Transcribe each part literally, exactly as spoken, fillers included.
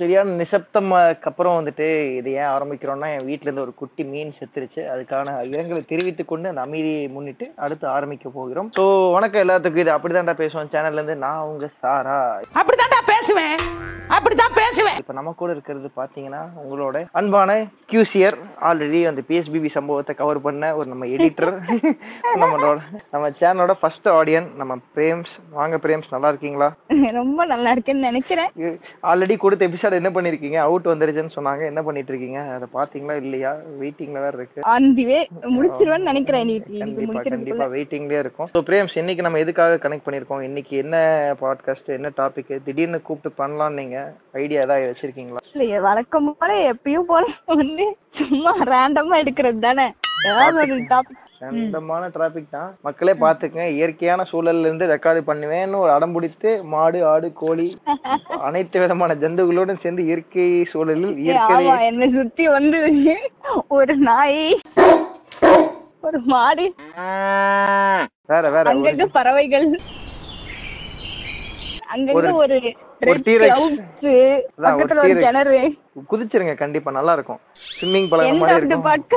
சரியான நிசப்தம் அப்புறம் வந்துட்டு இதை ஏன் ஆரம்பிக்கிறோம்னா, என் வீட்டுல இருந்து ஒரு குட்டி மீன் செத்துருச்சு, அதுக்கான விவரங்களை தெரிவித்துக் கொண்டு அந்த அமைதியை முன்னிட்டு அடுத்து ஆரம்பிக்க போகிறோம். சோ வணக்கம் எல்லாத்துக்கும், இது அப்படிதான்டா பேசுவோம் சேனல்ல இருந்து. நான் உங்க சாரா. அப்படிதான்டா பேசுவேன், அப்படிதான் பேசுவேன். இப்ப நம்ம கூட இருக்கிறது பாத்தீங்கன்னா உங்களோட அன்பான கியூசியர், ஆல்ரெடி அந்த பிஎஸ்பிபி சம்பவத்தை கவர் பண்ண ஒரு நம்ம எடிட்டர், நம்மளோட நம்ம சேனலோட ஃபர்ஸ்ட் ஆடியன் நம்ம பிரேம்ஸ். வாங்க பிரேம்ஸ், நல்லா இருக்கீங்களா? ரொம்ப நல்லா இருக்கேன்னு நினைக்கிறேன். ஆல்ரெடி கொடுத்த எபிசோட் என்ன பண்ணிருக்கீங்க? அவுட் வந்துருச்சுன்னு சொன்னாங்க, என்ன பண்ணிட்டு இருக்கீங்க? அத பாத்தீங்களா இல்லையா? வெயிட்டிங்ல தான் இருக்கு. ஆன்டிவே முடிச்சிரணும்னு நினைக்கிறேன். கண்டிப்பா கண்டிப்பா வெயிட்டிங்லயே இருக்கும். சோ பிரேம்ஸ், இன்னைக்கு நம்ம எதுக்காக கனெக்ட் பண்ணிருக்கோம், இன்னைக்கு என்ன பாட்காஸ்ட், என்ன டாபிக், திடீர்னு கூப்பிட்டு பண்ணலாம், நீங்க ஐடியா ஏதாவது வச்சிருக்கீங்களா? இல்ல வழக்கம் போல எப்பயும் போல வந்து சும்மா ரேண்டமா எடுக்கிறது தானே. ஏதாவது ஒரு டாபிக் சந்தமான டிராபிக் தான். மக்களே பாத்துக்கங்க, இயற்கையான சூழல்ல இருந்து ரெக்கார்டு பண்ணுவேன்னு ஒரு அடம் பிடித்து மாடு ஆடு கோழி அனைத்து விதமான ஜந்துகளோட சேர்ந்து இயற்கை சூழலில் இயற்கை என்னை சுத்தி வந்து ஒரு நாய், ஒரு மாடு, வேற வேற அங்கங்க பறவைகள், அங்கங்க ஒரு குதிச்சிருங்க. கண்டிப்பா நல்லா இருக்கும். ஸ்விம்மிங் பழக்கம்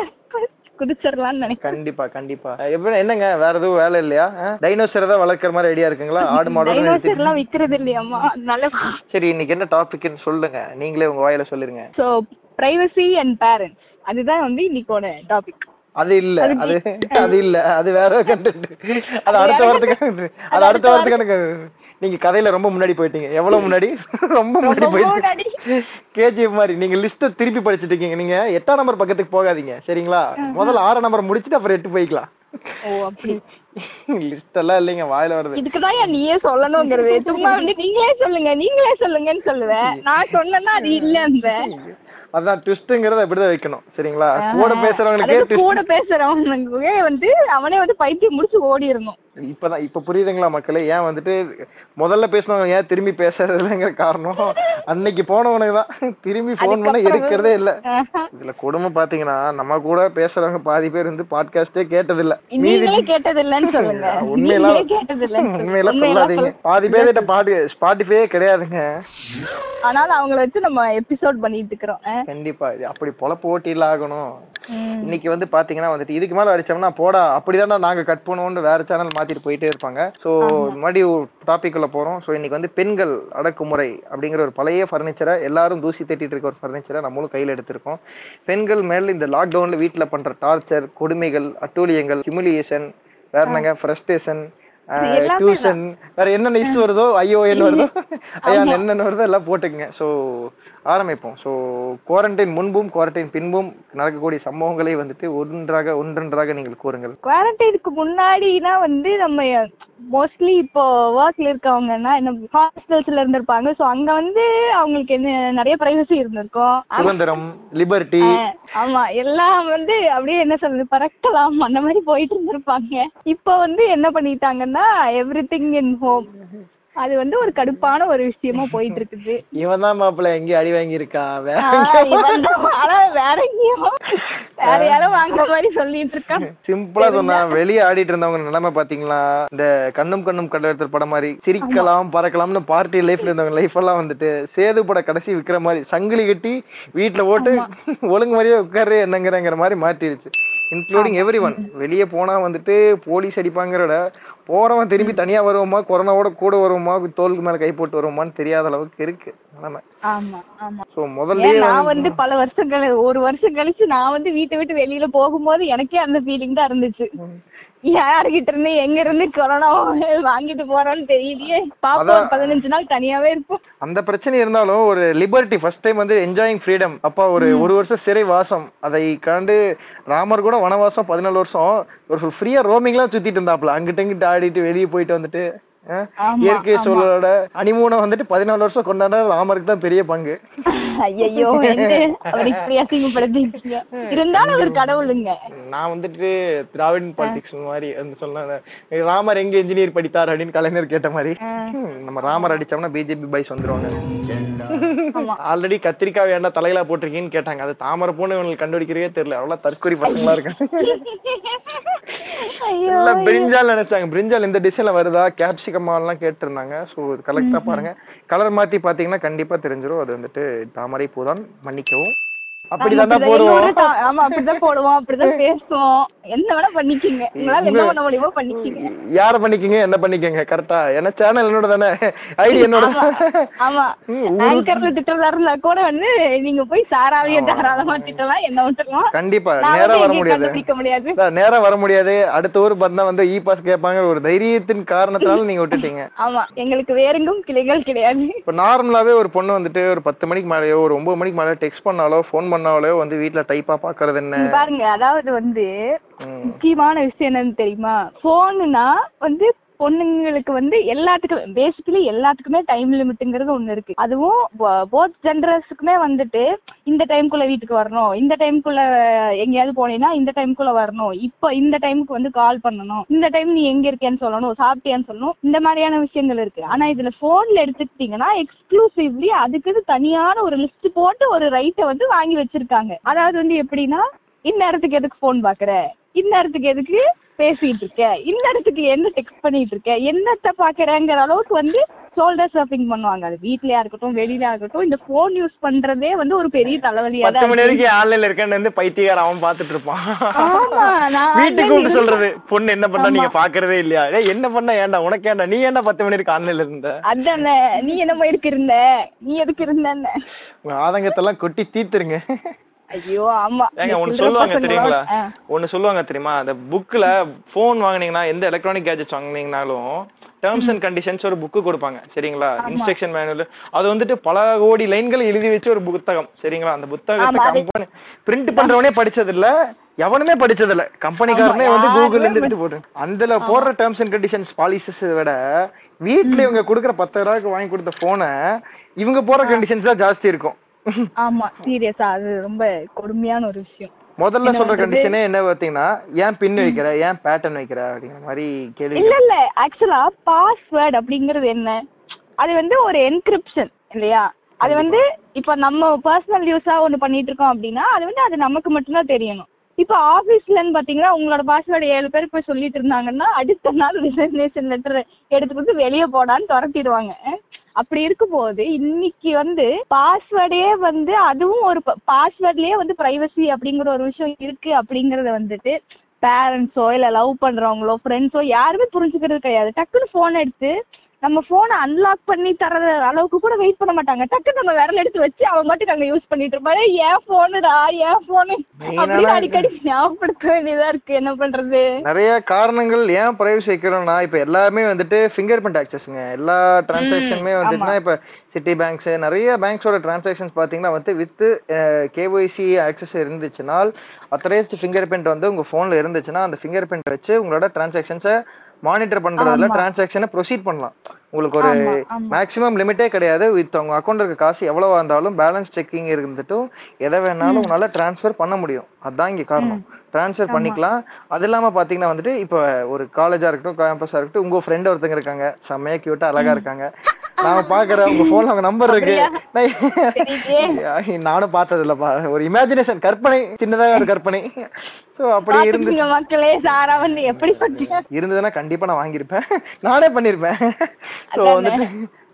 குதிச்சிடலாம்னு கண்டிப்பா கண்டிப்பா. என்னங்க வேற எதுவும் வேலை இல்லையா? டைனோசர் தான் வளர்க்குற மாதிரி ஐடியா இருக்குங்களா? ஆடு மாடுலாம் விக்கிறது இல்லையாமா? சரி, இன்னைக்கு என்ன டாபிக்னு சொல்லுங்க, நீங்களே உங்க வாயில சொல்லிருங்க. சோ பிரைவசி அண்ட் பேரண்ட்ஸ், அதுதான் வந்து இன்னைக்கோட டாபிக். அது இல்ல, அது அது இல்ல, அது வேற கண்டென்ட். அது அடுத்த வாரத்துக்கு, அது அடுத்த வாரத்துக்கு. நீங்க கதையில ரொம்ப முன்னாடி போயிட்டீங்க. எவ்வளவு முன்னாடி? ரொம்ப முன்னாடி போயிட்டீங்க. கேஜிஎஃப் மாதிரி நீங்க லிஸ்ட திருப்பி படிச்சுட்டு இருக்கீங்க. நீங்க எட்டாம் நம்பர் பக்கத்துக்கு போகாதீங்க, சரிங்களா? முதல்ல ஆறாம் நம்பர் முடிச்சுட்டு அப்புறம் எட்டு போய்க்கலாம். நீங்களே சொல்லுங்கன்னு சொல்லுவேன், நான் சொன்னா அது இல்ல. அந்த அதான் ட்விஸ்ட்ங்கறத அப்படிதான் வைக்கணும், சரிங்களா? கூட பேசுறவங்களுக்கு கூட பேசுறவங்களுக்கு வந்து அவனே வந்து பைத்தியம் முடிச்சு ஓடி இருந்தோம். இப்பதான் இப்ப புரியுதுங்களா மக்களே, ஏன் வந்துட்டு முதல்ல பேசினவங்க ஏன் திரும்பி பேசுறதுங்கிற காரணம். அன்னைக்கு போனவனுக்குதான் திரும்பி போன் பண்ண இருக்கிறதே இல்ல. இதுல குடும்பம் பாத்தீங்கன்னா நம்ம கூட பேசுறவங்க பாதி பேர் வந்து பாட்காஸ்டே கேட்டது இல்ல, கேட்டது இல்லன்னு சொல்லுங்க. உண்மையெல்லாம் கேட்டது இல்ல, உண்மையெல்லாம் சொல்லாதீங்க. பாதி பேர்கிட்ட பாட்டு ஸ்பாட்டிஃபையே கிடையாதுங்க. ஆனாலும் அவங்கள வச்சு நம்ம எபிசோட் பண்ணிட்டு இருக்கிறோம். கண்டிப்பா அப்படி பொழப்பு ஓட்டில ஆகணும். இன்னைக்கு வந்து பாத்தீங்கன்னா வந்துட்டு இதுக்கு மேல அடிச்சோம்னா போடா அப்படிதான் நாங்க கட் பண்ணுவோம்னு வேற சேனல் மாத்திட்டு போயிட்டே இருப்பாங்க. சோ மறுபடி ஒரு டாபிக் உள்ள போறோம். சோ இன்னைக்கு வந்து பெண்கள் அடக்குமுறை அப்படிங்கிற ஒரு பழைய பர்னிச்சரை, எல்லாரும் தூசி தட்டிட்டு இருக்க ஒரு பர்னிச்சரை நம்மளும் கையில எடுத்திருக்கோம். பெண்கள் மேல இந்த லாக்டவுன்ல வீட்டுல பண்ற டார்ச்சர், கொடுமைகள், அட்டூழியங்கள், ஹியூமிலியேஷன், வேற என்னங்க ஃப்ரஸ்ட்ரேஷன், டியூஷன், வேற என்னென்ன இஷ்யூ வருதோ, ஐஓஎன் வருதோ, ஐயா என்னென்ன வருதோ எல்லாம் போட்டுக்குங்க. சோ ஆரம்பிப்போம். சோ குவாரண்டைன் முன்பும் குவாரண்டைன் பின்பும் நடக்கக்கூடிய சம்பவங்களை வந்துட்டு ஒன்றாக ஒன்றொன்றாக நீங்கள் கூறுங்கள். குவாரண்டைனுக்கு முன்னாடினா வந்து நம்ம மோஸ்ட்லி இப்போ ஒர்க்ல இருக்கவங்கன்னா என்ன ஹாஸ்பிட்டல்ஸ்ல இருந்திருப்பாங்க. சோ அங்க வந்து அவங்களுக்கு என்ன நிறைய பிரைவசி இருந்திருக்கும், சுதந்திரம், லிபர்ட்டி, ஆமா எல்லாம் வந்து அப்படியே என்ன சொல்றது பறக்கலாம், அந்த மாதிரி போயிட்டு இருந்திருப்பாங்க. இப்போ வந்து என்ன பண்ணிட்டாங்கன்னா எவ்ரிதிங் இன் ஹோம், அது வந்து ஒரு கடுப்பான ஒரு விஷயமா போயிட்டு இருக்குது. இவன் தான் மாப்பிள்ள எங்கேயும் அடி வாங்கி இருக்கா, வேற எங்கேயும் வேற யாரும் வாங்குற மாதிரி சொல்லிட்டு இருக்கான். சிம்பிளா சொன்னா வெளியே ஆடிட்டு இருந்தவங்க நிலைமை பாத்தீங்களா? இந்த கண்ணும் கண்ணும் கடல படம் மாதிரி சிரிக்கலாம் பறக்கலாம்னு பார்ட்டி லைஃப்ல இருந்தவங்க லைஃப் எல்லாம் வந்துட்டு சேது பட கடைசி விக்கிற மாதிரி சங்கிலி கட்டி வீட்டுல போட்டு ஒழுங்கு மாதிரியே உட்காரு என்னங்கிற மாதிரி மாத்திருச்சு. Including every one. வெளியே போனா வந்துட்டு போலீஸ் அடிப்பாங்கிறத, போறவன் திரும்பி தனியா வருவோமா, கொரோனாவோட கூட வருவோமா, தோலுக்கு மேல கை போட்டு வருவோமான்னு தெரியாத அளவுக்கு இருக்கு நிலைமை. நான் வந்து பல வருஷம் கழிச்சு, ஒரு வருஷம் கழிச்சு நான் வந்து வீட்டை விட்டு வெளியில போகும்போது எனக்கே அந்த ஃபீலிங் தான் இருந்துச்சு. யாருகிட்ட இருந்து எங்க இருந்து கொரோனா வாங்கிட்டு போறான்னு தெரியலையே. பாப்பா பதினஞ்சு நாள் தனியாவே இருப்போம். அந்த பிரச்சனை இருந்தாலும் ஒரு லிபர்ட்டி ஃபர்ஸ்ட் டைம் வந்து என்ஜாயிங் ஃப்ரீடம். அப்பா ஒரு ஒரு வருஷம் சிறை வாசம், அதை கண்டு ராமர் கூட வனவாசம் பதினாலு வருஷம் ஒரு ஃப்ரீயா ரோமிங் எல்லாம் சுத்திட்டு இருந்தாப்ல, அங்கிட்ட இங்கிட்ட ஆடிட்டு வெளியே போயிட்டு வந்துட்டு இயற்கை சூழலோட அனிமூனை வந்துட்டு பதினாலு வருஷம் கொண்டாட ராமருக்கு தான் பெரிய பங்கு. நான் வந்துட்டு திராவிட பாலிடிக்ஸ் மாதிரி சொல்ல, ராமர் எங்க இன்ஜினியர் படித்தார் அப்படின்னு கலைஞர் கேட்ட மாதிரி நம்ம ராமர் அடிச்சோம்னா பிஜேபி பைஸ் வந்துருவாங்க. ஆல்ரெடி கத்திரிக்காய் வேண்டாம் தலையில போட்டிருக்கீங்கன்னு கேட்டாங்க, அது தாமரை போன்னு இவங்களுக்கு கண்டுபிடிக்கிறதே தெரியல. அவ்வளவு தற்கொலை பசங்களா இருக்காங்க. இல்ல பிரிஞ்சால் நினைச்சாங்க, பிரிஞ்சால் இந்த டிசைன்ல வருதா கேப்சிகமா எல்லாம் கேட்டிருந்தாங்க. சோ கரெக்டா பாருங்க, கலர் மாத்தி பாத்தீங்கன்னா கண்டிப்பா தெரிஞ்சிடும் அது வந்துட்டு தாமரை பூ தான். மன்னிக்கவும், அப்படிதான் போடுவோம். ஆமா அப்படிதான் போடுவோம், அப்படிதான் பேசுவோம். என்ன வேணா பண்ணிக்கீங்க, உங்களால என்ன பண்ண முடியுமோ பண்ணிக்கீங்க, யார பண்ணிக்கீங்க என்ன பண்ணிக்கங்க. கரெக்டா, ஏன்னா சேனல் என்னோட தானே, ஐடியா என்னோட. ஆமா, ஆங்கர்ல திட்டுறதா கூட வந்து நீங்க போய் சாராவையும் தாராளமா திட்டலாம், என்ன விட்டுருவோம். கண்டிப்பா நேரா வர முடியாது, நேரா வர முடியாது. அடுத்த ஊர் பார்த்தா வந்து இ பாஸ் கேட்பாங்க, ஒரு தைரியத்தின் காரணத்தால நீங்க விட்டுட்டீங்க. ஆமா, எங்களுக்கு வேறெங்கும் கிளைகள் கிடையாது. இப்ப நார்மலாவே ஒரு பொண்ணு வந்துட்டு ஒரு பத்து மணிக்கு மேலயோ ஒரு ஒன்பது மணிக்கு மேலயோ டெக்ஸ்ட் பண்ணாலோ போன் பண்ண வந்து வீட்டுல டைப்பா பாக்குறது என்ன பாருங்க. அதாவது வந்து முக்கியமான விஷயம் என்னன்னு தெரியுமா, போனுனா வந்து பொண்ணுங்களுக்கு வந்து எல்லாத்துக்கும் பேசிக்கலி எல்லாத்துக்குமே டைம் லிமிட்ங்கிறது ஒண்ணு இருக்கு. அதுவும் போத் ஜென்டர்ஸ்க்குமே வந்துட்டு இந்த டைம்குள்ள வீட்டுக்கு வரணும், இந்த டைம்குள்ள எங்கேயாவது போனீங்கன்னா இந்த டைம்குள்ள வரணும், இப்ப இந்த டைமுக்கு வந்து கால் பண்ணணும், இந்த டைம் நீ எங்க இருக்கேன்னு சொல்லணும், சாப்பிட்டியான்னு சொல்லணும், இந்த மாதிரியான விஷயங்கள் இருக்கு. ஆனா இதுல போன்ல எடுத்துக்கிட்டீங்கன்னா எக்ஸ்க்ளூசிவ்லி அதுக்கு தனியான ஒரு லிஸ்ட் போட்டு ஒரு ரைட்டை வந்து வாங்கி வச்சிருக்காங்க. அதாவது வந்து எப்படின்னா, இந்நேரத்துக்கு எதுக்கு போன் பாக்குற, இந்நேரத்துக்கு எதுக்கு பேசிட்டு இருக்க, இந்த இடத்துக்கு என்ன டெக்ஸ்ட் பண்ணிட்டு இருக்க, என்னத்தை பாக்குறேங்கிற அளவுக்கு வந்து ஷோல்டர் ஷாப்பிங் பண்ணுவாங்க. அது வீட்லயா இருக்கட்டும் வெளியில இருக்கட்டும், இந்த போன் யூஸ் பண்றதே வந்து ஒரு பெரிய தலைவலியா இருக்கு. பைத்தியக்கார அவன் பாத்துட்டு இருப்பான், வீட்டுக்கு கூப்பிட்டு சொல்றது பொண்ணு என்ன பண்ணா நீங்க பாக்குறதே இல்லையா, என்ன பண்ணா ஏண்டா உனக்கு ஏண்டா நீ ஏண்டா பத்து மணி இருக்கு ஆன்லைன்ல இருந்த, அதான நீ என்னமா இருக்கு இருந்த, நீ எதுக்கு இருந்த, ஆதங்கத்தெல்லாம் கொட்டி தீத்துருங்க. ஐயோ ஆமா, ஒன்னு சொல்லுவாங்க தெரியுங்களா, ஒன்னு சொல்லுவாங்க தெரியுமா, அந்த புக்ல போன் வாங்கினீங்கன்னா எந்த எலக்ட்ரானிக் கேஜெட்ஸ் வாங்கினீங்கனாலும் டேர்ம்ஸ் அண்ட் கண்டிஷன்ஸ் ஒரு புக்கு கொடுப்பாங்க சரிங்களா, இன்ஸ்ட்ரக்ஷன் மேனுவல். அது வந்துட்டு பல கோடி லைன்களை எழுதி வச்சு ஒரு புத்தகம் சரிங்களா. அந்த புத்தகத்தை கம்பெனி பிரிண்ட் பண்றவனே படிச்சது இல்ல, எவனுமே படிச்சது இல்ல, கம்பெனிக்காரனே வந்து கூகுள்ல இருந்து போட்டு அதுல போடுற டேர்ம்ஸ் அண்ட் கண்டிஷன்ஸ் பாலிசிஸ் விட வீட்டுல இவங்க கொடுக்குற பத்தாயிரம் ரூபாய்க்கு வாங்கி கொடுத்த போன இவங்க போற கண்டிஷன்ஸ் தான் ஜாஸ்தி இருக்கும். ஆமா சீரியஸா, அது ரொம்ப கொடுமையான ஒரு விஷயம். முதல்ல சொல்ற கண்டிஷனே என்ன பாத்தீங்கன்னா, ஏன் பின் வைக்கிற, ஏன் பேட்டர்ன் வைக்கிற அப்படிங்கிற மாதிரி கேள்வி. இல்ல இல்ல ஆக்சுவலா பாஸ்வேர்ட் அப்படிங்கறது என்ன, அது வந்து ஒரு என்கிரிப்ஷன் இல்லையா. அது வந்து இப்ப நம்ம பர்சனல் யூஸா ஒண்ணு பண்ணிட்டு இருக்கோம் அப்படின்னா அது வந்து அது நமக்கு மட்டும்தான் தெரியணும். இப்ப ஆபீஸ்லன்னு பாத்தீங்கன்னா உங்களோட பாஸ்வேர்டு ஏழு பேருக்கு போய் சொல்லிட்டு இருந்தாங்கன்னா அடுத்த நாள் ரெசிக்னேஷன் லெட்டர் எடுத்துக்கிட்டு வெளியே போடான்னு துரத்திடுவாங்க. அப்படி இருக்கும் போது இன்னைக்கு வந்து பாஸ்வேர்டே வந்து அதுவும் ஒரு பாஸ்வேர்ட்லயே வந்து பிரைவசி அப்படிங்கிற ஒரு விஷயம் இருக்கு அப்படிங்கறத வந்துட்டு பேரண்ட்ஸோ இல்ல லவ் பண்றவங்களோ ஃப்ரெண்ட்ஸோ யாருமே புரிஞ்சுக்கிறது கிடையாது. டக்குன்னு போன் எடுத்து நம்ம போனை அன்லாக் பண்ணி தர அளவுக்கு கூட வெயிட் பண்ண மாட்டாங்க, டக்கு நம்ம விரல் எடுத்து வச்சு அவங்க மட்டும் நாங்க யூஸ் பண்ணிட்டு இருப்பாரு. ஏன் போனுடா ஏன் போனு அப்படின்னு அடிக்கடி ஞாபகப்படுத்த வேண்டியதா இருக்கு, என்ன பண்றது. நிறைய காரணங்கள் ஏன் பிரைவசி வைக்கிறோம்னா, இப்ப எல்லாமே வந்துட்டு பிங்கர் பிரிண்ட் ஆக்சஸ்ங்க, எல்லா டிரான்சாக்ஷனுமே வந்துட்டுனா இப்ப சிட்டி பேங்க்ஸ் நிறைய பேங்க்ஸோட டிரான்சாக்ஷன்ஸ் பாத்தீங்கன்னா வந்து வித் கேஒய்சி ஆக்சஸ் இருந்துச்சுன்னா அத்தரைஸ்ட் ஃபிங்கர் பிரிண்ட் வந்து உங்க போன்ல இருந்துச்சுன்னா அந்த ஃபிங்கர் பிரிண்ட் வச்சு உங்களோட டிரான்சாக்ஷன்ஸை மானிட்டர் பண்றதுல டிரான்சாக்ஷனை ப்ரொசீட் பண்ணலாம். உங்களுக்கு ஒரு மேக்ஸிமம் லிமிட்டே கிடையாது. வித் உங்க அக்கௌண்ட் இருக்க காசு எவ்வளவா இருந்தாலும் பேலன்ஸ் செக்கிங் இருந்துட்டும் எதை வேணாலும் உங்களால டிரான்ஸ்ஃபர் பண்ண முடியும். அதுதான் இங்க காரணம், டிரான்ஸ்ஃபர் பண்ணிக்கலாம். அது இல்லாம பாத்தீங்கன்னா வந்துட்டு இப்ப ஒரு காலேஜா இருக்கட்டும் கேம்பஸா இருக்கட்டும் உங்க ஃப்ரெண்ட் ஒருத்தங்க இருக்காங்க, செம்மையா கியூட்டா அழகா இருக்காங்க, நான் பாக்குறேன் உங்க போன்ல அவங்க நம்பர் இருக்கு, நானும் பார்த்தது இல்லப்பா, ஒரு இமேஜினேஷன் கற்பனை, சின்னதாக ஒரு கற்பனை. சோ அப்படி இருந்து மக்களே சாரா வந்து எப்படி இருந்ததுன்னா கண்டிப்பா நான் வாங்கியிருப்பேன், நானே பண்ணிருப்பேன். சோ வந்துட்டு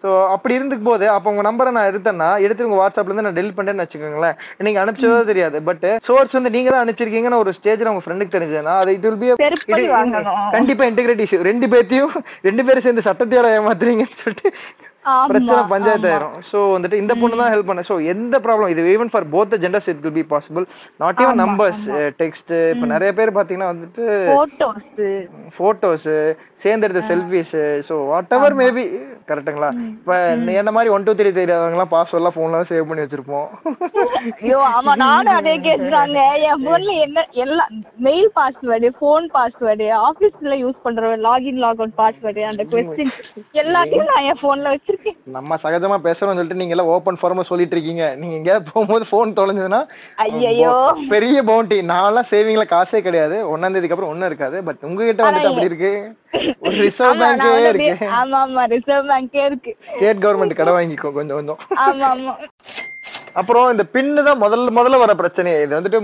சோ அப்படி இருக்கும் போது அப்ப உங்க நம்பரை நான் எடுத்தேன்னா எடுத்து உங்க வாட்ஸ்அப்ல இருந்து நான் டெலிட் பண்ணேன்னு வச்சுக்கோங்களேன், நீங்க அனுப்பிச்சதோ தெரியாது, பட் சோர்ஸ் வந்து நீங்க தான் அனுப்பிச்சிருக்கீங்கன்னு ஒரு ஸ்டேஜ்ல உங்க ஃப்ரெண்டுக்கு தெரிஞ்சதுன்னா அது இட் வில் பி கண்டிப்பா இன்டெகிரிட்டி இஷ்யூ. ரெண்டு பேர்த்தையும் ரெண்டு பேரும் சேர்ந்து சட்டத்தையோட ஏமாத்துறீங்கன்னு சொல்லிட்டு பிரச்சனை பஞ்சாயத்து ஆயிரும். சோ வந்துட்டு இந்த பொண்ணு தான் ஹெல்ப் பண்ண. சோ எந்த ப்ராப்ளம் இது even for both the genders it will be possible. Not even numbers, text. இப்ப நிறைய பேர் பாத்தீங்கன்னா வந்துட்டு போட்டோஸ் போட்டோஸ் சேர்ந்து எடுத்த selfies. So whatever maybe கரெக்டுங்களா. இப்ப என்ன மாதிரி ஒன் டூ த்ரீ தெரியாதவங்க எல்லாம் பாஸ்வேர்ட் எல்லாம் போன்ல சேவ் பண்ணி வச்சிருப்போம். ஐயோ ஆமா, நானும் அதே கேக்குறாங்க. என் போன்ல என்ன எல்லாம் மெயில் பாஸ்வேர்டு, போன் பாஸ்வேர்டு, ஆபீஸ்ல யூஸ் பண்ற லாகின் லாக் அவுட் பாஸ்வேர்டு, அந்த குவெஸ்டின் எல்லாத்தையும் நான் என் போன்ல வச்சிருக்கேன். நம்ம சகஜமா பேசணும்னு சொல்லிட்டு நீங்க எல்லாம் ஓபன் ஃபார்மா சொல்லிட்டு இருக்கீங்க. நீங்க எங்கேயாவது போகும்போது போன் தொலைஞ்சதுன்னா ஐயோ பெரிய பவுண்டி. நான் எல்லாம் சேவிங்ல காசே கிடையாது, ஒன்னாம் தேதிக்கு அப்புறம் ஒன்னும் இருக்காது. பட் உங்ககிட்ட வந்துட்டு அப்படி இருக்கு, ரிசர்வ் பேங்கே இருக்கு. ஆமா ஆமா ரிசர்வ் பேங்கே இருக்கு. ஸ்டேட் கவர்மெண்ட் கடன் வாங்கிக்கோ கொஞ்சம் கொஞ்சம். ஆமா ஆமா. அப்புறம் இந்த பின்னு தான் முதல்ல முதல்ல வர பிரச்சனையே. இது வந்துட்டு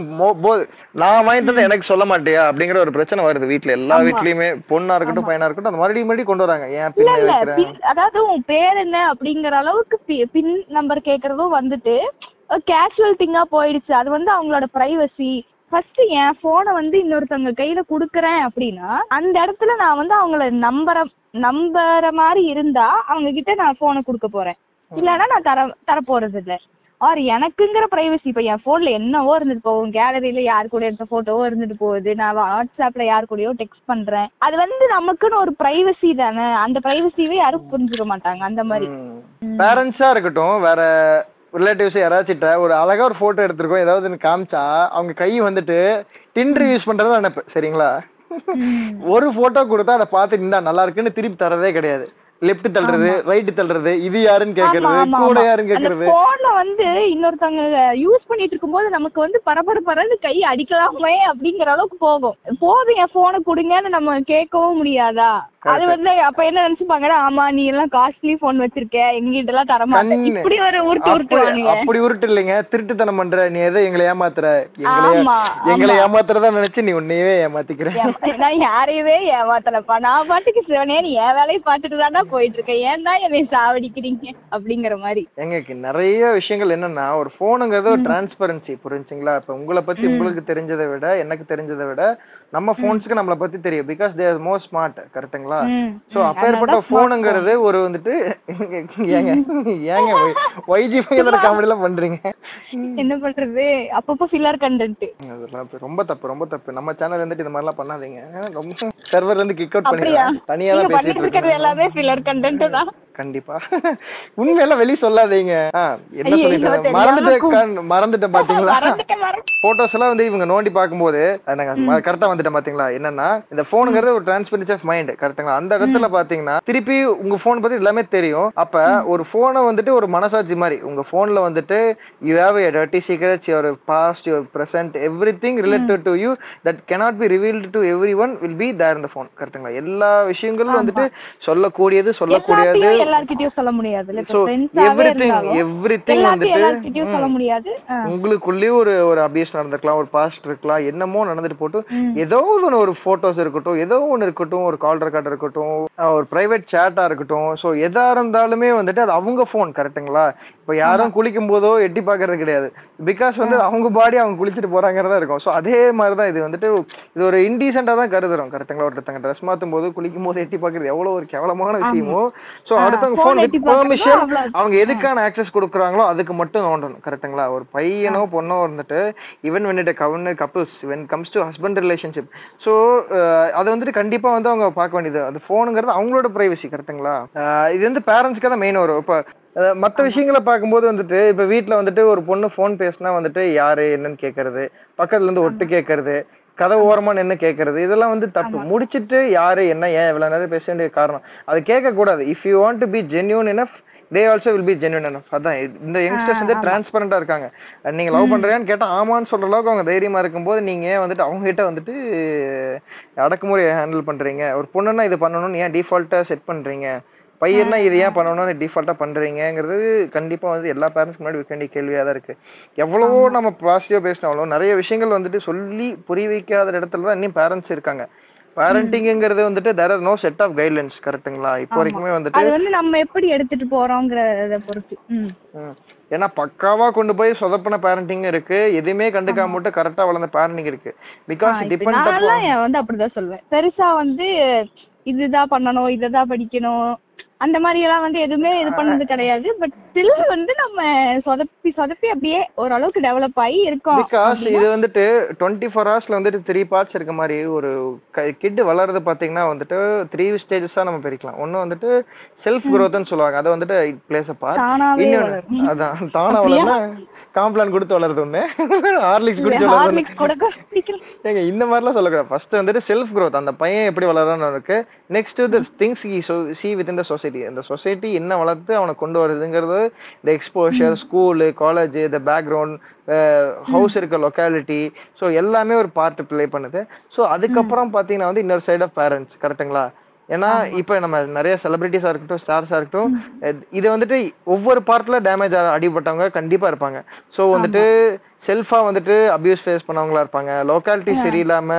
நான் வாங்கிட்டு வந்து எனக்கு சொல்ல மாட்டியா அப்படிங்கிற ஒரு பிரச்சனை வருது வீட்டுல. எல்லா வீட்லயுமே பொண்ணா இருக்கட்டும் பையனா இருக்கட்டும் அந்த மறுபடியும் மறுபடியும் கொண்டு வராங்க. ஏன் பின் வைக்கிறேன், அதாவது உன் பேர் என்ன அப்படிங்கிற அளவுக்கு பின் நம்பர் கேக்குறதும் வந்துட்டு கேஷுவல் திங்கா போயிடுச்சு. அது வந்து அவங்களோட பிரைவசி. ஃபர்ஸ்ட் என் போனை வந்து இன்னொருத்தவங்க கையில குடுக்கறேன் அப்படின்னா அந்த இடத்துல நான் வந்து அவங்கள நம்பற நம்பற மாதிரி இருந்தா அவங்க கிட்ட நான் போனை குடுக்க போறேன், இல்லன்னா நான் தர தர போறது இல்ல. ஆர் எனக்குங்கிற பிரைவசி, இப்ப என் போன்ல என்னவோ இருந்துட்டு போகும், கேலரியில யாரு கூட எடுத்த போட்டோவோ இருந்துட்டு போகுது, நான் வாட்ஸ்அப்ல யாரு கூடயோ டெக்ஸ்ட் பண்றேன், அது வந்து நமக்குன்னு ஒரு பிரைவசி தானே. அந்த பிரைவசியே யாரும் புரிஞ்சுக்க மாட்டாங்க. அந்த மாதிரி பேரண்ட்ஸா இருக்கட்டும் வேற ரிலேட்டிவ்ஸ் யாராச்சிட்ட ஒரு அழகா ஒரு போட்டோ எடுத்திருக்கோம் ஏதாவது காமிச்சா அவங்க கை வந்துட்டு டிண்டர் யூஸ் பண்றதா நினைப்பேன் சரிங்களா. ஒரு போட்டோ கொடுத்தா அதை பார்த்துட்டு இருந்தா நல்லா இருக்குன்னு திருப்பி தரதே கிடையாது. லெப்ட் தள்ளுறது, ரைட் தள்ளுறது, இது யாருன்னு கேக்குறது, கூட யாருன்னு கேக்குறது. போன்ல வந்து இன்னொருத்தவங்க யூஸ் பண்ணிட்டு இருக்கும் போது நமக்கு வந்து பரபரப்பறன்னு கை அடிக்கலாமே அப்படிங்கிற அளவுக்கு போகும். போதும் என் போனை கொடுங்கன்னு நம்ம கேட்கவும் முடியாதா? அது வந்து அப்ப என்ன நினைச்சுப்பாங்கன்னா, ஆமா நீ எல்லாம் காஸ்ட்லி போன் வச்சிருக்க, எங்கிட்ட எல்லாம் தரமாட்டேன், இப்படி ஒரு உருட்டு உருட்டுவாங்க. அப்படி உருட்டு இல்லைங்க, திருட்டுத்தனம் பண்ற, நீ எதை எங்களை ஏமாத்துற, எங்களை ஏமாத்துறதா நினைச்சு நீ உன்னையவே ஏமாத்திக்கிற. நான் யாரையவே ஏமாத்தலப்பா, நான் பாட்டுக்கு சிவனே நீ என் வேலையை பாத்துட்டு தானா போயிட்டு இருக்கேன், ஏன் தான் என்னை சாவடிக்கிறீங்க அப்படிங்கிற மாதிரி. எங்களுக்கு நிறைய விஷயங்கள் என்னன்னா, ஒரு போனுங்கிறது ஒரு டிரான்ஸ்பரன்சி, புரிஞ்சுங்களா? இப்ப உங்களை பத்தி உங்களுக்கு தெரிஞ்சதை விட எனக்கு தெரிஞ்சதை விட நம்ம போன்ஸ்க்கு நம்மளை பத்தி தெரியும், because they are more smart. கரெக்ட்டுங்களா? சோ அப்பேற்பட்ட போனுங்கிறது ஒரு வந்துட்டு ஏங்க ஏங்க ஒய்ஜி பையன் காமெடி எல்லாம் பண்றீங்க, என்ன பண்றது? அப்பப்போ ஃபில்லர் கண்டென்ட் அதெல்லாம் ரொம்ப தப்பு, ரொம்ப தப்பு. நம்ம சேனல் வந்துட்டு இந்த மாதிரி எல்லாம் பண்ணாதீங்க, ரொம்ப சர்வர்ல இருந்து கிக் அவுட் பண்ணிடுறேன். தனியா தான் பேசிட்டு இருக்கறது எல்லாமே ஃபில்லர் கண்டென்ட் தான். கண்டிப்பா உண்மையெல்லாம் வெளியே சொல்லாதீங்க. என்ன சொல்லிட்டு மறந்துட்டு மறந்துட்டேன் பாத்தீங்களா? போட்டோஸ் எல்லாம் வந்து இவங்க நோண்டி பார்க்கும் போது கரெக்டா வந்துட்டேன் பாத்தீங்களா? என்னன்னா இந்த போனுங்கிறது ஒரு டிரான்ஸ்பரன்சி ஆஃப் மைண்ட். கரெக்டுங்களா? அந்த இடத்துல பாத்தீங்கன்னா திருப்பி உங்க போன் பத்தி எல்லாமே தெரியும். அப்ப ஒரு போனை வந்துட்டு ஒரு மனசாட்சி மாதிரி உங்க போன்ல வந்துட்டு இதாவது dirty secrets, your past, your present, everything related to you that cannot be revealed to everyone will be there in the phone. கரெக்டுங்களா? எல்லா விஷயங்களும் வந்துட்டு சொல்லக்கூடியது சொல்லக்கூடியது உங்களுக்குள்ளே ஒரு ஒரு அபியூஸ் நடந்திருக்கலாம், ஒரு பாஸ்ட் இருக்கலாம், என்னமோ நடந்துட்டு போட்டு ஏதோ ஒன்னு, ஒரு போட்டோஸ் இருக்கட்டும், ஏதோ ஒன்னு இருக்கட்டும், ஒரு கால் ரெக்கார்ட் இருக்கட்டும், ஒரு பிரைவேட் சேட்டா இருக்கட்டும், சோ எதா இருந்தாலுமே வந்துட்டு அது அவங்க போன். கரெக்ட்டுங்களா? இப்ப யாரும் குளிக்கும் போதோ எட்டி பாக்குறது கிடையாது, பிகாஸ் வந்து அவங்க பாடி அவங்க குளிச்சுட்டு போறாங்கறதா இருக்கும். சோ அதே மாதிரிதான் இது வந்துட்டு இது ஒரு இன்டீசென்டா தான் கருதுறோம். கரெக்ட்டுங்களா? ஒருத்தங்க ட்ரெஸ் மாத்தும் போது குளிக்கும் போது எட்டி பாக்குறது எவ்வளவு ஒரு கேவலமான விஷயமோ. சோ அடுத்தவங்க போன் வித் பெர்மிஷன் அவங்க எதுக்கான ஆக்சஸ் கொடுக்குறாங்களோ அதுக்கு மட்டும் நோண்டணும். கரெக்ட்டுங்களா? ஒரு பையனோ பொண்ணோ வந்துட்டு even when it comes couples when comes to husband relationship, so அதை வந்துட்டு கண்டிப்பா வந்து அவங்க பார்க்க வேண்டியது அது போனுங்கிறது அவங்களோட பிரைவசி. கரெக்ட்டுங்களா? இது வந்து பேரண்ட்ஸ்க்கு தான் மெயின் வரும். இப்ப மத்த விஷயங்களை பார்க்கும்போது வந்துட்டு இப்ப வீட்டுல வந்துட்டு ஒரு பொண்ணு போன் பேசினா வந்துட்டு யாரு என்னன்னு கேக்குறது, பக்கத்துல இருந்து ஒட்டு கேக்குறது, கதை ஓரமா நின்னு கேக்குறது, இதெல்லாம் வந்து தப்பு. முடிச்சிட்டு யாரு என்ன ஏன் இவ்வளவு நேரம் பேச வேண்டிய காரணம் அது கேட்க கூடாது. If you want to be genuine enough they also will be genuine enough. அதான் இந்த யங்ஸ்டர்ஸ் வந்து டிரான்ஸ்பரண்டா இருக்காங்க. நீங்க லவ் பண்றீங்கன்னு கேட்டா ஆமான்னு சொல்ற அளவுக்கு அவங்க தைரியமா இருக்கும்போது நீங்க வந்துட்டு அவங்க கிட்ட வந்துட்டு அடக்குமுறையை ஹேண்டில் பண்றீங்க. ஒரு பொண்ணுன்னா இது பண்ணணும்னு ஏன் டிஃபால்ட்டா செட் பண்றீங்க, பையன்னா இது ஏன் பண்ணணும்னு டிஃபால்ட்டா பண்றீங்கிறது கண்டிப்பா வந்து எல்லா பேரண்ட்ஸ் முன்னாடி வைக்க வேண்டிய கேள்வியா தான் இருக்கு. எவ்வளவோ நம்ம பாசிட்டிவா பேசினாலும் நிறைய விஷயங்கள் வந்துட்டு சொல்லி புரிய வைக்காத இடத்துலதான் இன்னும் பேரண்ட்ஸ் இருக்காங்க. பேரண்டிங்கிறது வந்துட்டு there are no set of guidelines. கரெக்ட்டுங்களா? இப்போ வரைக்குமே வந்துட்டு அது வந்து நம்ம எப்படி எடுத்துட்டு போறோம்ங்கறத பொறுத்து. ஏன்னா பக்காவா கொண்டு போய் சொதப்பன பேரண்டிங் இருக்கு, எதுவுமே கண்டுக்காம மட்டும் கரெக்டா வளர்ந்த பேரண்டிங் இருக்கு. பிகாஸ் டிபெண்ட் அப்பான் நான் வந்து அப்படிதான் சொல்வேன். பெருசா வந்து இதுதான் பண்ணணும், இததான் படிக்கணும், அந்த மாதிரி எல்லாம் வந்து எதுவுமே இது பண்ணது கிடையாது. பட் ஸ்டில் வந்து நம்ம சொதப்பி சொதப்பி அப்படியே ஓரளவுக்கு டெவலப் ஆகி இருக்கோம். பிகாஸ் இது வந்துட்டு டுவெண்ட்டி ஃபோர் ஹவர்ஸ்ல வந்துட்டு த்ரீ பார்ட்ஸ் இருக்க மாதிரி ஒரு கிட் வளர்றது பாத்தீங்கன்னா வந்துட்டு த்ரீ ஸ்டேஜஸா நம்ம பிரிக்கலாம். ஒன்னு வந்துட்டு செல்ஃப் குரோத்ன்னு சொல்லுவாங்க, அதை வந்துட்டு பிளேஸ் அ பார்ட். இன்னொன்னு அதான் தானா வளர்னா காம்ப்ளான் கொடுத்து வளர்றது ஒண்ணு, ஹார்லிக்ஸ் கொடுத்து வளர்றது, இந்த மாதிரி எல்லாம் சொல்லக்கூடாது. ஃபர்ஸ்ட் வந்துட்டு செல்ஃப் குரோத், அந்த பையன் எப்படி வளர்றான்னு இருக்கு. Next the things he see with in the society, அந்த சொசைட்டி என்ன வளர்த்து அவனை கொண்டு வருதுங்கிறது, the exposure, school, college, the background, house இருக்க லொக்காலிட்டி, ஸோ எல்லாமே ஒரு பார்ட் பிளே பண்ணுது. ஸோ அதுக்கப்புறம் பாத்தீங்கன்னா வந்து இன்னொரு சைட் ஆஃப் பேரண்ட்ஸ். கரெக்ட்டுங்களா? ஏன்னா இப்ப நம்ம நிறைய செலிபிரிட்டிஸா இருக்கட்டும் ஸ்டார்ஸா இருக்கட்டும் இது வந்துட்டு ஒவ்வொரு பார்ட்ல டேமேஜ் அடிபட்டவங்க கண்டிப்பா இருப்பாங்க. சோ வந்துட்டு செல்ஃபா வந்துட்டு அபியூஸ் ஃபேஸ் பண்ணவங்களா இருப்பாங்க, லோக்காலிட்டி சரியில்லாம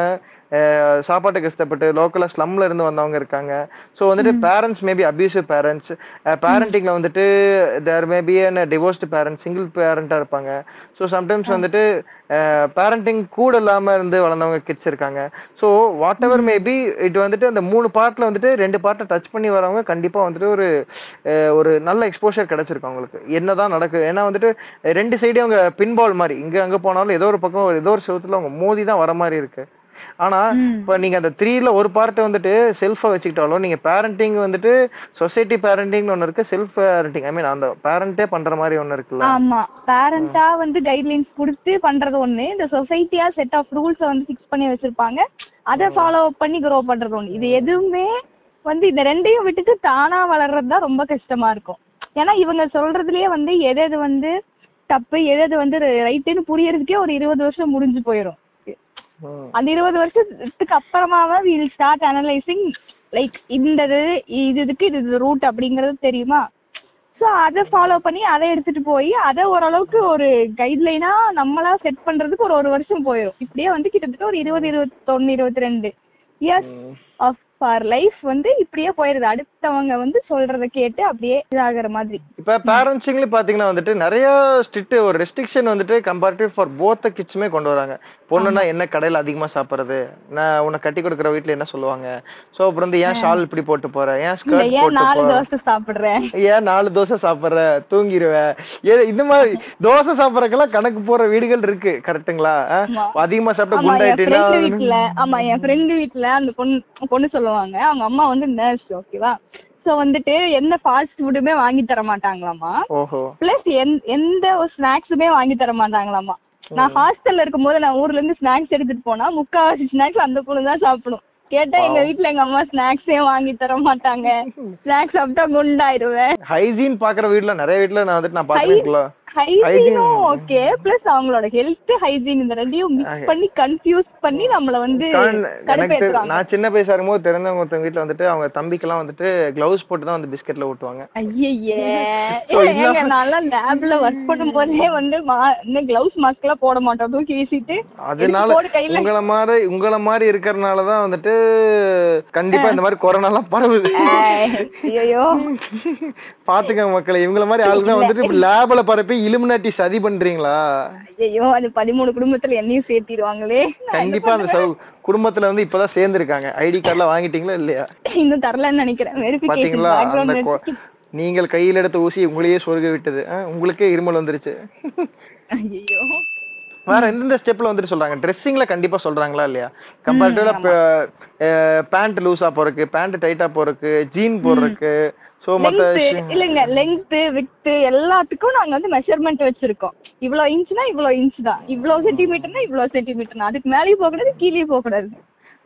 சாப்பாட்டு கஷ்டப்பட்டு லோக்கலா ஸ்லம்ல இருந்து வந்தவங்க இருக்காங்க. ஸோ வந்துட்டு பேரண்ட்ஸ் மேபி அபியூசிவ் பேரண்ட்ஸ், பேரண்டிங்ல வந்துட்டு there maybe divorced parents, single பேரண்டா இருப்பாங்க. ஸோ சம்டைம்ஸ் வந்துட்டு பேரண்டிங் கூட இல்லாம இருந்து வளர்ந்தவங்க கிட்ஸ் இருக்காங்க. So whatever maybe it வந்துட்டு அந்த மூணு பார்ட்ல வந்துட்டு ரெண்டு பார்ட்டை டச் பண்ணி வரவங்க கண்டிப்பா வந்துட்டு ஒரு ஒரு நல்ல எக்ஸ்போஷர் கிடைச்சிருக்கும் அவங்களுக்கு என்னதான் நடக்குது. ஏன்னா வந்துட்டு ரெண்டு சைடு அவங்க பின்பால் மாதிரி இங்க அங்க போனாலும் ஏதோ ஒரு பக்கம் ஏதோ ஒரு செவத்துல அவங்க மோதி தான் வர மாதிரி இருக்கு. ஆனா இப்ப நீங்க அந்த த்ரீல ஒரு பார்ட்ட வந்துட்டு செல்ஃபா வச்சுக்கிட்டாலும் நீங்க பேரண்டிங் வந்துட்டு சொசைட்டி பேரண்டிங் ஒண்ணு இருக்கு, செல்ஃப் பேரண்டிங் ஐ மீன் அந்த பேரண்டே பண்ற மாதிரி ஒண்ணு இருக்குல்ல. ஆமா, பேரண்டா வந்து கைட்லைன்ஸ் கொடுத்து பண்றது ஒண்ணு, இந்த சொசைட்டியா செட் ஆஃப் ரூல்ஸ் வந்து ஃபிக்ஸ் பண்ணி வச்சிருப்பாங்க, அதை ஃபாலோ பண்ணி க்ரோ பண்றது ஒண்ணு. இது எதுவுமே வந்து இந்த ரெண்டையும் விட்டுட்டு தானா வளர்றதுதான் ரொம்ப கஷ்டமா இருக்கும். ஏன்னா இவங்க சொல்றதுலயே வந்து எது எது வந்து தப்பு எது எது வந்து ரைட்டுன்னு புரியறதுக்கே ஒரு இருபது வருஷம் முடிஞ்சு போயிரும். அந்த இருபது வருஷத்துக்கு அப்புறமாவே we'll start analyzing like இந்த இது இதுக்கு இது ரூட் அப்படிங்கறது தெரியுமா. சோ அதை ஃபாலோ பண்ணி அதை எடுத்துட்டு போய் அதை ஓரளவுக்கு ஒரு கைட்லைனா நம்மளா செட் பண்றதுக்கு ஒரு ஒரு வருஷம் போயிடும். இப்படியே வந்து கிட்டத்தட்ட ஒரு இருபது இருபத்தொன்னு இருபத்தி ரெண்டு இயர்ஸ் ஆஃப் ஆர் லைஃப் வந்து இப்படியே போயிருது அடுத்தவங்க வந்து சொல்றத கேட்டு அப்படியே இதாகிற மாதிரி. இப்ப பேரண்ட்ஸுங்களே பாத்தீங்கன்னா வந்துட்டு நிறைய ஸ்ட்ரிக்ட் ஒரு ரெஸ்ட்ரிக்ஷன் வந்துட்டு கம்பேரிட்டிவ் ஃபார் போத் கிட்ஸ்மே கொண்டு வராங்க. பொண்ணுன்னா என்ன கடையில அதிகமா சாப்பிடுறது, நான் உன்னை கட்டி கொடுக்குற வீட்டுல என்ன சொல்லுவாங்க, சோ அப்புறம் வந்து ஏன் ஷால் இப்படி போட்டு போற, ஏன் ஸ்கர்ட் போட்டு தோசை சாப்பிடுற, ஏன் நாலு தோசை சாப்பிடுற தூங்கிடுவேன், இந்த மாதிரி தோசை சாப்பிடறக்கெல்லாம் கணக்கு போற வீடுகள் இருக்கு. கரெக்டுங்களா? அதிகமா சாப்பிட்ட குண்டாயிட்டீங்களா? ஆமா, என் ஃப்ரெண்ட் வீட்டுல அந்த பொண்ணு பொண்ணு சொல்லுவாங்க அவங்க அம்மா வந்து நர்ஸ், ஓகேவா. சோ வந்துட்டு எந்த ஃபாஸ்ட் ஃபுட்டுமே வாங்கி தர மாட்டாங்களாமா, பிளஸ் எந்த ஸ்நாக்ஸுமே வாங்கி தர மாட்டாங்களாமா. நான் ஹாஸ்டல்ல இருக்கும் போது நான் ஊர்ல இருந்து ஸ்நாக்ஸ் எடுத்துட்டு போனா முக்காவாசி ஸ்நாக்ஸ் அந்த பொண்ணு தான் சாப்பிடும். கேட்டா எங்க வீட்டுல எங்க அம்மா ஸ்நாக்ஸே வாங்கி தர மாட்டாங்க, ஸ்நாக்ஸ் சாப்பிட்டா குண்டாயிருவேன். ஹைஜீன் பாக்குற வீட்டுல நிறைய வீட்டுல நான் வந்துட்டு நான் பாக்குறேன். ஹைஜீனும் ஓகே பிளஸ் அவங்களோட ஹெல்த் ஹைஜீன் இந்த ரெண்டையும் மிக்ஸ் பண்ணி கன்ஃபியூஸ் பண்ணி நம்மள வந்து கடுப்பேத்துறாங்க. நான் சின்ன பையசா இருக்கும்போது தெரிஞ்சவங்க ஒருத்தவங்க வீட்டுல வந்துட்டு அவங்க தம்பிக்கெல்லாம் வந்துட்டு கிளவுஸ் போட்டு தான் வந்து பிஸ்கெட்ல ஊட்டுவாங்க. ஐயையே, ஏங்க நான்லாம் லேப்ல வர்க் பண்ணும் போதே வந்து கிளவுஸ் மாஸ்க் எல்லாம் போட மாட்டோம், தூக்கி வீசிட்டு. அதனால உங்கள மாதிரி உங்கள மாதிரி இருக்கிறதுனாலதான் வந்துட்டு கண்டிப்பா இந்த மாதிரி கொரோனா எல்லாம் பரவுது. ஐயோ பாத்துக்க மக்களை, இவங்கள மாதிரி ஆளுதான் வந்துட்டு லேப்ல பரப்பி இலுமினாட்டி சதி பண்றீங்களா? ஐயோ, அது பதிமூணு குடும்பத்துல என்னையும் சேர்த்திடுவாங்களே. கண்டிப்பா அந்த குடும்பத்துல வந்து இப்பதான் சேர்ந்திருக்காங்க. ஐடி கார்டுல வாங்கிட்டீங்களா இல்லையா? இன்னும் தரலன்னு நினைக்கிறேன். நீங்கள் கையில எடுத்த ஊசி உங்களையே சொருக விட்டது, உங்களுக்கே இருமல் வந்துருச்சு. ஐயோ, வேற எந்தெந்த ஸ்டெப்ல வந்துட்டு சொல்றாங்க? ட்ரெஸ்ஸிங்ல கண்டிப்பா சொல்றாங்களா இல்லையா? கம்பேரிட்டிவ்லா பேண்ட் லூஸா போறதுக்கு, பேண்ட் டைட்டா போறதுக்கு, ஜீன் போடுறதுக்கு, இல்லங்க லெங்த் வித் எல்லாத்துக்கும் நாங்க வந்து மெஷர்மெண்ட் வச்சிருக்கோம். இவ்வளவு இன்ச்னா இவ்வளவு இன்ச் தான், இவ்வளவு சென்டிமீட்டர்னா இவ்வளவு சென்டிமீட்டர், அதுக்கு மேலேயும் போக கூடாது கீழே போக கூடாது.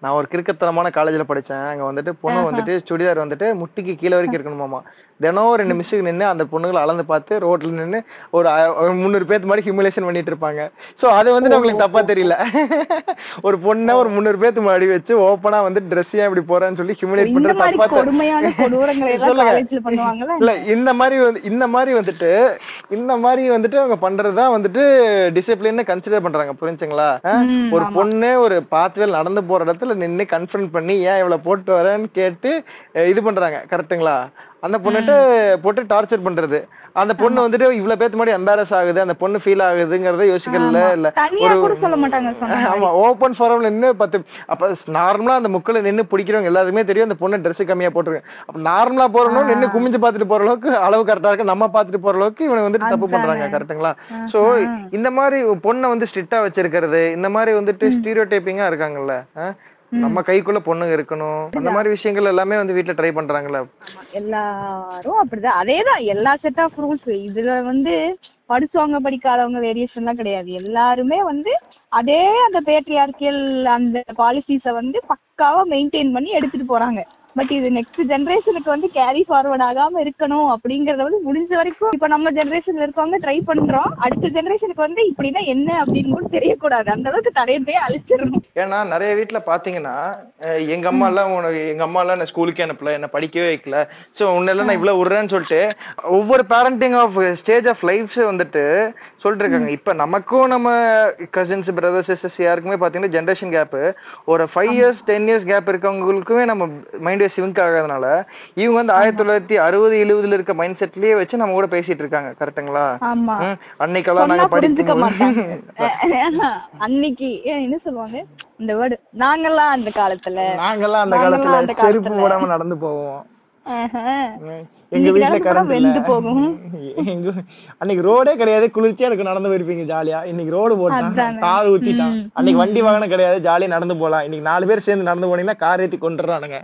நான் ஒரு கிரிக்கெட் காலேஜ்ல படிச்சேன். அங்க வந்துட்டு பொண்ணு வந்துட்டு சுடிதார் வந்துட்டு முட்டிக்கு கீழே வரைக்கும் இருக்கணுமாமா. தினம் ரெண்டு மிஸ்ஸுக்கு நின்று அந்த பொண்ணுங்களை அளந்து பார்த்து ரோட்ல நின்று ஒரு முந்நூறு பேர்த்து மாதிரி ஹியூமிலேஷன் பண்ணிட்டு இருப்பாங்க. சோ அது வந்து அவங்களுக்கு தப்பா தெரியல, ஒரு பொண்ணை ஒரு முந்நூறு பேர்த்து முன்னாடி வச்சு ஓப்பனா வந்து ட்ரெஸ் ஏன் இப்படி போறான்னு சொல்லி ஹியூமிலேட் பண்றது தப்பா தெரியல. இல்ல இந்த மாதிரி இந்த மாதிரி வந்துட்டு இந்த மாதிரி வந்துட்டு அவங்க பண்றதுதான் வந்துட்டு டிசிப்ளின் கன்சிடர் பண்றாங்க. புரிஞ்சுங்களா? ஒரு பொண்ணு ஒரு பாத்துல நடந்து போற இடத்துல நின்னு கன்ஃபரன்ட் பண்ணி ஏன் இவ்வளவு போட்டு வரேன்னு கேட்டு இது பண்றாங்க. கரெக்ட்டுங்களா? அந்த பொண்ணுட்டு போட்டு டார்ச்சர் பண்றது, அந்த பொண்ணு வந்துட்டு இவ்வளவு பேத்து மாதிரி எம்பாரஸ் ஆகுது, அந்த பொண்ணு ஃபீல் ஆகுதுங்கறத யோசிக்கல. இல்ல ஒரு சொல்ல மாட்டாங்க. ஆமா, ஓபன் ஃபோரம்ல நின்னு பத்து அப்ப நார்மலா அந்த முக்கில நின்னு பிடிக்கிறவங்க எல்லாருமே தெரியும் அந்த பொண்ணு ட்ரெஸ் கம்மியா போட்டுருக்கு. அப்ப நார்மலா போறணும் நின்னு குமிஞ்சு பாத்துட்டு போற அளவுக்கு அளவு கரெக்டா இருக்கு, நம்ம பாத்துட்டு போற அளவுக்கு இவனை வந்துட்டு தப்பு பண்றாங்க. கரெக்ட்டுங்களா? சோ இந்த மாதிரி பொண்ணை வந்து ஸ்ட்ரிக்டா வச்சிருக்கிறது, இந்த மாதிரி வந்துட்டு ஸ்டீரியோடைப்பிங்கா இருக்காங்கல்ல, நம்ம கைக்குள்ள பொண்ணுங்க இருக்கணும், அந்த மாதிரி விஷயங்கள் எல்லாமே வந்து வீட்டுல ட்ரை பண்றாங்களா எல்லாரும்? அப்படிதான், அதேதான் எல்லா செட் ஆஃப் ரூல்ஸ். இதுல வந்து படிச்சவங்க படிக்காதவங்க வேரியேஷன் எல்லாம் கிடையாது, எல்லாருமே வந்து அதே அந்த பேட்ரியார்கியல் அந்த பாலிசிஸ வந்து பக்காவா மெயின்டைன் பண்ணி எடுத்துட்டு போறாங்க. பட் இது நெக்ஸ்ட் ஜெனரேஷனுக்கு வந்து கேரி ஃபார்வர்ட் ஆகாம இருக்கணும் அப்படிங்கறத வந்து முடிஞ்ச வரைக்கும் இப்ப நம்ம ஜெனரேஷன்ல இருக்கவங்க ட்ரை பண்றோம். அடுத்த ஜெனரேஷனுக்கு வந்து இப்படின்னா என்ன அப்படின்னு கூட தெரியக்கூடாது, அந்த அளவுக்கு தடையவே அழிச்சிடணும். ஏன்னா நிறைய வீட்டுல பாத்தீங்கன்னா எங்க அம்மா எல்லாம் எங்க அம்மா எல்லாம் நான் ஸ்கூலுக்கே அனுப்பல, என்ன படிக்கவே வைக்கல, சோ உன்னெல்லாம் நான் இவ்வளவு விடுறேன்னு சொல்லிட்டு ஒவ்வொரு parenting of stage of lives வந்துட்டு சொல்லிட்டு இருக்காங்க. இப்ப நமக்கும் நம்ம கசின்ஸ் பிரதர்ஸ் சிஸ்டர்ஸ் யாருக்குமே பாத்தீங்கன்னா ஜென்ரேஷன் கேப் ஒரு five years ten years gap இருக்கவங்களுக்குமே நம்ம மைண்ட் சிங்க் ஆகாதனால இவங்க வந்து ஆயிரத்தி தொள்ளாயிரத்தி அறுபது எழுபதுல இருக்க மைண்ட் செட்லயே வச்சு நம்ம கூட பேசிட்டு இருக்காங்க. கரெக்டுங்களா? அன்னைக்கெல்லாம் நாங்க படிச்சுக்க இந்த வேர்டு நாங்கெல்லாம் அந்த காலத்துல நாங்கெல்லாம் அந்த காலத்துல செருப்பு போடாம நடந்து போவோம். எங்க வீட்டுல கரண்ட் இல்ல போகும், அன்னைக்கு ரோடே கிடையாது, குளிர்ச்சியா இருக்கு, நடந்து போயிருப்பீங்க ஜாலியா. இன்னைக்கு ரோடு போட்டான், கார் ஊத்திட்டான். அன்னைக்கு வண்டி வாகனம் கிடையாது, ஜாலியா நடந்து போலாம். இன்னைக்கு நாலு பேர் சேர்ந்து நடந்து போனீங்கன்னா கார் ஏத்தி கொண்டுறானுங்க.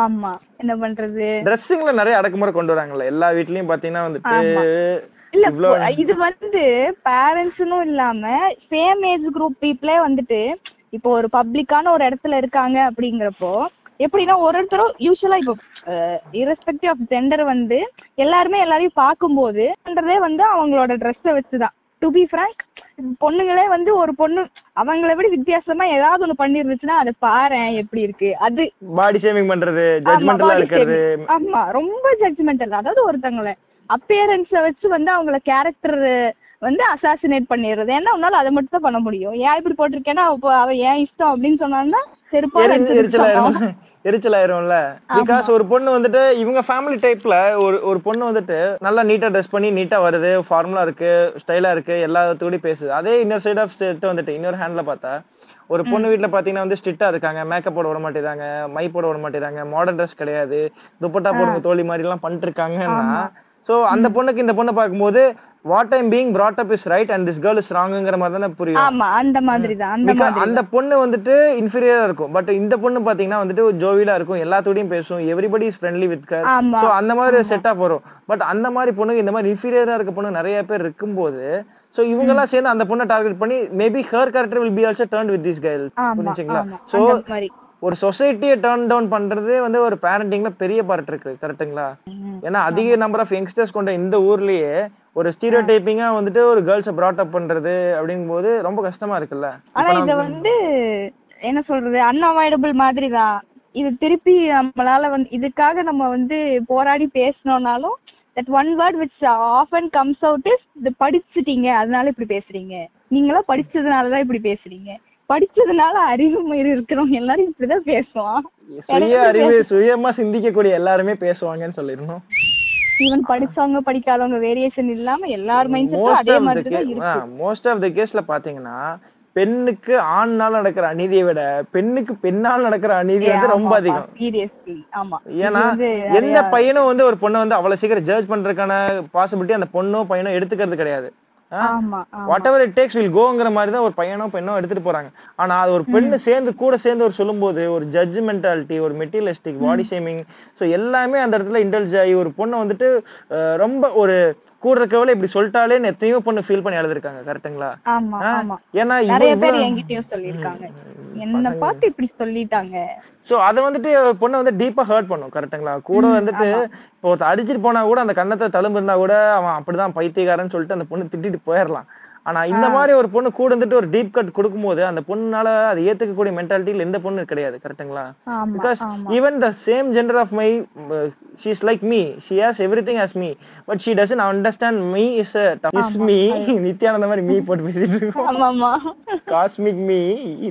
ஆமா, என்ன பண்றது? டிரெஸ்ஸிங்ல நிறைய அடக்குமுறை கொண்டு வராங்கல்ல எல்லா வீட்லயும் பாத்தீங்கன்னா வந்துட்டு. இல்ல, இது வந்து பேரண்ட்ஸ்னு இல்லாம சேம் ஏஜ் குரூப் பீப்புளே வந்துட்டு இப்போ ஒரு பப்ளிக்கான ஒரு இடத்துல இருக்காங்க அப்படிங்கிறப்போ எப்படின்னா ஒரு ஒருத்தரும் யூஸ்வலா இப்போ இரெஸ்பெக்டிவ் ஆஃப் ஜெண்டர் வந்து எல்லாருமே எல்லாரையும் பார்க்கும்போது வந்து அவங்களோட ட்ரெஸ்ஸை வச்சுதான். டு பி ஃப்ராங்க், பொண்ணுங்களே வந்து ஒரு பொண்ணு அவங்களை விட வித்தியாசமா ஏதாவது ஒண்ணு பண்ணிருந்துச்சுன்னா அதை பாரு எப்படி இருக்கு, அது பாடி ஷேமிங் பண்றது, ஜட்ஜ்மென்ட்டலா இருக்குது. ஆமா, ரொம்ப ஜட்ஜ்மென்ட்டல். அதாவது ஒருத்தங்களை அப்பியரன்ஸை வச்சு வந்து அவங்கள கேரக்டர் வந்து அசாசினேட் பண்ணிடுறது. ஏன்னா உன்னால அதை மட்டும் தான் பண்ண முடியும். ஏன் இப்படி போட்டிருக்கேன்னா அவ ஏன் இஷ்டம் அப்படின்னு சொன்னான்னா செருப்பா எரிச்சல் ஆயிரும்ல. பிகாஸ் ஒரு பொண்ணு வந்துட்டு இவங்க ஃபேமிலி டைப்ல ஒரு ஒரு பொண்ணு வந்துட்டு நல்லா நீட்டா ட்ரெஸ் பண்ணி நீட்டா வருது, ஃபார்முலா இருக்கு, ஸ்டைலா இருக்கு, எல்லாத்தோடய பேசுது. அதே இன்னொரு சைட் ஆஃப் ஸ்டேட் வந்துட்டு இன்னொரு ஹேண்ட்ல பார்த்தா ஒரு பொண்ணு வீட்டுல பாத்தீங்கன்னா வந்து ஸ்ட்ரிக்டா இருக்காங்க, மேக்கப் போட விட மாட்டேறாங்க, மை போட விட மாட்டேறாங்க, மாடர்ன் ட்ரெஸ் கிடையாது, துப்பட்டா போடுங்க தோழி மாதிரி எல்லாம் பண்ணிட்டு இருக்காங்கன்னா. சோ அந்த பொண்ணுக்கு இந்த பொண்ணை பார்க்கும்போது what I'm being brought up is right and this girl is wrongங்கற மாதிரி தான் புரியும். ஆமா, அந்த மாதிரி தான். அந்த மாதிரி அந்த பொண்ணு வந்துட்டு இன்ஃபீரியரா இருக்கும். பட் இந்த பொண்ணு பாத்தீங்கன்னா வந்துட்டு ஜோவிலா இருக்கும், எல்லாத்தோடயும் பேசும், everybody is friendly with her. So அந்த மாதிரி செட்டா போறோம். பட் அந்த மாதிரி பொண்ணுக்கு இந்த மாதிரி இன்ஃபீரியரா இருக்க பொண்ணு நிறைய பேர் இருக்கும்போது சோ இவங்க எல்லாம் சேர்ந்து அந்த பொண்ணை டார்கெட் பண்ணி maybe her character will be also turned with this girl. புரிஞ்சீங்களா? சோ ஒரு சொசைட்டியை டர்ன் டவுன் பண்றதே வந்து ஒரு பேரண்டிங்ல பெரிய பார்ட் இருக்கு. கரெக்டுங்களா? ஏன்னா அதிக நம்பர் ஆஃப் யங்ஸ்டர்ஸ் கொண்ட இந்த ஊர்லயே ஒரு ஸ்டீரியோடைப்பிங்கா வந்துட்டு ஒரு கேர்ள்ஸ் பிராட் அப் பண்றது அப்படிங்கும்போது ரொம்ப கஷ்டமா இருக்குல்ல. ஆனா இது வந்து என்ன சொல்றது, அன்அவாய்டபிள் மாதிரி தான் இது. திருப்பி நம்மளால வந்து இதுக்காக நம்ம வந்து போராடி பேசணும்னாலும் that one word which often comes out is the படிச்சிட்டீங்க அதனால இப்படி பேசுறீங்க, நீங்களா படிச்சதுனாலதான் இப்படி பேசுறீங்க, படிச்சதுனால அறிவு மயிறு இருக்கிறவங்க எல்லாரும் இப்படிதான் பேசுவான். சுய அறிவு சுயமா சிந்திக்கக்கூடிய எல்லாருமே பேசுவாங்கன்னு சொல்லிடணும். ஈவன் படிச்சவங்க படிக்காதவங்க வேரியேஷன் இல்லாம எல்லார் மைண்ட் செட்டும் அதே மாதிரி தான் இருக்கு. மோஸ்ட் ஆஃப் தி கேஸ்ல பாத்தீங்கன்னா பெண்ணுக்கு ஆண்னால நடக்கிற அநீதியை விட பெண்ணுக்கு பெண்ணால் நடக்கிற அநீதி வந்து ரொம்ப அதிகம். ஆமா, ஏன்னா எந்த பையனும் வந்து ஒரு பொண்ணை வந்து அவ்வளவு சீக்கிரம் ஜட்ஜ் பண்றதுக்கான பாசிபிலிட்டி அந்த பொண்ணோ பையனோ எடுத்துக்கிறது கிடையாது. whatever it takes will goங்கற மாதிரி தான் ஒரு பையனோ பெண்ணோ எடுத்துட்டு போறாங்க. ஆனா அது ஒரு பெண்ணு சேர்ந்து கூட சேர்ந்து ஒரு சொல்லும்போது ஒரு ஜட்ஜ்மெண்டாலிட்டி, ஒரு மெட்டீரியலிஸ்டிக் பாடி ஷேமிங், சோ எல்லாமே அந்த இடத்துல இன்டல்ஜ் ஆகி ஒரு பொண்ணை வந்துட்டு ரொம்ப ஒரு கூட இருக்கவளை இப்படி சொல்லிட்டாலே எத்தனையோ பொண்ணு ஃபீல் பண்ணி எழுதிருக்காங்க. கரெக்டுங்களா? ஏன்னா என்ன பார்த்து இப்படி சொல்லிட்டாங்க. சோ அதை வந்துட்டு பொண்ணை வந்து டீப்பா ஹர்ட் பண்ணும். கரெக்டுங்களா? கூட வந்துட்டு இப்போ ஒருத்த அடிச்சுட்டு போனா கூட அந்த கண்ணத்தை தழும்பு இருந்தா கூட அவன் அப்படிதான் பைத்தியக்காரன்னு சொல்லிட்டு அந்த பொண்ணு திட்டிட்டு போயிடலாம். ஆனா இந்த மாதிரி ஒரு பொண்ணு கூட வந்துட்டு ஒரு டீப் கட் கொடுக்கும்போது அந்த பொண்ணால அதை ஏத்துக்கக்கூடிய மென்டாலிட்டியில எந்த பொண்ணு கிடையாது. கரெக்டுங்களா? Because even the same gender of my she is like me, she has everything as me but she doesn't understand me is a is me. Nithyananda மாதிரி மீ போட்டு பேசிட்டு இருக்கோம். ஆமா ஆமா, காஸ்மிக் மீ,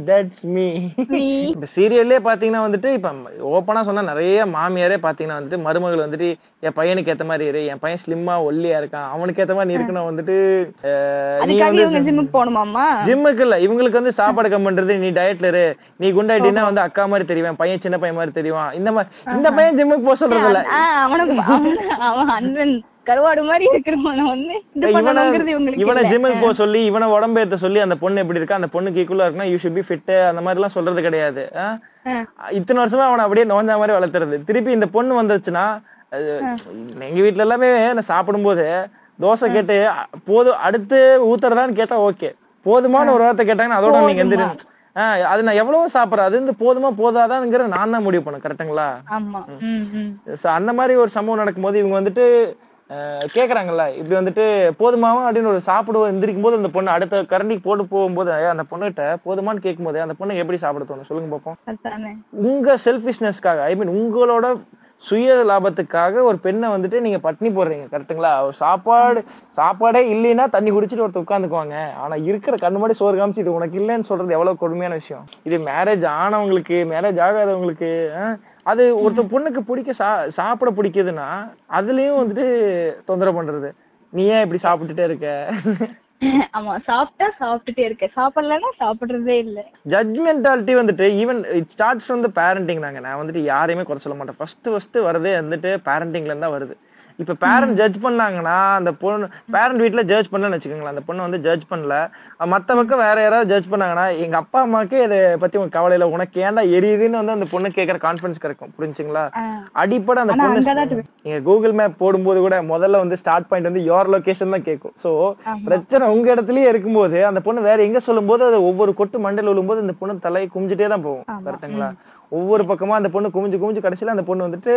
தட்ஸ் மீ. இந்த சீரியல்லே பாத்தீங்கன்னா வந்துட்டு இப்ப ஓப்பனா சொன்னா நிறைய மாமியாரே பாத்தீங்கன்னா வந்துட்டு மருமகள் வந்துட்டு என் பையனுக்கு ஏத்த மாதிரி இரு, என் பையன் ஸ்லிம்மா ஒல்லியா இருக்கான், அவனுக்கு ஏத்த மாதிரி இருக்குன்னா வந்துட்டு ஜிம்முக்கு இல்ல இவங்களுக்கு வந்து சாப்பாடு கம் பண்றது, நீ டயட்ல இரு, நீ குண்டாயிட்டீங்கன்னா வந்து அக்கா மாதிரி தெரியும், பையன் சின்ன பையன் மாதிரி தெரியும், இந்த மாதிரி இந்த பையன் ஜிம்முக்கு போக சொல்றது இல்ல, கருவாடு மாதிரி இருக்கிறவனுக்கு போக சொல்லி இவனை உடம்பு ஏத்த சொல்லி அந்த பொண்ணு எப்படி இருக்கா, அந்த பொண்ணுக்கு ஈக்குவலா இருக்குன்னா யூ ஷுட் பி ஃபிட், அந்த மாதிரி எல்லாம் சொல்றது கிடையாது. இத்தனை வருஷமா அவனை அப்படியே நோஞ்சா மாதிரி வளர்த்துறது. திருப்பி இந்த பொண்ணு வந்துச்சுன்னா எங்க வீட்டுல எல்லாமே சாப்பிடும் போது தோசை கேட்டு போதும் அடுத்து ஊத்துறதான்னு கேட்டா ஓகே, போதுமான ஒரு வார்த்தை கேட்டாங்கன்னா அதோட நீங்க எந்திரிச்சு அது நான் எவ்வளவு சாப்பிடறேன், அது வந்து போதுமா போதாதான்ங்கிற நான் தான் முடிவு பண்ணேன். கரெக்டுங்களா? அந்த மாதிரி ஒரு சம்பவம் நடக்கும்போது இவங்க வந்துட்டு கேக்குறாங்கல்ல, இப்படி வந்துட்டு போதுமாவா அப்படின்னு ஒரு சாப்பிடுவோம் எந்திரிக்கும் போது அந்த பொண்ணு அடுத்த கரண்டிக்கு போட்டு போகும்போது அந்த பொண்ணுகிட்ட போதுமான்னு கேட்கும் போது அந்த பொண்ணு எப்படி சாப்பிட தோணும் சொல்லுங்க பாப்போம். உங்க செல்பிஷ்னஸ்க்காக, ஐ மீன் உங்களோட சுய லாபத்துக்காக ஒரு பெண்ணை வந்துட்டு நீங்க பட்னி போடுறீங்க. கரெக்டுங்களா? சாப்பாடு சாப்பாடே இல்லைன்னா தண்ணி குடிச்சிட்டு ஒருத்தர் உட்காந்துக்குவாங்க. ஆனா இருக்கிற கண்ணு முன்னாடி சோறு காமிச்சு இது உனக்கு இல்லைன்னு சொல்றது எவ்வளவு கொடுமையான விஷயம். இது மேரேஜ் ஆனவங்களுக்கு, மேரேஜ் ஆகாதவங்களுக்கு அது ஒருத்தர் பொண்ணுக்கு பிடிக்க சா சாப்பிட பிடிக்குதுன்னா அதுலயும் வந்துட்டு தொந்தரவு பண்றது. நீ ஏன் இப்படி சாப்பிட்டுட்டே இருக்க? ஆமா, சாப்பிட்டா சாப்பிட்டுட்டே இருக்க, சாப்பிடலன்னா சாப்பிடுறதே இல்ல. ஜட்மெண்டாலிட்டி வந்துட்டு ஈவன் இட் ஸ்டார்ட்ஸ் வந்து பேரண்டிங் தாங்க. நான் வந்துட்டு யாரையுமே குறை சொல்ல மாட்டேன். ஃபர்ஸ்ட் ஃபர்ஸ்ட் வரதே வந்துட்டு பேரண்டிங்ல இருந்தா வருது. இப்ப பேரண்ட் ஜட்ஜ் பண்ணாங்கன்னா அந்த பொண்ணு பேரண்ட் வீட்டுல ஜட்ஜ் பண்ணலன்னு வச்சுக்கோங்களேன், அந்த பொண்ணு வந்து ஜட்ஜ் பண்ணல, மத்த பக்கம் வேற யாராவது ஜட்ஜ் பண்ணாங்கன்னா எங்க அப்பா அம்மாக்கே இதை பத்தி உங்க கவலை இல்ல, உனக்கு ஏன்டா எரியுதுன்னு வந்து அந்த பொண்ணு கேட்கற கான்ஃபிடன்ஸ் கிடைக்கும். புரிஞ்சுங்களா? அடிப்படை அந்த பொண்ணு நீங்க கூகுள் மேப் போடும்போது கூட முதல்ல வந்து ஸ்டார்ட் பாயிண்ட் வந்து யோர் லொகேஷன் தான் கேட்கும். சோ பிரச்சனை உங்க இடத்துலயே இருக்கும்போது அந்த பொண்ணு வேற எங்க சொல்லும் போது அது ஒவ்வொரு கொட்டு மண்டையில விழும்போது அந்த பொண்ணு தலையை குமிஞ்சிட்டே தான் போகும். கரெக்டுங்களா? ஒவ்வொரு பக்கமா அந்த பொண்ணு குமிஞ்சு குமிஞ்சு கடைசியில அந்த பொண்ணு வந்துட்டு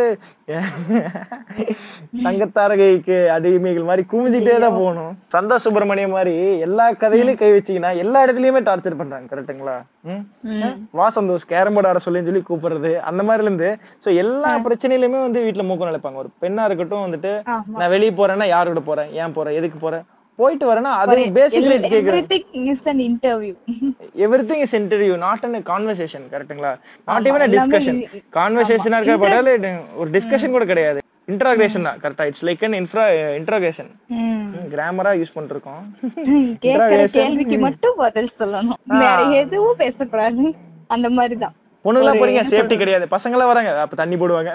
தங்கத்தாரகைக்கு அடிமைகள் மாதிரி குமிஞ்சிட்டே தான் போகணும். சந்தா சுப்பிரமணியம் மாதிரி எல்லா கதையிலயும் கை வச்சீங்கன்னா எல்லா இடத்துலயுமே டார்ச்சர் பண்றாங்க. கரெக்டுங்களா? வா சந்தோஷ் கேரம் போர்டு ஆட சொல்லி சொல்லி கூப்பிடுறது அந்த மாதிரில இருந்து சோ எல்லா பிரச்சனையிலுமே வந்து வீட்டுல மூக்கம் நினைப்பாங்க. ஒரு பெண்ணா இருக்கட்டும் வந்துட்டு நான் வெளியே போறேன்னா யாரோட போறேன், ஏன் போறேன், எதுக்கு போறேன், போயிட்டு வரேன்னா அது basically everything is an interview, everything is interview not an conversation. கரெக்ட்டுங்களா? not even a discussion. கான்வர்சேஷனா இருக்க போறால ஒரு டிஸ்கஷன் கூட கிடையாது, இன்டராக்ஷன் தான். கரெக்ட்டா? It's like an infra interaction. கிராமரா யூஸ் பண்ணிருக்கோம். கேக்குற கேள்விக்கு மட்டும் பதில் சொல்லணும், வேற எதுவும் பேச கூடாது. அந்த மாதிரி தான் பொண்ணுங்களா போறீங்க, சேஃப்டி கிடையாது, பசங்களா வராங்க அப்ப தண்ணி போடுவாங்க,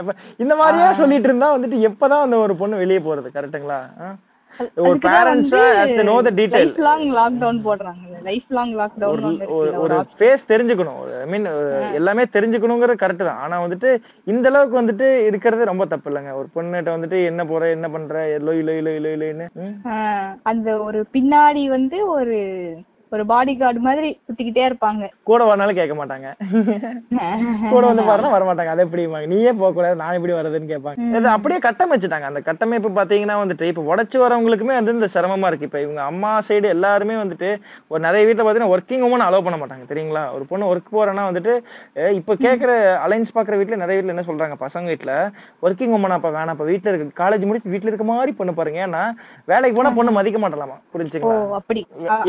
இந்த மாதிரியா சொல்லிட்டு இருந்தா வந்துட்டு எப்பதான் அந்த ஒரு பொண்ணு வெளியே போறது? கரெக்ட்டுங்களா? ஒரு ஸ்பேஸ் தெரிஞ்சுக்கணும், ஐ மீன் எல்லாமே தெரிஞ்சுக்கணுங்கிற கரெக்ட் தான். ஆனா வந்துட்டு இந்த அளவுக்கு வந்துட்டு இருக்கிறது ரொம்ப தப்பு இல்லைங்க. ஒரு பொண்ணுகிட்ட வந்துட்டு என்ன போற என்ன பண்ற எல்லோ இலோ இலோ இலோ இல்லைன்னு அந்த ஒரு பின்னாடி வந்து ஒரு ஒரு பாடி கார்டு மாதிரி சுத்திக்கிட்டே இருப்பாங்க. கூட வரனாலும் கேட்க மாட்டாங்க, கூட வந்து பாருன்னா வரமாட்டாங்க. அதை எப்படி நீயே போக கூடாது, நான் எப்படி வர்றதுன்னு கேட்பாங்க. அப்படியே கட்டமைச்சுட்டாங்க. அந்த கட்டமைப்பு பாத்தீங்கன்னா வந்துட்டு இப்ப உடச்சு வரவங்களுக்குமே வந்து இந்த சிரமமா இருக்கு. இப்ப இவங்க அம்மா சைடு எல்லாருமே வந்துட்டு ஒரு நிறைய வீட்டுல பாத்தீங்கன்னா ஒர்க்கிங் உமன் அலோவ் பண்ண மாட்டாங்க. தெரியுங்களா? ஒரு பொண்ணு ஒர்க் போறேன்னா வந்துட்டு இப்ப கேட்கற அலைன்ஸ் பாக்குற வீட்டுல நிறைய வீட்டுல என்ன சொல்றாங்க, பசங்க வீட்டுல ஒர்க்கிங் உமன் அப்ப வேணாம், அப்ப வீட்டுல இருக்கு, காலேஜ் முடிச்சு வீட்டுல இருக்க மாதிரி பொண்ணு பாருங்க, ஏன்னா வேலைக்கு போனா பொண்ணு மதிக்க மாட்டலாமா. புரிஞ்சுங்களா?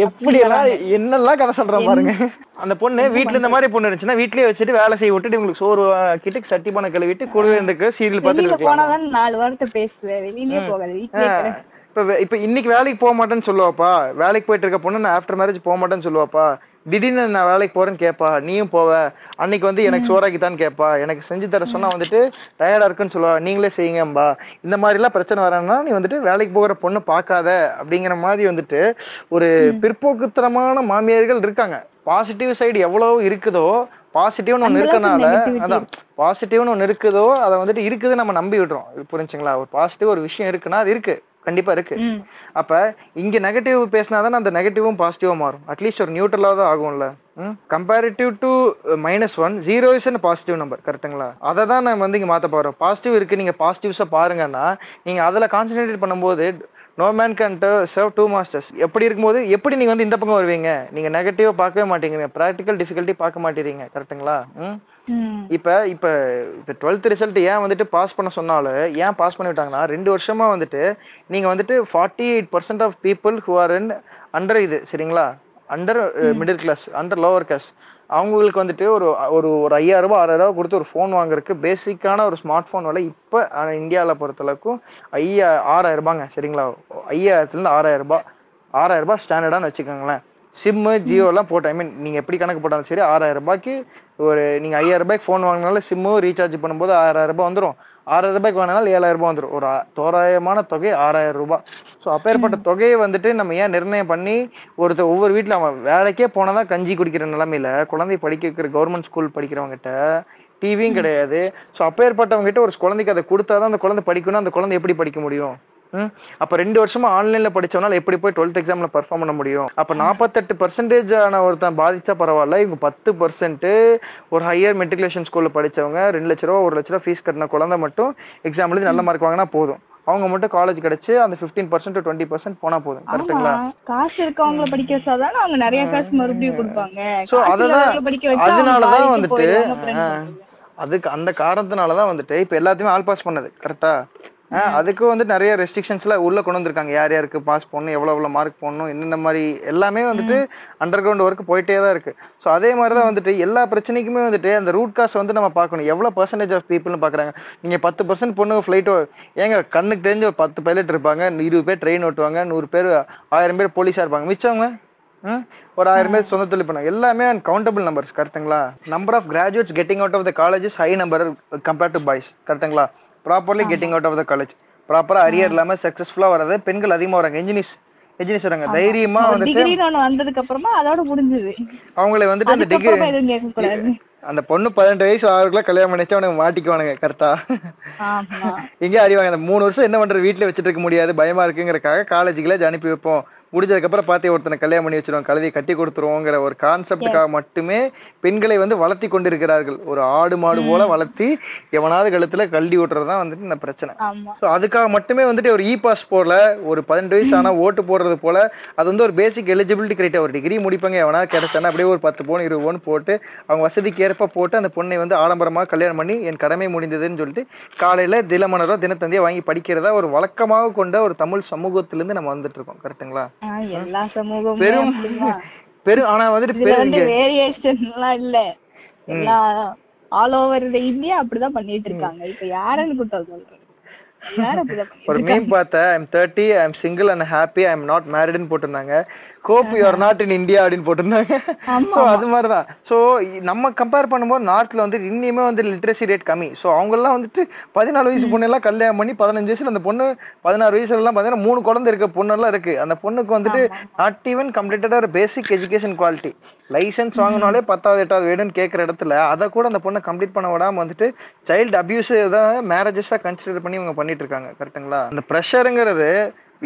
எப்படி எல்லாம் என்னெல்லாம் கதை சொல்ற பாருங்க. அந்த பொண்ணு வீட்டுல இந்த மாதிரி பொண்ணு இருந்துச்சுன்னா வீட்லயே வச்சுட்டு வேலை செய்ய விட்டுட்டு உங்களுக்கு சோறு கிட்ட சட்டி பானை கழுவிட்டு குழுவிட்டு சீரியல் பார்த்துட்டு நாலு வாரத்தை பேசுவேன். இப்ப இப்ப இன்னைக்கு வேலைக்கு போக மாட்டேன்னு சொல்லுவாப்பா, வேலைக்கு போயிட்டு இருக்க பொண்ணு நான் ஆப்டர் மேரேஜ் போக மாட்டேன்னு சொல்லுவாப்பா, திடீர்னு நான் வேலைக்கு போறேன்னு கேட்பா, நீயும் போவ, அன்னைக்கு வந்து எனக்கு சோறாக்கித்தான்னு கேட்பா, எனக்கு செஞ்சு தர சொன்னா வந்துட்டு டயர்டா இருக்குன்னு சொல்லுவா, நீங்களே செய்யுங்கம்பா. இந்த மாதிரி எல்லாம் பிரச்சனை வரேன்னா நீ வந்துட்டு வேலைக்கு போகிற பொண்ணு பாக்காத அப்படிங்கிற மாதிரி வந்துட்டு ஒரு பிற்போக்குத்தனமான மாமியார்கள் இருக்காங்க. பாசிட்டிவ் சைடு எவ்வளவு இருக்குதோ, பாசிட்டிவ்னு ஒண்ணு இருக்கனால, அதான் பாசிட்டிவ்னு ஒண்ணு இருக்குதோ அதை வந்துட்டு இருக்குது நம்ம நம்பி விடுறோம். புரிஞ்சுங்களா? ஒரு பாசிட்டிவ் ஒரு விஷயம் இருக்குன்னா அது இருக்கு, கண்டிப்பா இருக்கு. அப்ப இங்க நெகட்டிவ் பேசினாதான் அந்த நெகட்டிவும் பாசிட்டிவா மாறும், அட்லீஸ்ட் ஒரு நியூட்ரலா தான் ஆகும்ல. Comparative to minus one zero is and positive number. கரெக்டுங்களா? அதை தான் நான் வந்து இங்க மாத்த போறோம். பாசிட்டிவ் இருக்கு, நீங்க பாசிட்டிவ்ஸா பாருங்கன்னா நீங்க அதுல கான்சென்ட்ரேட் பண்ணும்போது no man can serve two masters. எப்படி இருக்கும்போது எப்படி நீங்க வந்து இந்த பக்கம் வருவீங்க, நீங்க நெகட்டிவா பார்க்கவே மாட்டீங்க, பிராக்டிகல் டிஃபிகல்ட்டி பார்க்க மாட்டேறீங்க. கரெக்டுங்களா? இப்ப இப்ப டுவெல்த் ரிசல்ட் ஏன் வந்துட்டு பாஸ் பண்ண சொன்னாலும் ஏன் பாஸ் பண்ணி விட்டாங்கன்னா ரெண்டு வருஷமா வந்துட்டு நீங்க வந்துட்டு forty eight percent of people who are in under இது சரிங்களா, under middle class, under lower class, அவங்களுக்கு வந்துட்டு ஒரு ஒரு ஒரு ஐயாயிரம் ரூபாய் ஆறாயிரம் ரூபாய் கொடுத்து ஒரு ஃபோன் வாங்குறதுக்கு பேசிக்கான ஒரு ஸ்மார்ட் ஃபோன் விலை இப்போ இந்தியாவில் பொறுத்தளவுக்கும் ஐயா ஆறாயிரம் ரூபாங்க சரிங்களா. ஐயாயிரத்துலேருந்து ஆறாயிரம் ரூபாய் ஆறாயிரம் ரூபாய் ஸ்டாண்டர்டானு வச்சுக்கோங்களேன். சிம்மு ஜியோலாம் போட்டு ஐ மீன் நீங்கள் எப்படி கணக்கு போட்டாலும் சரி ஆறாயிரம் ரூபாய்க்கு ஒரு நீங்கள் ஐயாயிரம் ரூபாய்க்கு ஃபோன் வாங்கினாலும் சிம்மு ரீசார்ஜ் பண்ணும்போது ஆறாயிரம் ரூபாய் வந்துடும், ஆறாயிரம் ரூபாய்க்கு வாங்கினாலும் ஏழாயிரம் ரூபாய் வந்துடும், ஒரு தோராயமான தொகை ஆறாயிரம் ரூபாய். ஸோ அப்பேற்பட்ட தொகையை வந்துட்டு நம்ம ஏன் நிர்ணயம் பண்ணி ஒருத்தர் ஒவ்வொரு வீட்டில் அவன் வேலைக்கே போனதான் கஞ்சி குடிக்கிற நிலைமையில குழந்தை படிக்க வைக்கிற கவர்மெண்ட் ஸ்கூல் படிக்கிறவங்ககிட்ட டிவியும் கிடையாது. ஸோ அப்பேற்பட்டவங்ககிட்ட ஒரு குழந்தைக்கு அதை கொடுத்தாதான் அந்த குழந்தை படிக்கணும், அந்த குழந்தை எப்படி படிக்க முடியும்? அப்ப ரெண்டு வருஷமா ஆன்லைன்ல படிச்சவனால எப்படி போய் டுவெல்த் எக்ஸாம்ல பெர்ஃபார்ம் பண்ண முடியும்? அப்ப நாற்பத்தெட்டு பெர்சன்டேஜ் ஆன ஒருத்தன் பாதிச்சா பரவாயில்ல, இவங்க பத்து பெர்சென்ட் ஒரு ஹையர் மெட்ரிகுலேஷன் ஸ்கூல்ல படிச்சவங்க ரெண்டு லட்ச ரூபா ஒரு லட்ச ரூபா ஃபீஸ் கட்டின குழந்தை மட்டும் எக்ஸாம் எழுதி நல்ல மார்க் வாங்கினா போதும், அவங்க மட்டும் காலேஜ் கிடைச்சு அந்த பதினைந்து சதவீதம் to இருபது சதவீதம் போனா போதும். கரெக்ட்டுங்களா? காசு இருக்கவங்க படிக்க வச்சாதான அவங்க நிறைய காசு மறுபடியும் கொடுப்பாங்க. சோ அதனால அதனால தான் வந்துட்டு அதுக்கு அந்த காரணத்தினால தான் வந்துட்டு இப்ப எல்லாத்தையுமே ஆல் பாஸ் பண்ணது. கரெக்ட்டா? அதுக்கு வந்து நிறைய ரெஸ்ட்ரிக்ஷன்ஸ்ல உள்ள கொண்டு வந்திருக்காங்க. யார் யாருக்கு பாஸ் பண்ணணும், எவ்வளவு எவ்வளவு மார்க் பண்ணணும், என்னென்ன மாதிரி எல்லாமே வந்துட்டு அண்டர் கிரவுண்ட் ஒர்க் போயிட்டே தான் இருக்கு. ஸோ அதே மாதிரிதான் வந்துட்டு எல்லா பிரச்சனைக்குமே வந்துட்டு அந்த ரூட் காஸ் வந்து நம்ம பார்க்கணும். எவ்வளவு பர்சன்டேஜ் ஆஃப் பீப்புள்னு பாக்குறாங்க. நீங்க பத்து பர்சன்ட் பொண்ணுங்க ஃபிளைட்டோ ஏங்க கண்ணுக்கு தெரிஞ்ச ஒரு பத்து பைலட் இருப்பாங்க, இருபது பேர் ட்ரெயின் ஓட்டுவாங்க, நூறு பேர் ஆயிரம் பேர் போலீஸா இருப்பாங்க, மிச்சவங்க ஒரு ஆயிரம் பேர் சொந்த தொழில் பண்ணாங்க, எல்லாமே கவுண்டபிள் நம்பர்ஸ். கரெக்ட்டுங்களா? Number of graduates getting out of the colleges high number compared to boys. கரெக்ட்டுங்களா? Properly getting out of the college, ப்ராப்பரா அரியர் இல்லாம சக்சஸ்ஃபுல்லா வராது. பெண்கள் அதிகமா வராங்க, இன்ஜினியர்ஸ் இன்ஜினியர்ஸ் வராங்க தைரியமா வந்துட்டு. அப்புறமா அதோட முடிஞ்சது அவங்களே வந்துட்டு அந்த டிகிரி அந்த பொண்ணு பதினெட்டு வயசு ஆறுக்குள்ள கல்யாணம் பண்ணிச்சு அவனுக்கு மாட்டிக்குவானுங்க. கரெக்டா? இங்கே அறிவாங்க. அந்த மூணு வருஷம் என்ன பண்றது, வீட்டுல வச்சுட்டு இருக்க முடியாது, பயமா இருக்குங்கிறக்காக காலேஜுக்குள்ள அனுப்பி வைப்போம். முடிஞ்சதுக்கு அப்புறம் பார்த்து ஒருத்தனை கல்யாணம் பண்ணி வச்சிருவோம், கழுதியை கட்டி கொடுத்துருவோங்கிற ஒரு கான்செப்டுக்காக மட்டுமே பெண்களை வந்து வளர்த்தி கொண்டிருக்கிறார்கள். ஒரு ஆடு மாடு போல வளர்த்தி எவனாவது கழுத்துல கல்வி ஓட்டுறதுதான் வந்துட்டு இந்த பிரச்சனை. ஸோ அதுக்காக மட்டுமே வந்துட்டு ஒரு இ பாஸ் போல ஒரு பதினெட்டு வயசு ஆனா ஓட்டு போடுறது போல அது வந்து ஒரு பேசிக் எலிஜிபிலிட்டி கிரைட்டா ஒரு டிகிரி முடிப்பாங்க எவனாவது கிடைச்சானா அப்படியே ஒரு பத்து போன் இருபது போன் போட்டு அவங்க வசதிக்கு ஏற்ப போட்டு அந்த பொண்ணை வந்து ஆடம்பரமாக கல்யாணம் பண்ணி என் கடமை முடிந்ததுன்னு சொல்லிட்டு காலையில தினமலரோ தினத்தந்தியா வாங்கி படிக்கிறதா ஒரு வழக்கமாக கொண்ட ஒரு தமிழ் சமூகத்திலிருந்து நம்ம வந்துட்டு இருக்கோம். கரெக்ட்டுங்களா? எல்லா சமூகமும் பெரும் பெரும் ஆனா வந்துட்டு பெரிய வேரியேஷன்லாம் இல்ல, எல்லா ஆல் ஓவர் தி இந்தியா அப்படிதான் பண்ணிட்டு இருக்காங்க. இப்ப யாரன்னு கூட்டா சொல்றேன், யார அப்படிதான் பண்ணிட்டு இருக்காங்க. மீம் பார்த்தா ஐ அம் முப்பது, ஐ அம் single and happy, I am not married ன்னு போட்டுறாங்க. கோப் you are not in India அப்படின்னு போட்டுருந்தாங்க. ஸோ அது மாதிரிதான். ஸோ நம்ம கம்பேர் பண்ணும்போது நார்த்ல வந்து இன்னுமே வந்து லிட்ரஸி ரேட் கம்மி. ஸோ அவங்க எல்லாம் வந்துட்டு பதினாலு வயசு பொண்ணு எல்லாம் கல்யாணம் பண்ணி பதினஞ்சு வயசுல அந்த பொண்ணு பதினாறு வயசுல எல்லாம் பாத்தீங்கன்னா மூணு குழந்தை இருக்க பொண்ணு எல்லாம் இருக்கு. அந்த பொண்ணுக்கு வந்துட்டு நாட் ஈவன் கம்ப்ளீட்டடா ஒரு பேசிக் எஜுகேஷன் குவாலிட்டி லைசன்ஸ் வாங்கினாலே பத்தாவது எட்டாவது வேணும்னு கேட்கற இடத்துல அதை கூட அந்த பொண்ணை கம்ப்ளீட் பண்ண விடாம வந்துட்டு சைல்டு அபியூஸ் தான் மேரேஜஸா கன்சிடர் பண்ணி இவங்க பண்ணிட்டு இருக்காங்க. கரெக்ட்டுங்களா? அந்த ப்ரெஷருங்கிறது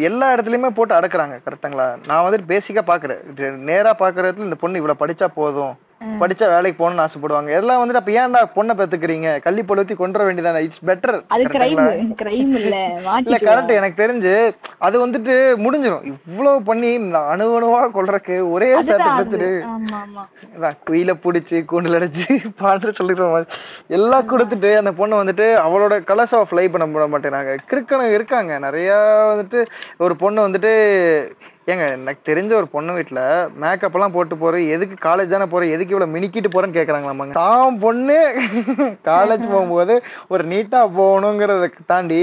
எல்லா இடத்துலயுமே போட்டு அடக்குறாங்க. கரெக்ட்டுங்களா? நான் வந்துட்டு பேசிக்கா பாக்குறேன், நேரா பாக்குறதுல இந்த பொண்ணு இவ்வளவு படிச்சா போதும், படிச்சா வேலைக்கு போகணும்னு ஆசைப்படுவாங்க. எல்லாம் வந்துட்டு அப்ப ஏன்டா பொண்ணை பெத்துக்கிறீங்க, கள்ளி பழுத்தி கொண்டு வேண்டியதானே, இட்ஸ் பெட்டர். இல்ல கரெக்ட். எனக்கு தெரிஞ்சு அது வந்துட்டு முடிஞ்சிடும். இவ்வளவு பண்ணி அணு அணுவா கொள்றதுக்கு ஒரே சேர்த்து குயில புடிச்சு கூண்டுல அடைச்சு பாட்டு சொல்லிக்கிற மாதிரி எல்லாம் கொடுத்துட்டு அந்த பொண்ணு வந்துட்டு அவளோட கலர்ஸா ஃப்ளை பண்ண போட மாட்டேங்கிறாங்க. கிறுக்கணும் இருக்காங்க நிறைய. வந்துட்டு ஒரு பொண்ணு வந்துட்டு ஏங்க எனக்கு தெரிஞ்ச ஒரு பொண்ணு வீட்டுல மேக்கப் எல்லாம் போட்டு போறேன், எதுக்கு காலேஜ் தானே போறேன், எதுக்கு இவ்வளவு மினிக்கிட்டு போறேன்னு கேக்குறாங்களாமாங்க. தான் பொண்ணு காலேஜ் போகும்போது ஒரு நீட்டா போகணுங்கிறத தாண்டி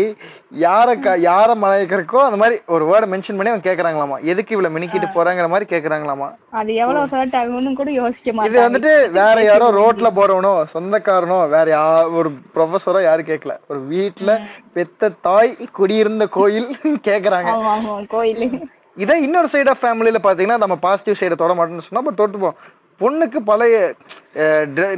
யார யார மலைக்கிறக்கோ அந்த மாதிரி ஒரு வேர்டு மென்ஷன் பண்ணி அவங்க கேக்குறாங்களாமா, எதுக்கு இவ்வளவு மினிக்கிட்டு போறாங்கிற மாதிரி கேக்குறாங்களாமா. அது எவ்வளவு ஹர்ட் ஆகும்னு கூட யோசிக்க மாட்டாங்க. இது வந்துட்டு வேற யாரோ ரோட்ல போறவனோ சொந்தக்காரனோ வேற யாரோ ஒரு ப்ரொஃபஸரோ யாரும் கேட்கல, ஒரு வீட்டுல பெத்த தாய் குடியிருந்த கோயில் கேக்குறாங்க. கோயில் இதே இன்னொரு சைட் ஆஃப் ஃபேமிலியில பாத்தீங்கன்னா நம்ம பாசிட்டிவ் சைட தொட மாட்டோம்னு சொன்னா பட் தொட்டுப்போம். பொண்ணுக்கு பழைய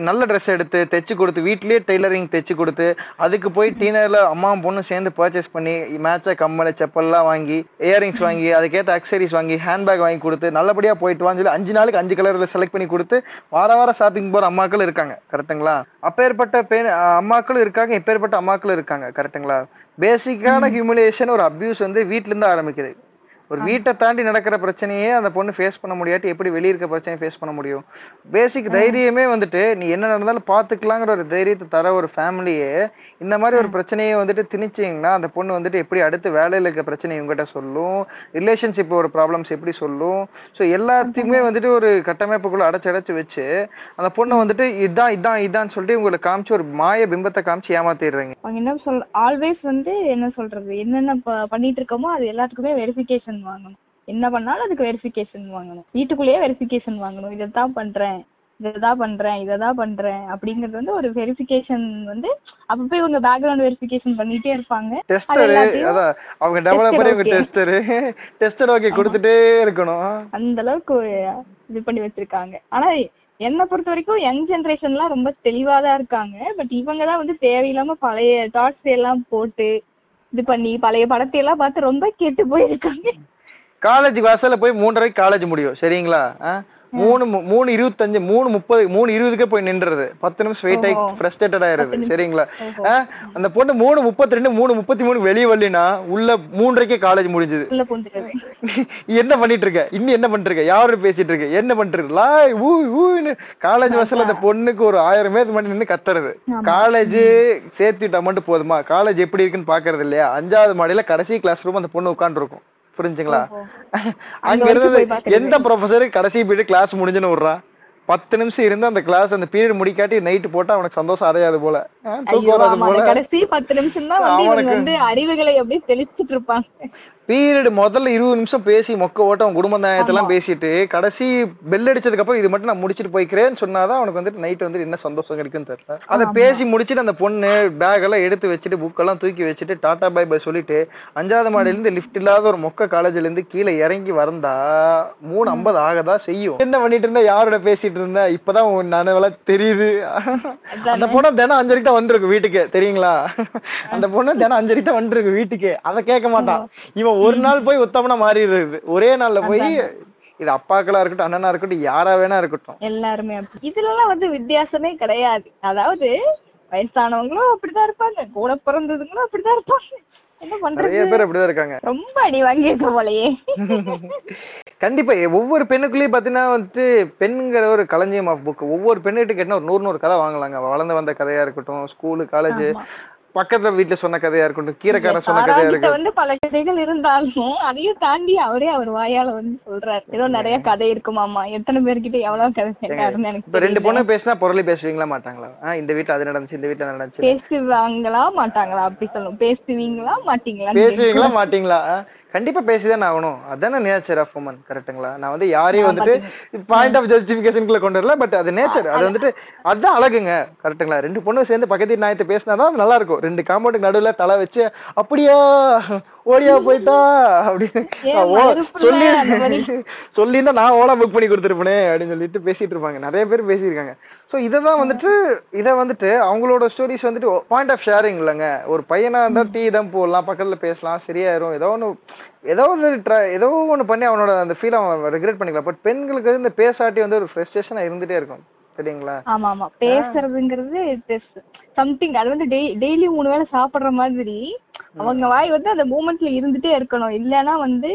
நல்ல ட்ரெஸ் எடுத்து தைச்சு கொடுத்து, வீட்லயே டெய்லரிங் தைச்சு கொடுத்து, அதுக்கு போய் டீனர்ல அம்மாவும் பொண்ணும் சேர்ந்து பர்ச்சேஸ் பண்ணி மேட்சா கம்மல் செப்பல் எல்லாம் வாங்கி, இயரிங்ஸ் வாங்கி, அதுக்கேற்ற அக்சரிஸ் வாங்கி, ஹேண்ட்பேக் வாங்கி கொடுத்து, நல்லபடியா போயிட்டு வாங்கி அஞ்சு நாளுக்கு அஞ்சு கலர்ல செலக்ட் பண்ணி கொடுத்து வார வாரம் ஷாப்பிங் போற அம்மாக்கள் இருக்காங்க. கரெக்ட்டுங்களா? அப்பேற்பட்ட பே அம்மாக்களும் இருக்காங்க, இப்பேற்பட்ட அம்மாக்களும் இருக்காங்க. கரெக்ட்டுங்களா? பேசிக்கான ஹியூமிலேஷன் ஒரு அபியூஸ் வந்து வீட்டுல இருந்து ஆரம்பிக்குது. ஒரு வீட்டை தாண்டி நடக்கிற பிரச்சனையே அந்த பொண்ணு ஃபேஸ் பண்ண முடியாட்டி எப்படி வெளியே இருக்க பிரச்சனையை ஃபேஸ் பண்ண முடியும்? பேசிக் தைரியமே வந்துட்டு நீ என்ன நடந்தாலும் பாத்துக்கலாங்கிற ஒரு தைரியத்தை தர ஒரு ஃபேமிலியே இந்த மாதிரி ஒரு பிரச்சனையை வந்துட்டு திணிச்சிங்கன்னா அந்த பொண்ணு வந்துட்டு எப்படி அடுத்து வேலையில இருக்க பிரச்சனை உங்ககிட்ட சொல்லும், ரிலேஷன்ஷிப் ஒரு ப்ராப்ளம்ஸ் எப்படி சொல்லும். ஸோ எல்லாத்தையுமே வந்துட்டு ஒரு கட்டமைப்புக்குள்ள அடைச்சு அடைச்சு வச்சு அந்த பொண்ணை வந்துட்டு இதான் இதான் இதான்னு சொல்லிட்டு உங்களுக்கு காமிச்சு ஒரு மாய பிம்பத்தை காமிச்சு ஏமாத்திடுறாங்க. என்ன சொல் ஆல்வேஸ் வந்து என்ன சொல்றது, என்னென்ன பண்ணிட்டு இருக்கோமோ அது எல்லாத்துக்குமே வெரிஃபிகேஷன் வாங்கணும். என்ன பண்ணாலும் அதுக்கு வெரிஃபிகேஷன் வாங்கணும். வீட்டுக்குள்ளேயே வெரிஃபிகேஷன் வாங்கணும். இதான் பண்றேன், இததான் பண்றேன், இததான் பண்றேன் அப்படிங்கறது வந்து ஒரு வெரிஃபிகேஷன் வந்து அப்ப போய் உங்க பேக்ரவுண்ட் வெரிஃபிகேஷன் பண்ணிட்டே இருப்பாங்க. அவங்க டெவலப்பர் இவங்க டெஸ்டர் டெஸ்டர் ஓகே கொடுத்துட்டே இருக்கணும். அந்த அளவுக்கு இது பண்ணி வச்சிருக்காங்க. ஆனா என்னை பொறுத்த வரைக்கும் யங் ஜெனரேஷன் எல்லாம் ரொம்ப தெளிவாதான் இருக்காங்க. பட் இவங்கதான் வந்து தேவையில்லாம பழைய தாட்ஸ் எல்லாம் போட்டு இது பண்ணி பழைய படத்தை எல்லாம் பார்த்து ரொம்ப கேட்டு போயிருக்காங்க. காலேஜ் வாசல்ல போய் மூன்றரை காலேஜ் முடியும் சரிங்களா, மூணு மூணு இருபத்தஞ்சு மூணு முப்பது மூணு இருபதுக்கே போய் நின்றுறது, பத்து நிமிஷம் வெயிட் ஆகி ஃப்ரஸ்ட்ரேட்டட் ஆயிருது சரிங்களா. அந்த பொண்ணு மூணு முப்பத்தி ரெண்டு மூணு முப்பத்தி மூணு வெளியே வரலினா உள்ள மூன்றைக்கே காலேஜ் முடிஞ்சது. என்ன பண்ணிட்டு இருக்க, இன்னும் என்ன பண்ணிட்டு இருக்க, யாரோட பேசிட்டு இருக்க, என்ன பண்ணிட்டு இருக்கா, ஊ ஊன்னு காலேஜ் வாசல்ல அந்த பொண்ணுக்கு ஒரு ஆயிரம் பேர் மட்டும் நின்று கத்துறது. காலேஜ் சேர்த்துட்டா மட்டும் போதுமா, காலேஜ் எப்படி இருக்குன்னு பாக்குறது இல்லையா. அஞ்சாவது மாடியில கடைசி கிளாஸ் ரூம் அந்த பொண்ணு உட்காந்து இருக்கும் புரிஞ்சுங்களா. அங்க இருந்து எந்த ப்ரொஃபசரு கடைசி பீரியட் கிளாஸ் முடிஞ்சுன்னு விடுறான், பத்து நிமிஷம் இருந்து அந்த கிளாஸ் அந்த பீரியட் முடிக்காட்டி நைட்டு போட்டு அவனுக்கு சந்தோஷம் அடையாது போல, தூக்கம் போல. கடைசி பத்து நிமிஷம் தான் அவனுக்கு வந்து அறிவுகளை அப்படியே தெளிச்சிட்டு இருப்பான். பீரியட் முதல்ல இருபது நிமிஷம் பேசி மொக்க ஓட்ட அவன் குடும்ப நியாயத்தெல்லாம் பேசிட்டு கடைசி பெல் அடிச்சதுக்கு அப்புறம் இது மட்டும் நான் முடிச்சுட்டு போய்க்கிறேன்னு சொன்னாதான் அவனுக்கு வந்துட்டு நைட் வந்து என்ன சந்தோஷம் இருக்குன்னு தெரியல. அதை பேசி முடிச்சுட்டு அந்த பொண்ணு பேக் எல்லாம் எடுத்து வச்சுட்டு புக்கெல்லாம் தூக்கி வச்சுட்டு டாடா பாய் பாய் சொல்லிட்டு அஞ்சாவது மாடியிலிருந்து லிப்ட் இல்லாத ஒரு மொக்க காலேஜ்ல இருந்து கீழே இறங்கி வரந்தா மூணு ஐம்பது ஆகதான் செய்யும். என்ன பண்ணிட்டு இருந்தா, யாரோட பேசிட்டு இருந்தா, இப்பதான் நனவெல்லாம் தெரியுது. அந்த பொண்ணு தினம் அஞ்சரை தான் வந்துருக்கு வீட்டுக்கு தெரியுங்களா, அந்த பொண்ணு தினம் அஞ்சரை தான் வந்துருக்கு வீட்டுக்கு. அதை கேட்க மாட்டான் இவன், ஒரு நாள் போய் உத்தமனா மாறி இருக்குது ஒரே நாள்ல போய். இது அப்பாக்களா இருக்கட்டும் அண்ணனா இருக்கட்டும் யாரா வேணா இருக்கட்டும் எல்லாருமே இதுல எல்லாம் வந்து வித்தியாசமே கிடையாது. அதாவது வயசானவங்களும் அப்படிதான் இருப்பாங்க, கூட பிறந்ததுங்களும் அப்படிதான் இருப்பாங்க, என்ன பண்றது, நிறைய பேர் அப்படிதான் இருக்காங்க. ரொம்ப அடி வாங்கியிருக்க போலயே. கண்டிப்பா ஒவ்வொரு பெண்ணுக்குள்ளேயும் பாத்தீங்கன்னா வந்து பெண்கிற ஒரு களஞ்சியம் ஆஃப் புக். ஒவ்வொரு பெண்ணுகிட்ட கேட்டா ஒரு நூறு நூறு கதை வாங்கலாங்க. வளர்ந்து வந்த கதையா இருக்கட்டும், ஸ்கூலு காலேஜ் பக்கத்துல வீட்டுல சொன்ன கதையா இருக்கட்டும், கீரைக்காரன் சொன்ன கதையா இருக்கட்டும், வந்து பல கதைகள் இருந்தாலும் அதையும் தாண்டி அவரே அவர் வாயால வந்து சொல்றாரு. ஏதோ நிறைய கதை இருக்குமாமா, எத்தனை பேர்கிட்ட எவ்வளவு கதை கேட்டாருன்னு எனக்கு. இப்ப ரெண்டு பொண்ணு பேசினா பொருளை பேசுவீங்களா மாட்டாங்களா, இந்த வீட்டுல அது நடந்துச்சு இந்த வீட்டுல நடந்துச்சு பேசுவாங்களா மாட்டாங்களா அப்படி சொல்லும், பேசுவீங்களா மாட்டீங்களா பேசுவீங்களா மாட்டீங்களா கண்டிப்பா பேசிதான் ஆகணும். அதான நேச்சர் ஆஃப் உமன் கரெக்டுங்களா. நான் வந்து யாரையும் வந்துட்டு பாயிண்ட் ஆஃப் ஜஸ்டிபிகேஷனுக்குள்ள கொண்டு வரல, பட் அது நேச்சர், அது வந்துட்டு அதுதான் அழகுங்க கரெக்டுங்களா. ரெண்டு பொண்ணு சேர்ந்து பக்கத்து நாயத்தை பேசினாதான் நல்லா இருக்கும். ரெண்டு காம்பவுண்டுக்கு நடுவுல தலை வச்சு அப்படியா ஓடியா போயிட்டா அப்படின்னு சொல்லியிருந்தா நான் ஓலா புக் பண்ணி கொடுத்துருப்பேனே அப்படின்னு சொல்லிட்டு பேசிட்டு இருப்பாங்க. நிறைய பேர் பேசியிருக்காங்க. சோ இதான் வந்துட்டு இதை வந்துட்டு அவங்களோட ஸ்டோரிஸ் வந்துட்டு பாயிண்ட் ஆஃப் ஷேரிங் இல்லைங்க. ஒரு பையனா இருந்தா டீ தான் போடலாம், பக்கத்துல பேசலாம், சரியாயிரும், ஏதோ ஒன்று ஏதோ ஒரு ட்ரை ஏதோ ஒன்று பண்ணி அவனோட அந்த ஃபீல் அவன் ரெக்ரெட் பண்ணிக்கலாம். பட் பெண்களுக்கு இந்த பேசாட்டி வந்து ஒரு ஃப்ரஸ்ட்ரேஷனா இருந்துட்டே இருக்கும் சரிங்களா. ஆமா ஆமா பேசுறதுங்கிறது சம்திங், அது வந்து டெய்லி மூணு வேளை சாப்பிடுற மாதிரி அவங்க வாய் வந்து அந்த மூமெண்ட்ல இருந்துட்டே இருக்கணும். இல்லன்னா வந்து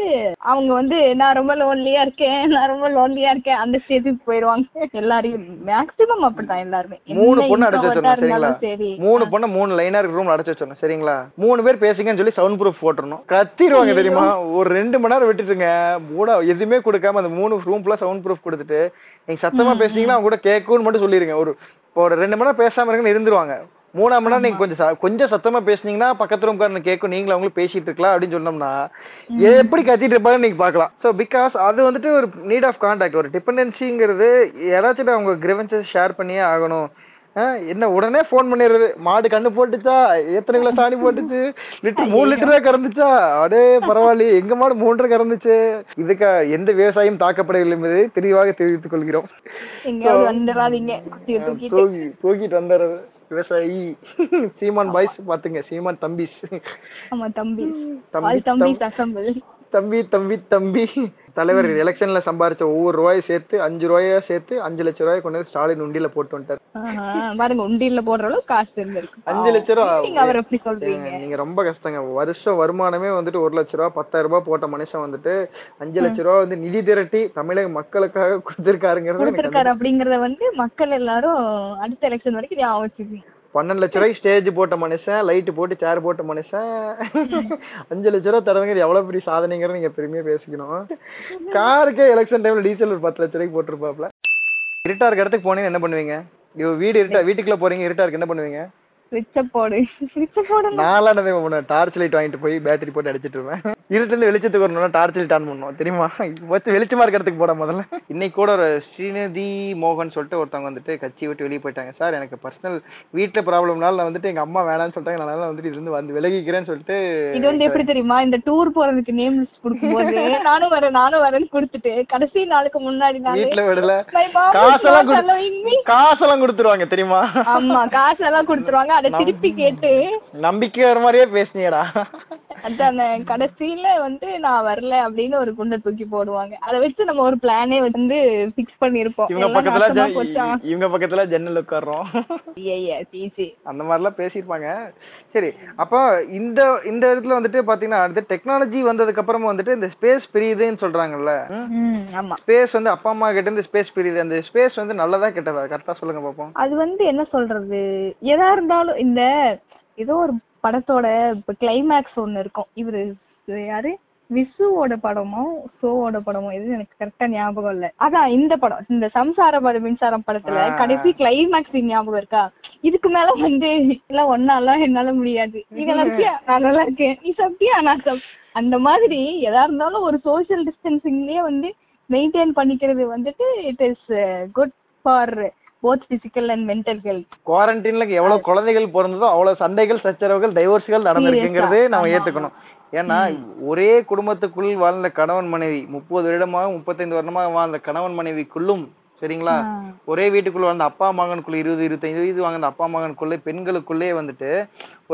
அவங்க வந்து நான் ரொம்ப லோன்லியா இருக்கேன் நான் ரொம்ப லோன்லியா இருக்கேன் அந்த ஸ்டேஜுக்கு போயிருவாங்க. எல்லாரையும் மேக்ஸிமம் அப்படிதான் எல்லாருமே. மூணு பொண்ணு அடைச்சு வச்சிடணும் சரி, மூணு பொண்ணு மூணு லைனா இருக்க ரூம்ல அடைச்சு வச்சிடணும் சரிங்களா. மூணு பேர் பேசுங்கன்னு சொல்லி சவுண்ட் ப்ரூஃப் போட்டுறணும். கத்திடுவாங்க தெரியுமா, ஒரு ரெண்டு மணி நேரம் விட்டுட்டுங்க மூட எதுவுமே கொடுக்காம அந்த மூணு ரூம் ஃபுல்லா சவுண்ட் ப்ரூஃப் கொடுத்துட்டு நீங்க சத்தமா பேசுனீங்கன்னா அவங்க கூட கேட்கும்னு மட்டும் சொல்லிருங்க. ஒரு ஒரு ரெண்டு மணி நேரம் பேசாம இருக்குன்னு இருந்துருவாங்க. மூணாம் மணி நேரம் நீங்க கொஞ்சம் கொஞ்சம் சத்தமா பேசுனீங்கன்னா பக்கத்து ரூம்காரன்னு கேட்கும், நீங்களும் அவங்களும் பேசிட்டு இருக்கலாம் அப்படின்னு சொன்னோம்னா எப்படி கத்திட்டு இருப்பாங்கன்னு நீங்க பாக்கலாம். சோ பிகாஸ் அது வந்துட்டு ஒரு நீட் ஆஃப் கான்டாக்ட், ஒரு டிபெண்டன்சிங்கிறது. யாராச்சும் அவங்க கிரீவன்சஸ் ஷேர் பண்ணியே ஆகணும். என்ன உடனே போன் பண்ணிடுறது, மாடு கண்ணு போட்டுச்சா, எத்தனை கிலோ சாணி போட்டுச்சு, லிட்டர் மூணு லிட்டர் தான் கறந்துச்சா, அடே பரவாயில்ல எங்க மாடு மூன்றரை கறந்துச்சு. இதுக்கு எந்த விவசாயம் தாக்கப்படவில்லை என்பதை தெளிவாக தெரிவித்துக் கொள்கிறோம். தூக்கிட்டு வந்துடுறது விவசாயி சீமான் பாய்ஸ் பாத்துங்க, சீமான் தம்பிஸ் தம்பி தம்பி தம்பி தலைவர் எலெக்ஷன்ல சம்பாரிச்ச ஒவ்வொரு ரூபாயை சேர்த்து அஞ்சு ரூபாயா சேர்த்து அஞ்சு லட்சம் ரூபாய் கொண்டு ஸ்டாலின் உண்டியில போட்டு வந்துட்டாரு பாருங்க. உண்டியில போடுற அளவு காசு இருந்திருக்கு அஞ்சு லட்சம் ரூபாய். நீங்க ரொம்ப கஷ்டங்க. வருஷம் வருமானமே வந்துட்டு ஒரு லட்ச ரூபா பத்தாயிரம் ரூபாய் போட்ட மனுஷன் வந்துட்டு அஞ்சு லட்சம் ரூபாய் வந்து நிதி திரட்டி தமிழக மக்களுக்காக கொடுத்திருக்காருங்கிறது அப்படிங்கறத வந்து மக்கள் எல்லாரும் அடுத்த எலெக்ஷன் வரைக்கும் ஞாபகம் வச்சுக்கோங்க. பன்னெண்டு லட்ச ரூபாய் ஸ்டேஜ் போட்ட மனுஷன், லைட் போட்டு சேர் போட்ட மனுஷன் அஞ்சு லட்ச ரூபாய் தரவங்க எவ்வளவு பெரிய சாதனைங்கிறது நீங்க பெருமையா பேசிக்கணும். காருக்கே எலெக்ஷன் டைம்ல டீசல் ஒரு பத்து லட்ச ரூபாய்க்கு போட்டுருப்பாப்ல. இருட்டா இருக்க இடத்துக்கு போனீங்கன்னா என்ன பண்ணுவீங்க? வீடு இருட்டா வீட்டுக்குள்ள போறீங்க இருட்டா இருக்கு என்ன பண்ணுவீங்க? நாலான டார்ச் லைட் வாங்கிட்டு போய் பேட்டரி போட்டு அடிச்சிட்டு இருப்பேன். இருட்டு வெளிச்சத்துக்கு வரணும் டார்ச் லைட் ஆன் பண்ணணும் தெரியுமா, வெளிச்சமா இருக்கிறதுக்கு போட முதல்ல. இன்னைக்கு கூட ஒரு ஸ்ரீநிதி மோகன் சொல்லிட்டு ஒருத்தவங்க வந்துட்டு கட்சி விட்டு வெளியே போயிட்டாங்க. சார் எனக்கு பர்சனல் வீட்டுல ப்ராப்ளம்னால நான் வந்துட்டு எங்க அம்மா வேணாம்னு சொல்லிட்டாங்க, அதனால வந்துட்டு இருந்து வந்து விலகிக்கிறேன்னு சொல்லிட்டு. இது வந்து எப்படி தெரியுமா, இந்த டூர் போறதுக்கு நேம் லிஸ்ட் கொடுக்கும்போது நானும் வரேன் நானும் வரேன்னு கொடுத்துட்டு கடைசி நாளுக்கு முன்னாடி வீட்டுல விடல, காசெல்லாம் காசெல்லாம் கொடுத்துருவாங்க தெரியுமா. ஆமா காசெல்லாம் கொடுத்துருவாங்க. அதை திருப்பி கேட்டு நம்பிக்கை வர மாதிரியே பேசினியடா. அதான கடைசியில வந்து நான் வரல அப்படின்னு ஒரு குண்டை தூக்கி போடுவாங்க. அதை வச்சு நம்ம ஒரு பிளானே வந்து பிக்ஸ் பண்ணிருப்போம். இவங்க பக்கத்துல இவங்க பக்கத்துல ஜன்னல் உட்கார்றோம் அந்த மாதிரி எல்லாம் பேசிருப்பாங்க. சரி, அப்போ இந்த இந்த இடத்துல வந்துட்டு பாத்தீங்கன்னா அடுத்து டெக்னாலஜி வந்ததுக்கு அப்புறமா வந்துட்டு இந்த ஸ்பேஸ் பிரியுதுன்னு சொல்றாங்கல்ல. ஆமா, ஸ்பேஸ் வந்து அப்பா அம்மா கிட்ட இருந்து ஸ்பேஸ் பிரியுது. அந்த ஸ்பேஸ் வந்து நல்லதா கெட்டதா கரெக்டா சொல்லுங்க பாப்போம். அது வந்து என்ன சொல்றது, எதா இருந்தாலும் இந்த ஏதோ ஒரு படத்தோட கிளைமேக்ஸ் ஒண்ணு இருக்கும். இவரு யாரு விசுவோட படமோ சோவோட படமோ எதுவும் எனக்கு கரெக்டா ஞாபகம் இல்ல. அதான் இந்த படம், இந்த சம்சாரம் மின்சாரம் படத்துல கடைசி கிளைமேக்ஸ் ஞாபகம் இருக்கா? இதுக்கு மேல வந்து எல்லாம் ஒன்னால என்னால முடியாது, நீ நல்லா இருக்கியா நான் நல்லா இருக்கேன், நீ சாப்பிட்டியா நான் சாப், அந்த மாதிரி எதா இருந்தாலும் ஒரு சோசியல் டிஸ்டன்சிங்லயே வந்து மெயின்டைன் பண்ணிக்கிறது வந்துட்டு it is good for both physical and mental health. குவாரண்டைன்ல எவ்வளவு குழந்தைகள் பிறந்ததோ அவ்வளவு சண்டைகள் சச்சரவுகள் டைவர்ஸ்கள் நடந்திருக்குங்கிறது நம்ம ஏத்துக்கணும். ஏன்னா ஒரே குடும்பத்துக்குள் வாழ்ந்த கணவன் மனைவி முப்பது வருடமாக முப்பத்தைந்து வருடமாக வாழ்ந்த கணவன் மனைவிக்குள்ளும் சரிங்களா, ஒரே வீட்டுக்குள்ள வந்து அப்பா மகனுக்குள்ள இருபது இருபத்தைந்து வயது வாங்கின அப்பா மகனுக்குள்ளே பெண்களுக்குள்ளே வந்துட்டு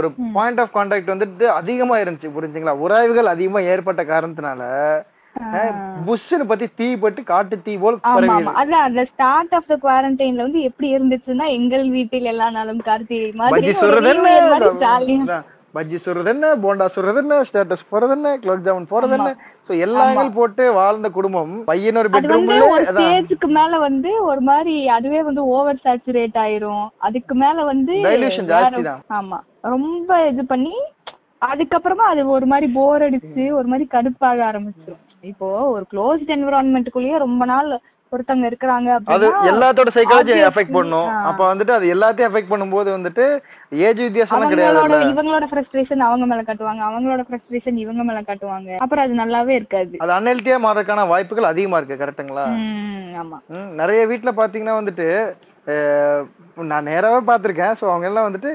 ஒரு பாயிண்ட் ஆஃப் கான்டாக்ட் வந்துட்டு அதிகமா இருந்துச்சு. புரிஞ்சுங்களா, உறவுகள் அதிகமா ஏற்பட்ட காரணத்தினால புஷ்ஷனை பத்தி தீப்பட்டு காட்டு தீ போல். அதான் அந்த ஸ்டார்ட் ஆஃப் த குவாரண்டைன்ல வந்து எப்படி இருந்துச்சுன்னா எங்கள் வீட்டில் எல்லா நாளும் கார்த்திகை மாதிரி பஜ்ஜி சுடுறது என்ன, போண்டா சுடுறது என்ன, ஸ்டேட்டஸ் போறது என்ன, குலோப் ஜாமுன் போறது என்ன, சோ எல்லாங்களும் போட்டு வாழ்ந்த குடும்பம். பையன் ஒரு பெட்ரூம்ல ஸ்டேஜ்க்கு மேல வந்து ஒரு மாதிரி அதுவே வந்து ஓவர் சாச்சுரேட் ஆயிரும். அதுக்கு மேல வந்து டைலூஷன் ஜாஸ்திதான். ஆமா, ரொம்ப இது பண்ணி அதுக்கப்புறமா அது ஒரு மாதிரி போர் அடிச்சு ஒரு மாதிரி கடுப்பாக ஆரம்பிச்சிடும். இப்போ ஒரு க்ளோஸ்ட் என்விரான்மெண்ட்டுக்குள்ளேயே ரொம்ப நாள் ஒருத்தவங்க இருக்கிறாங்க, அது எல்லாத்தோட சைக்காலஜி எஃபெக்ட் பண்ணும். அப்ப வந்துட்டு அது எல்லாத்தையும் எஃபெக்ட் பண்ணும்போது வந்துட்டு ஏஜ் வித்தியாசம் கிடையாது. இவங்களோட ஃப்ரஸ்ட்ரேஷன் அவங்க மேல காட்டுவாங்க, அவங்களோட ஃப்ரஸ்ட்ரேஷன் இவங்க மேல காட்டுவாங்க, அப்புறம் அது நல்லாவே இருக்காது. அது அன்ஹெல்தியா மாறதுக்கான வாய்ப்புகள் அதிகமா இருக்கு. கரெக்டுங்களா? ஆமா, நிறைய வீட்டுல பாத்தீங்கன்னா வந்துட்டு நான் நேராவே பாத்திருக்கேன். சோ அவங்க எல்லாம் வந்துட்டு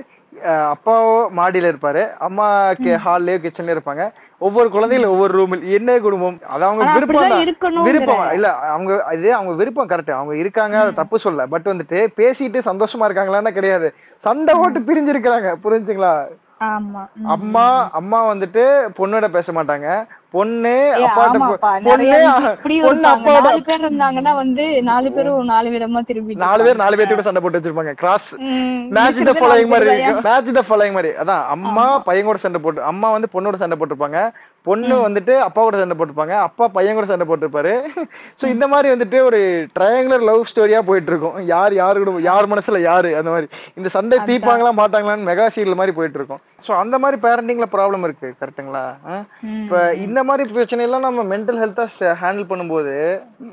அப்பாவோ மாடியில இருப்பாரு, அம்மா ஹால்லயோ கிச்சன்லயோ இருப்பாங்க, ஒவ்வொரு குழந்தைகளும் ஒவ்வொரு ரூமில். என்ன குடும்பம் அது, அவங்க விருப்பம் விருப்பம் இல்ல அவங்க இது அவங்க விருப்பம். கரெக்ட், அவங்க இருக்காங்க, அது தப்பு சொல்ல. பட் வந்துட்டு பேசிட்டு சந்தோஷமா இருக்காங்களான்னா கிடையாது, சண்டை போட்டு பிரிஞ்சிருக்கிறாங்க. புரிஞ்சுங்களா? அம்மா அம்மா வந்துட்டு பொண்ணோட பேச மாட்டாங்க, பொண்ணு அப்பாட்டாங்கன்னா வந்து நாலு பேரும் நாலு விதமா திரும்பி நாலு பேர் நாலு பேர்த்து கூட சண்டை போட்டு வச்சிருப்பாங்க. கிராஸ் மேட்ச் தி ஃபாலோயிங் மாதிரி இருக்கு, மேட்ச் தி ஃபாலோயிங் மாதிரி. அதான் அம்மா பையனோட சண்டை போட்டு, அம்மா வந்து பொண்ணோட சண்டை போட்டுருப்பாங்க, பொண்ணு வந்துட்டு அப்பாவோட சண்டை போட்டுருப்பாங்க, அப்பா பையனோட சண்டை போட்டுருப்பாரு. சோ இந்த மாதிரி வந்துட்டு ஒரு ட்ரையாங்குலர் லவ் ஸ்டோரியா போயிட்டு இருக்கும். யார் யாரு கூட யார் மனசுல யாரு, அந்த மாதிரி இந்த சண்டை தீப்பாங்களா மாட்டாங்களான்னு மெகா சீரியல் மாதிரி போயிட்டு இருக்கும். சோ அந்த மாதிரி பேரண்டிங்ல ப்ராப்ளம் இருக்கு. கரெக்டுங்களா? இப்ப இந்த மாதிரி பிரச்சனை எல்லாம் நம்ம மென்டல் ஹெல்த்தா ஹேண்டில் பண்ணும்போது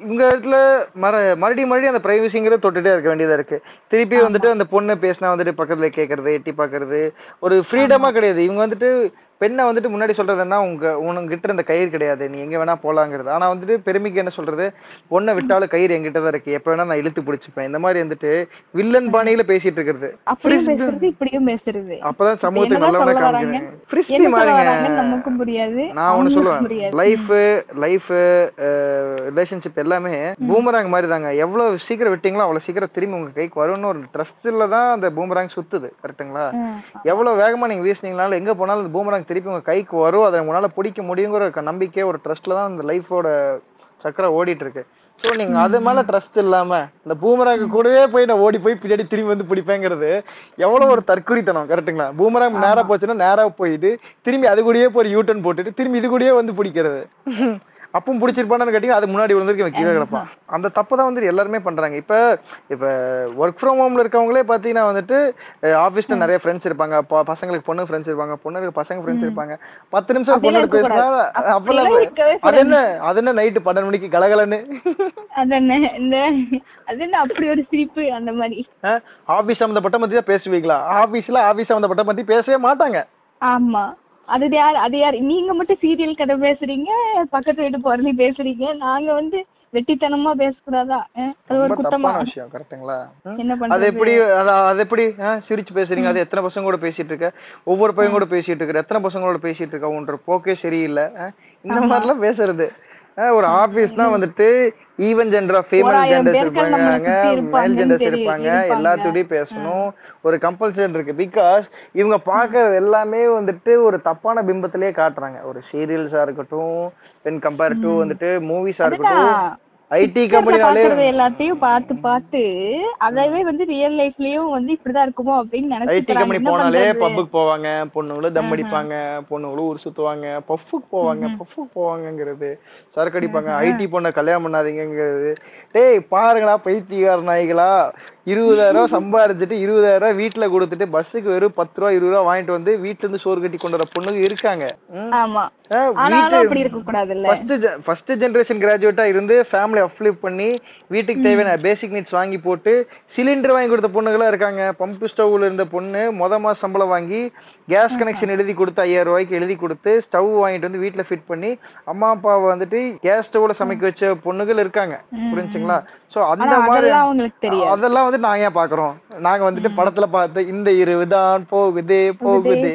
இவங்க இடத்துல மறுபடியும் மறுபடியும் அந்த பிரைவசிங்கிறது தொட்டுட்டே இருக்க வேண்டியதா இருக்கு. திருப்பி வந்துட்டு அந்த பொண்ணு பேசினா வந்துட்டு பக்கத்துல கேட்கறது, எட்டி பாக்குறது, ஒரு ஃப்ரீடமா கிடையாது. இவங்க வந்துட்டு பெண்ணை வந்துட்டு முன்னாடி சொல்றதுன்னா உங்க உனகிட்ட இருந்த கயிறு கிடையாது, நீ எங்க வேணா போலாங்கிறது. ஆனா வந்துட்டு பெருமைக்கு என்ன சொல்றது, பொண்ணை விட்டாலும் கயிறு எங்கிட்டதான் இருக்கு, எப்ப வேணா நான் இழுத்து பிடிச்சுப்பேன். இந்த மாதிரி வந்துட்டு வில்லன் பாணியில பேசிட்டு இருக்கிறது, அப்பதான் சமூகத்துக்கு நல்லவனா காமிக்கிறேன். நமக்கும் புரியாது. நான் ஒண்ணு சொல்லுவேன், லைஃப் லைஃப் ரிலேஷன்ஷிப் எல்லாமே பூமராங் மாதிரி தாங்க. எவ்வளவு சீக்கிரம் விட்டீங்களோ அவ்வளவு சீக்கிரம் திரும்பி உங்க கைக்கு வரும்னு ஒரு ட்ரஸ்ட்லதான் அந்த பூமராங் சுத்துது. கரெக்டுங்களா? எவ்வளவு வேகமா நீங்க வீசினீங்கனாலும் எங்க போனாலும் பூமராங் திருப்பி உங்க கைக்கு வரும், அதை உங்களால பிடிக்க முடியுங்கிற ஒரு நம்பிக்கை, ஒரு ட்ரஸ்ட்ல தான் அந்த லைஃபோட சக்கரை ஓடிட்டு இருக்கு. சோ நீங்க அது மேல ட்ரஸ்ட் இல்லாம இந்த பூமராங்க கூடவே போய் நான் ஓடி போய் பின்னாடி திரும்பி வந்து பிடிப்பேங்கிறது எவ்வளவு ஒரு தற்குறித்தனம். கரெக்டுங்களா? பூமராங் நேரா போச்சுன்னா நேரா போயிட்டு திரும்பி அது கூடயே போய் யூ டர்ன் போட்டுட்டு திரும்பி இது கூடயே வந்து பிடிக்கிறது. அப்பவும் பிடிச்சிருப்பான்னு கேட்டீங்க, அது முன்னாடி விழுந்திருக்கு கீழே கிடப்பான். அந்த தப்பு தான் வந்துட்டு எல்லாருமே பண்றாங்க. இப்ப இப்ப ஒர்க் ஃப்ரம் ஹோம்ல இருக்கவங்களே பாத்தீங்கன்னா வந்துட்டு ஆபீஸ்ல நிறைய ஃப்ரெண்ட்ஸ் இருப்பாங்க, பசங்களுக்கு பொண்ணு ஃப்ரெண்ட்ஸ் இருப்பாங்க, பொண்ணுக்கு பசங்க ஃப்ரெண்ட்ஸ் இருப்பாங்க. பத்து நிமிஷம் பொண்ணு பேசினா அப்பெல்லாம் அது என்ன அது என்ன நைட்டு பன்னெண்டு மணிக்கு கலகலன்னு அப்படி ஒரு சிரிப்பு. அந்த மாதிரி ஆபீஸ் சம்பந்தப்பட்ட பத்தி தான் பேசுவீங்களா? ஆபீஸ்ல ஆபீஸ் சம்பந்தப்பட்ட பத்தி பேசவே மாட்டாங்க. ஆமா, அது யார் அது யார், நீங்க மட்டும் சீரியல் கதை பேசுறீங்க, பக்கத்து வீட்டு பொருளி பேசுறீங்க, நாங்க வந்து வெட்டித்தனமா பேசக்கூடாதா? அது ஒரு குற்றமான விஷயம். கரெக்டுங்களா? என்ன பண்றது, அது எப்படி அது எப்படி சிரிச்சு பேசுறீங்க, அது எத்தனை பசங்க கூட பேசிட்டு இருக்க, ஒவ்வொரு பையன் கூட பேசிட்டு இருக்க, எத்தனை பசங்களோட பேசிட்டு இருக்க, உன்ற போக்கே சரியில்லை. இந்த மாதிரி எல்லாம் பேசுறது ஒரு ஆபீஸ்னா வந்துட்டு ஈவன் ஜெண்டரா ஃபீமேல் ஜெண்டர்ஸ் இருப்பாங்க, மேல் ஜெண்டர்ஸ் இருப்பாங்க, எல்லாத்தோடயும் பேசணும். ஒரு கம்பல்சன் இருக்கு. பிகாஸ் இவங்க பாக்குறது எல்லாமே வந்துட்டு ஒரு தப்பான பிம்பத்திலேயே காட்டுறாங்க. ஒரு சீரியல்ஸா இருக்கட்டும், தென் கம்பேர் டு வந்துட்டு மூவிஸா இருக்கட்டும், ஐடி கம்பெனியாலே எல்லாத்தையும் பார்த்து பார்த்து அதவே வந்து ரியல் லைஃப்லயும் வந்து இப்படிதான் இருக்குமோ அப்படின்னு நினைச்சு ஐடி கம்பெனி போனாலே பப்புக்கு போவாங்க, பொண்ணுங்களும் தம் அடிப்பாங்க, பொண்ணுங்களும் ஊர் சுத்துவாங்க, பஃபுக்கு போவாங்க, பஃபுக்கு போவாங்கிறது, சரக்கு அடிப்பாங்க, ஐடி பொண்ணை கல்யாணம் பண்ணாதீங்கிறது. டேய் பாருங்களா பைத்தியக்கார நாய்களா, இருபதாயிரம் ரூபாய் சம்பாதிச்சுட்டு இருபதாயிரம் ரூபாய் வீட்டுல கொடுத்துட்டு பஸ்ஸுக்கு வெறும் பத்து ரூபா இருபது ரூபா வாங்கிட்டு வந்து வீட்டுல இருந்து சோறு கட்டி கொண்டு வர பொண்ணுங்க இருக்காங்க. ஃபர்ஸ்ட் ஜெனரேஷன் கிராஜுவேட்டா இருந்து ஃபேமிலி அப்லிஃப்ட் பண்ணி வீட்டுக்கு தேவையான பேசிக் நீட்ஸ் வாங்கி போட்டு சிலிண்டர் வாங்கி கொடுத்த பொண்ணுங்களா இருக்காங்க. பம்ப் ஸ்டவ்ல இருந்த பொண்ணு மொத மாசம் சம்பளம் வாங்கி கேஸ் கனெக்ஷன் எழுதி கொடுத்து ஐயாயிரம் ரூபாய்க்கு எழுதி கொடுத்து ஸ்டவ் வாங்கிட்டு வந்து வீட்டுல ஃபிட் பண்ணி அம்மா அப்பாவை வந்துட்டு கேஸ் ஸ்டவ்ல சமைக்க வச்ச பொண்ணுகள் இருக்காங்க. புரிஞ்சுங்களா? சோ அந்த மாதிரி அதெல்லாம் வந்து நாங்க ஏன் பாக்குறோம்? நாங்க வந்துட்டு படத்துல பார்த்து இந்த இருதான் போகுது போகுது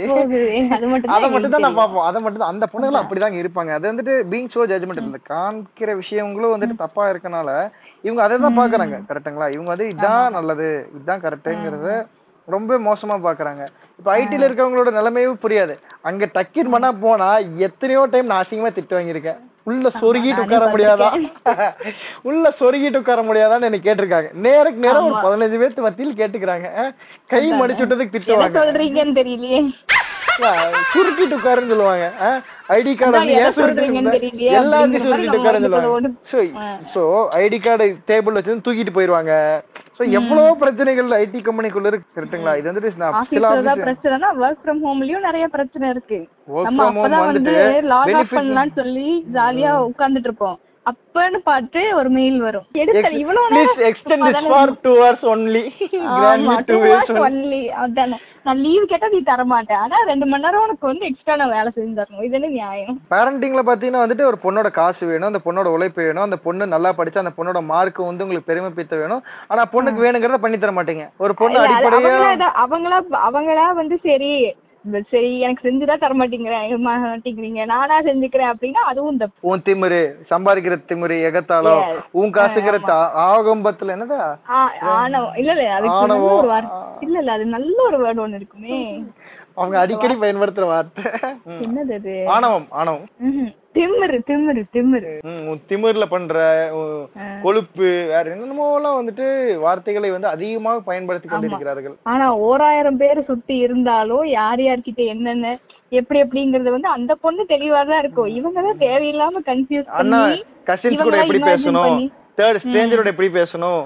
அதை மட்டும் தான் நான் பார்ப்போம். அதை மட்டும் தான் அந்த பொண்ணுகள் அப்படிதாங்க இருப்பாங்க. அது வந்துட்டு பீங் சோ ஜட்ஜ்மெண்ட், இந்த காமிக்கிற விஷயங்களும் வந்துட்டு தப்பா இருக்கனால இவங்க அதை தான் பாக்குறாங்க. கரெக்டுங்களா? இவங்க வந்து இதுதான் நல்லது, இதுதான் கரெக்டுங்கிறத ரொம்ப மோசமா பாக்குறாங்க. இப்ப ஐடில இருக்கவங்களோட நிலைமையும் புரியாது. அங்க டக்கின் பண்ணா போனா எத்தனையோ டைம் நான் அசிங்கமா திட்டு வாங்கியிருக்கேன். உள்ள சொருகிட்டு உட்கார முடியாதா உள்ள சொருகிட்டு உட்கார முடியாதான்னு என்ன கேட்டிருக்காங்க. நேருக்கு நேரம் ஒரு பதினஞ்சு பேர்த்து மத்தியில் கேட்டுக்கிறாங்க. கை மடிச்சு விட்டதுக்கு திட்டுவாங்க, தெரியலையே சுருக்கிட்டு உட்காருன்னு சொல்லுவாங்க. ஐடி கார்டு ஏன் சுருக்கிட்டு எல்லாத்தையும் சுருக்கிட்டு உட்காருன்னு சொல்லுவாங்க. சோ ஐடி கார்டு டேபிள் வச்சு தூக்கிட்டு போயிருவாங்க. எவ்வளவு பிரச்சனைகள் ஐடி கம்பெனிக்குள்ள இருக்கு. கரெக்ட்டுங்களா? இது வந்துட்டு ஜாலியா உட்கார்ந்துட்டு இருப்போம். அப்பன்னு பார்த்து ஒரு மெயில் வரும், நான் லீவ் கேட்டா நீ தரமாட்டேன், ஆனா ரெண்டு மணி நேரம் உனக்கு வந்து எக்ஸ்ட்ரா நான் வேலை செஞ்சு தரணும். இது என்ன நியாயம்? பேரண்டிங்ல பாத்தீங்கன்னா வந்துட்டு ஒரு பொண்ணோட காசு வேணும், அந்த பொண்ணோட உழைப்பு வேணும், அந்த பொண்ணு நல்லா படிச்சா அந்த பொண்ணோட மார்க் வந்து உங்களுக்கு பெருமைப்பித்த வேணும். ஆனா பொண்ணுக்கு வேணுங்கிறத பண்ணி தர மாட்டீங்க. ஒரு பொண்ணு அடிப்படையா அவங்களா அவங்களா வந்து சரி சரி எனக்கு செஞ்சுதான் தர மாட்டேங்கிறீங்க, நானா செஞ்சுக்கிறேன் அப்படின்னா அதுவும் தப்பு. உன் திமிரு, சம்பாதிக்கிற திமிரு, எகத்தாலும் உன் காசுக்கிற ஆகம்பத்துல என்னதா ஆணவம் இல்ல இல்ல அதுக்கு ஒரு வார்த்தை இல்ல இல்ல அது நல்ல ஒரு வேர்டு ஒண்ணு இருக்குமே, அவங்க அடிக்கடி பயன்படுத்துற வார்த்தை என்னது அது? ஆணவம். ஆணவம் திமிரு திமிரு திமிரு திமிர்ல பண்ற கொழுப்பு வேற என்னென்னமோ எல்லாம் வந்துட்டு வார்த்தைகளை வந்து அதிகமாக பயன்படுத்தி கொண்டிருக்கிறார்கள். ஆனா ஓராயிரம் பேர் சுத்தி இருந்தாலும் யார் யார்கிட்ட என்னென்ன எப்படி எப்படிங்கறது வந்து அந்த பொண்ணு தெளிவாதான் இருக்கும். இவங்கதான் தேவையில்லாம கன்ஃபியூஸ் பண்ணி கசின்ஸ் கூட எப்படி பேசணும், தேர்ட் ஸ்ட்ரேஞ்சரோட எப்படி பேசணும்,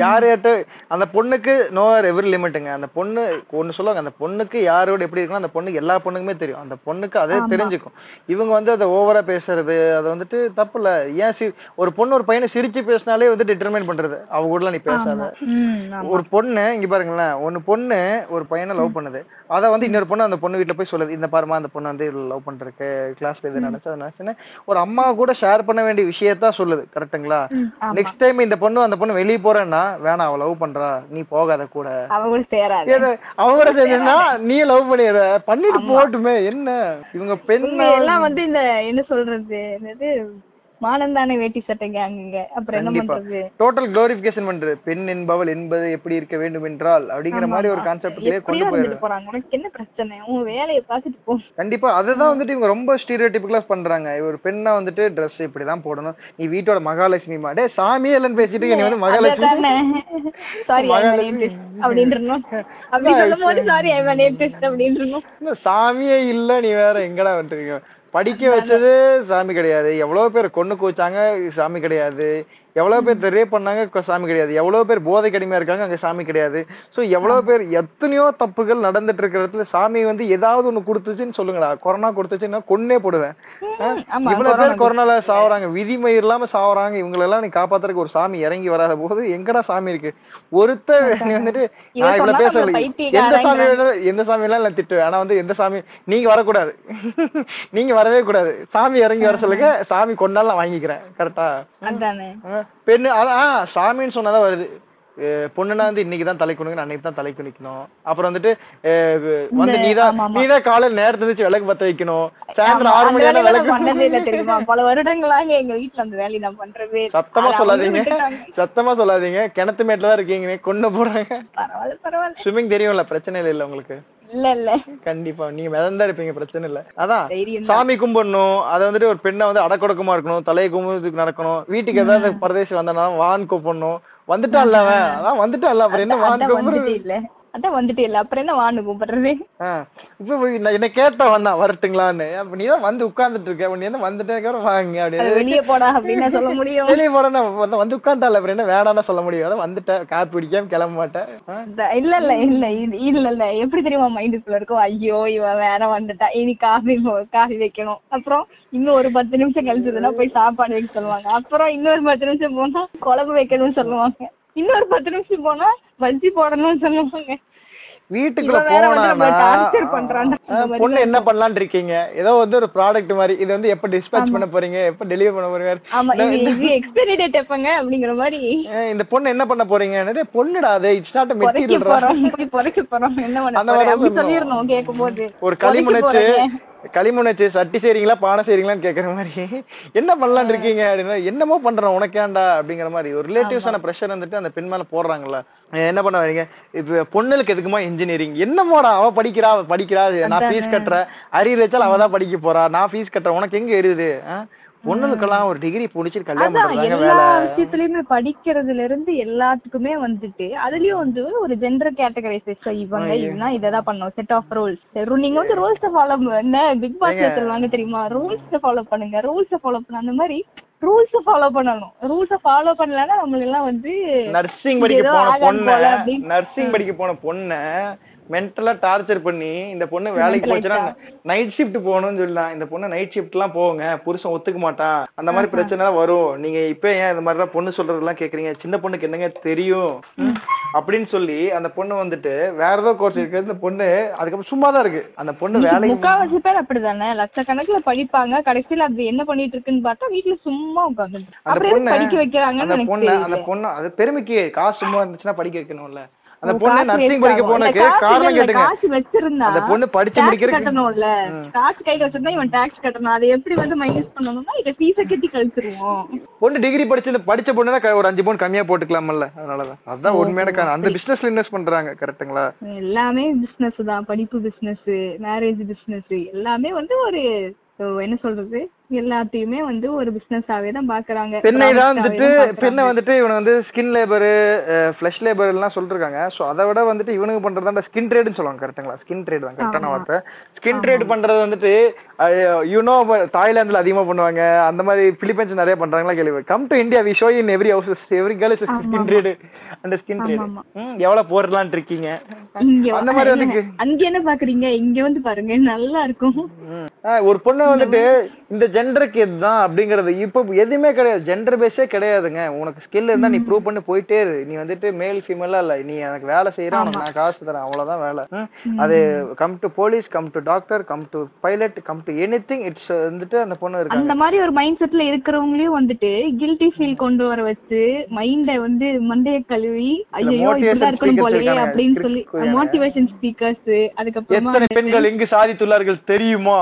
யார்கிட்ட அந்த பொண்ணுக்கு நோ எவர் லிமிட்டுங்க. அந்த பொண்ணு ஒண்ணு சொல்லுவாங்க, அந்த பொண்ணுக்கு யாரோட எப்படி இருக்கணும் அந்த பொண்ணுக்கு எல்லா பொண்ணுக்குமே தெரியும், அந்த பொண்ணுக்கு அதே தெரிஞ்சுக்கும். இவங்க வந்து அதை ஓவரா பேசுறது அதை வந்துட்டு தப்பு இல்ல. ஏன் ஒரு பொண்ணு ஒரு பையனை சிரிச்சு பேசினாலே வந்து டிட்டர்மைன் பண்றது அவங்க கூட நீ பேசாத. ஒரு பொண்ணு இங்க பாருங்களேன், ஒன்னு பொண்ணு ஒரு பையனை லவ் பண்ணுது, அதை வந்து இன்னொரு பொண்ணு அந்த பொண்ணு வீட்டுல போய் சொல்லுது, இந்த பாருமா அந்த பொண்ணு வந்து லவ் பண்றதுக்கு கிளாஸ்ல இது நினைச்சா ஒரு அம்மா கூட ஷேர் பண்ண வேண்டிய விஷயத்தா சொல்லுது. கரெக்டுங்களா? நெக்ஸ்ட் டைம் இந்த பொண்ணு அந்த பொண்ணு வெளியே போறேன்னா வேணா அவ லவ் பண்றா நீ போகாத கூட அவங்கள சேர்ந்தா நீ லவ் பண்ணிடுற பண்ணிட்டு போட்டுமே என்ன. இவங்க பெண்ணா எல்லாம் வந்து இந்த என்ன சொல்றது என்னது மானந்தானே வேட்டி சட்டைங்க அங்குங்க. அப்புறம் என்ன பண்றது? டோட்டல் குளோரிஃபிகேஷன் பண்றது. பெண் என்பவள் என்பது எப்படி இருக்க வேண்டும் என்றால் அப்படிங்கிற மாதிரி ஒரு கான்செப்ட்லயே கொண்டு போயிடுறாங்க. உனக்கு என்ன பிரச்சனை, உன் வேலையை பார்த்துட்டு போ. கண்டிப்பா அதுதான் வந்துட்டு இவங்க ரொம்ப ஸ்டீரியோடைபிக்கலா பண்றாங்க. ஒரு பெண்ணா வந்துட்டு டிரெஸ் இப்படிதான் போடணும், நீ வீட்டோட மகாலட்சுமி மாடே சாமி எல்லாம் பேசிட்டு நீ வந்து மகாலட்சுமி சாரி அப்படின்றணும் அப்படி சொல்லும் போது சாரி அப்படின்னு சாமியே இல்ல நீ வேற எங்கடா வந்துருக்கீங்க. படிக்க வச்சது சாமி கிடையாது, எவ்வளவு பேர் கொண்டு கூச்சாங்க சாமி கிடையாது, எவ்வளவு பேர் தெரிய பண்ணாங்க சாமி கிடையாது, எவ்வளவு பேர் போதை கடுமையா இருக்காங்க அங்க சாமி கிடையாது. சோ எவ்வளவு பேர் எத்தனையோ தப்புகள் நடந்துட்டு இருக்கிறதுல சாமி வந்து ஏதாவது ஒண்ணு கொடுத்துச்சுன்னு சொல்லுங்களா. கொரோனா கொடுத்துச்சுன்னா கொன்னே போடுவேன். இவ்வளவு பேர் கொரோனால சாவறாங்க, விதிமயிர் இல்லாம சாவறாங்க, இவங்களை எல்லாம் நீ காப்பாத்துறதுக்கு ஒரு சாமி இறங்கி வராத போது எங்கடா சாமி இருக்கு? ஒருத்தர் வந்துட்டு நான் இவ்வளவு பேசல எந்த சாமி எந்த சாமி எல்லாம் நான் திட்டுவேன், ஆனா வந்து எந்த சாமி நீங்க வரக்கூடாது, நீங்க வரவே கூடாது, சாமி இறங்கி வர சொல்லுங்க, சாமி கொண்டாலும் நான் வாங்கிக்கிறேன். கரெக்டா? பெண்ணு சாமின்னு சொன்னாதான் வருது. பொண்ணுனா வந்து இன்னைக்குதான் தலை குனிக்கணும், அன்னைக்கு தான் தலை குனிக்கணும். அப்புறம் வந்துட்டு வந்து நீதான் நீதான் காலையில நேரத்தை வச்சு விளக்கு பத்த வைக்கணும், சாயந்தரம் ஆறு மணி நேரம் விளக்கு பண்ணதே இல்ல தெரியுமா. பல வருடங்களாக எங்க வீட்டுல அந்த வேலையை நான் பண்றதே. சத்தமா சொல்லாதீங்க, சத்தமா சொல்லாதீங்க, கிணத்து மேட்டுலதான் இருக்கீங்க, கொண்டு போறாங்க. பரவாயில்ல பரவாயில்ல, ஸ்விம்மிங் தெரியும்ல, பிரச்சனை இல்ல இல்ல உங்களுக்கு. இல்ல இல்ல கண்டிப்பா நீங்க மிதந்தா இருப்பீங்க, பிரச்சனை இல்ல. அதான் சாமி கும்பிடணும், அத வந்துட்டு ஒரு பெண்ணை வந்து அடக்கொடக்கமா இருக்கணும், தலையை கும்பிடுறதுக்கு நடக்கணும். வீட்டுக்கு ஏதாவது பரதேசி வந்தாலும் வான் கூப்பிடணும், வந்துட்டா இல்லவன், அதான் வந்துட்டா இல்ல, அப்புறம் என்ன வான் கூப்பிடுறது இல்ல, அதான் வந்துட்டே இல்ல, அப்புறம் என்ன வான் கூப்பிடுறது. இப்ப என்ன கேட்டா வந்தா வரட்டுங்களான்னு, அப்ப நீதான் வந்து உட்கார்ந்துட்டு இருக்க, நீ என்ன வந்துட்டேன் வாங்க அப்படின்னு வெளியே போடா அப்படின்னு சொல்ல முடியும். வெளியே போடா வந்து உட்கார்ந்தா இல்ல, அப்புறம் என்ன வேணாம்னு சொல்ல முடியும். அதான் வந்துட்டேன் காப்பி பிடிக்காம கிளம்ப மாட்டேன். இல்ல இல்ல இல்ல இல்ல இல்ல எப்படி தெரியுமா மைண்டுக்குள்ள இருக்கும், ஐயோ இவன் வேற வந்துட்டா, இனி காஃபி காஃபி வைக்கணும், அப்புறம் இன்னும் ஒரு பத்து நிமிஷம் கழிச்சதுன்னா போய் சாப்பாடு வைக்க சொல்லுவாங்க, அப்புறம் இன்னொரு பத்து நிமிஷம் போனா குழம்பு வைக்கணும்னு சொல்லுவாங்க, இன்னொரு பத்து நிமிஷம் போனா பஜ்ஜி போடணும்னு சொல்லுவாங்க. வீட்டுக்குள்ள போனா பொண்ணு என்ன பண்ணலான்னு இருக்கீங்க, ஏதோ வந்து ஒரு ப்ராடக்ட் மாதிரி, இது வந்து எப்ப டிஸ்பேச் பண்ண போறீங்க, எப்ப டெலிவரி பண்ண போறீங்க, எக்ஸ்பைரி டேட் எப்பங்க அப்படிங்கிற மாதிரி. இந்த பொண்ணு என்ன பண்ண போறீங்கன்னு, பொண்ணுடா அது இட்ஸ் நாட் எ மெட்டீரியல், பொறுக்க போறோம் என்ன பண்ண சொல்லிரணும் கேக்கும்போது. ஒரு களிமண் வச்சு களிமண் வச்சு சட்டி செய்றீங்களா பானை செய்றீங்களான்னு கேக்குற மாதிரி, என்ன பண்ணலான்னு இருக்கீங்க அப்படின்னா என்னமோ பண்றோம் உனக்கேண்டா அப்படிங்கிற மாதிரி ஒரு ரிலேட்டிவ்ஸான பிரஷர் வந்துட்டு அந்த பெண் மேல போடுறாங்கல்ல. என்ன பண்ண வரீங்க, இப்ப பொண்ணுக்கு எதுக்குமா இன்ஜினியரிங், என்னமோடா அவ படிக்கிறா படிக்கிறா நான் ஃபீஸ் கட்டுறேன், அரியர் வச்சாலும் அவதான் படிக்க போறா, நான் ஃபீஸ் கட்டுறேன், உனக்கு எங்க எரியுது. பொண்ணுக்கெல்லாம் ஒரு டிகிரி புடிச்சிட்டு கல்யாணம் பண்றாங்க. எல்லா விஷயத்திலயுமே படிக்கிறதுல இருந்து எல்லாத்துக்குமே வந்துட்டு அதுலயும் வந்து ஒரு ஜெண்டர் கேட்டகரைசேஷன், இவங்க இதுனா இததான் பண்ணுவோம், செட் ஆஃப் ரூல்ஸ். நீங்க வந்து ரூல்ஸ் ஃபாலோ பண்ண பிக் பாஸ்ல சொல்லுவாங்க தெரியுமா, ரூல்ஸ் ஃபாலோ பண்ணுங்க, ரூல்ஸ் ஃபாலோ பண்ண, அந்த மாதிரி ரூல்ஸ் ஃபாலோ பண்ணணும். ரூல்ஸ் ஃபாலோ பண்ணலன்னா நம்மள எல்லாம் வந்து நர்சிங் படிக்க போற பொண்ணு, நர்சிங் படிக்க போற பொண்ணு மென்டலா டார்ச்சர் பண்ணி இந்த பொண்ணு வேலைக்கு போச்சுன்னா நைட் ஷிப்ட் போகணும்னு சொல்லலாம். இந்த பொண்ணு நைட் ஷிப்ட் எல்லாம் போங்க புருஷன் ஒத்துக்க மாட்டான், அந்த மாதிரி பிரச்சனை வரும். நீங்க இப்ப ஏன் இந்த மாதிரிலாம் பொண்ணு சொல்றதெல்லாம் கேக்குறீங்க, சின்ன பொண்ணுக்கு என்னங்க தெரியும் அப்படின்னு சொல்லி அந்த பொண்ணு வந்துட்டு வேற ஏதோ கோர்ஸ் இருக்கிறது. இந்த பொண்ணு அதுக்கப்புறம் சும்மாதான் இருக்கு. அந்த பொண்ணு வேலைக்கு முக்காவாசி பேர் அப்படிதானே லட்சக்கணக்கில் படிப்பாங்க, கடைசியில அது என்ன பண்ணிட்டு இருக்குன்னு பார்த்தா வீட்டுல சும்மா உட்காந்து அந்த பொண்ணு படிக்க வைக்கிறாங்க. அந்த பொண்ணு அந்த பொண்ணு அது பெருமைக்கு காசு சும்மா இருந்துச்சுன்னா படிக்க வைக்கணும்ல. அந்த பொண்ணு நர்சிங் படிக்க போனதுக்கு காரணம் கேட்டுங்க, காசு வச்சிருந்தா அந்த பொண்ணு படிச்சு முடிக்கிறதுக்கு கட்டணும்ல, காசு கையில வச்சிருந்தா இவன் டாக்ஸ் கட்டணும், அதை எப்படி வந்து மைனஸ் பண்ணணும்னா இத ஃபீஸ கட்டி கழிச்சிருவோம். பொண்ணு டிகிரி படிச்சு படிச்ச பொண்ணுனா ஒரு அஞ்சு பவுன் கம்மியா போட்டுக்கலாம்ல, அதனாலதான் அதான் உண்மையான அந்த பிசினஸ்ல இன்வெஸ்ட் பண்றாங்க. கரெக்ட்டுங்களா? எல்லாமே பிசினஸ் தான், படிப்பு பிசினஸ், மேரேஜ் பிசினஸ், எல்லாமே வந்து ஒரு என்ன சொல்றது, எல்லாத்தையுமே வந்து ஒரு பிசினஸாவே தான் பாக்குறாங்க. பெண்ணை தான் வந்துட்டு பெண்ணை வந்துட்டு இவனு வந்து ஸ்கின் லேபரு, ஃபிளஷ் லேபர் எல்லாம் சொல்லிருக்காங்க. சோ அதை விட வந்துட்டு இவனுக்கு பண்றதா ஸ்கின் ட்ரேடுன்னு சொல்லுவாங்க. கரெக்ட்டுங்களா? ஸ்கின் ட்ரேட் தான் கரெக்டான வார்த்தை. ஸ்கின் ட்ரேட் பண்றது வந்துட்டு யூனோ தாய்லாந்துல அதிகமா பண்ணுவாங்க, அந்த மாதிரி பிலிப்பைன்ஸ் நிறைய பண்றாங்களா கேள்வி. Come to India, we show in every house, every girl is skin trade. அந்த ஸ்கின் ட்ரேட் எவ்வளவு போடலாம்னு இருக்கீங்க, அந்த மாதிரி வந்து அங்க என்ன பாக்குறீங்க இங்க வந்து பாருங்க நல்லா இருக்கும். ஒரு பொண்ணு வந்துட்டு இந்த ஜெண்டருக்கு இதுதான் அப்படிங்கறது இப்ப எதுவுமே கிடையாது, ஜெண்டர் பேஸே கிடையாதுங்க. உனக்கு ஸ்கில் இருந்தா நீ ப்ரூவ் பண்ணி போயிட்டே இரு, நீ வந்துட்டு மேல் ஃபீமேலா இல்ல, நீ எனக்கு வேலை செய்யற, உனக்கு நான் காசு தரேன், அவ்வளவுதான் வேலை. அது come to police, come to doctor, come to pilot, come to anything. It's வந்துட்டு அந்த பொண்ணு இருக்கு அந்த மாதிரி ஒரு மைண்ட் செட்ல இருக்கிறவங்களையும் வந்துட்டு கில்ட்டி ஃபீல் கொண்டு வர வச்சு மைண்டை வந்து மண்டைய கழுவி ஐயோ இப்படிதான் இருக்கணும் போலயே அப்படின்னு சொல்லி மோட்டிவேஷன் ஸ்பீக்கர்ஸ். அதுக்கப்புறமா எத்தனை பெண்கள் எங்கு சாதித்துள்ளார்கள் தெரியுமா,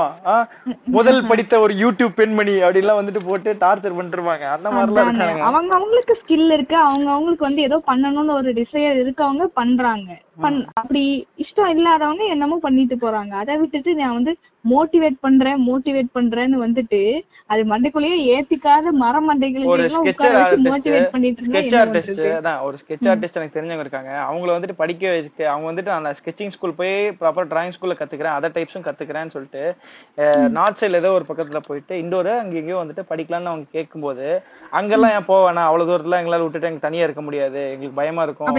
முதல் படித்த ஒரு யூடியூப் பெண்மணி அப்படின்லாம் வந்துட்டு போட்டு டார்ச்சர் பண்றாங்க. அந்த மாதிரிலாம் இருக்காங்க. அவங்க அவங்களுக்கு ஸ்கில் இருக்கு, அவங்க அவங்களுக்கு வந்து ஏதோ பண்ணணும்னு ஒரு டிசையர் இருக்கு, அவங்க பண்றாங்க. அப்படி இஷ்டம் இல்லாதவங்க என்னமோ பண்ணிட்டு போறாங்க. அதை விட்டுட்டு நான் வந்து மோட்டிவேட் பண்றேன் மோட்டிவேட் பண்றேன்னு வந்துட்டு அது மண்டைக்குள்ளேயே ஏத்திக்காத மர மண்டைகளையும் மோட்டிவேட் பண்ணிட்டு இருக்காங்க. ஒரு ஸ்கெட்ச் ஆர்டிஸ்ட் எனக்கு தெரிஞ்சவங்க இருக்காங்க, அவங்கள வந்துட்டு படிக்க வச்சு அவங்க வந்துட்டு நான் ஸ்கெட்சிங் ஸ்கூல் போய் ப்ராப்பர் டிராயிங் ஸ்கூல்ல கத்துக்கிறேன், அதர் டைப்ஸும் கத்துக்கிறேன்னு சொல்லிட்டு நார்த் சைட்ல ஏதோ ஒரு பக்கத்துல போயிட்டு இண்டோரு அங்கேயும் வந்துட்டு படிக்கலாம்னு அவங்க கேட்கும்போது அங்கெல்லாம் ஏன் போவேனா, அவ்வளவு தூரத்துல எங்களால விட்டுட்டு எனக்கு தனியா இருக்க முடியாது, எங்களுக்கு பயமா இருக்கும்,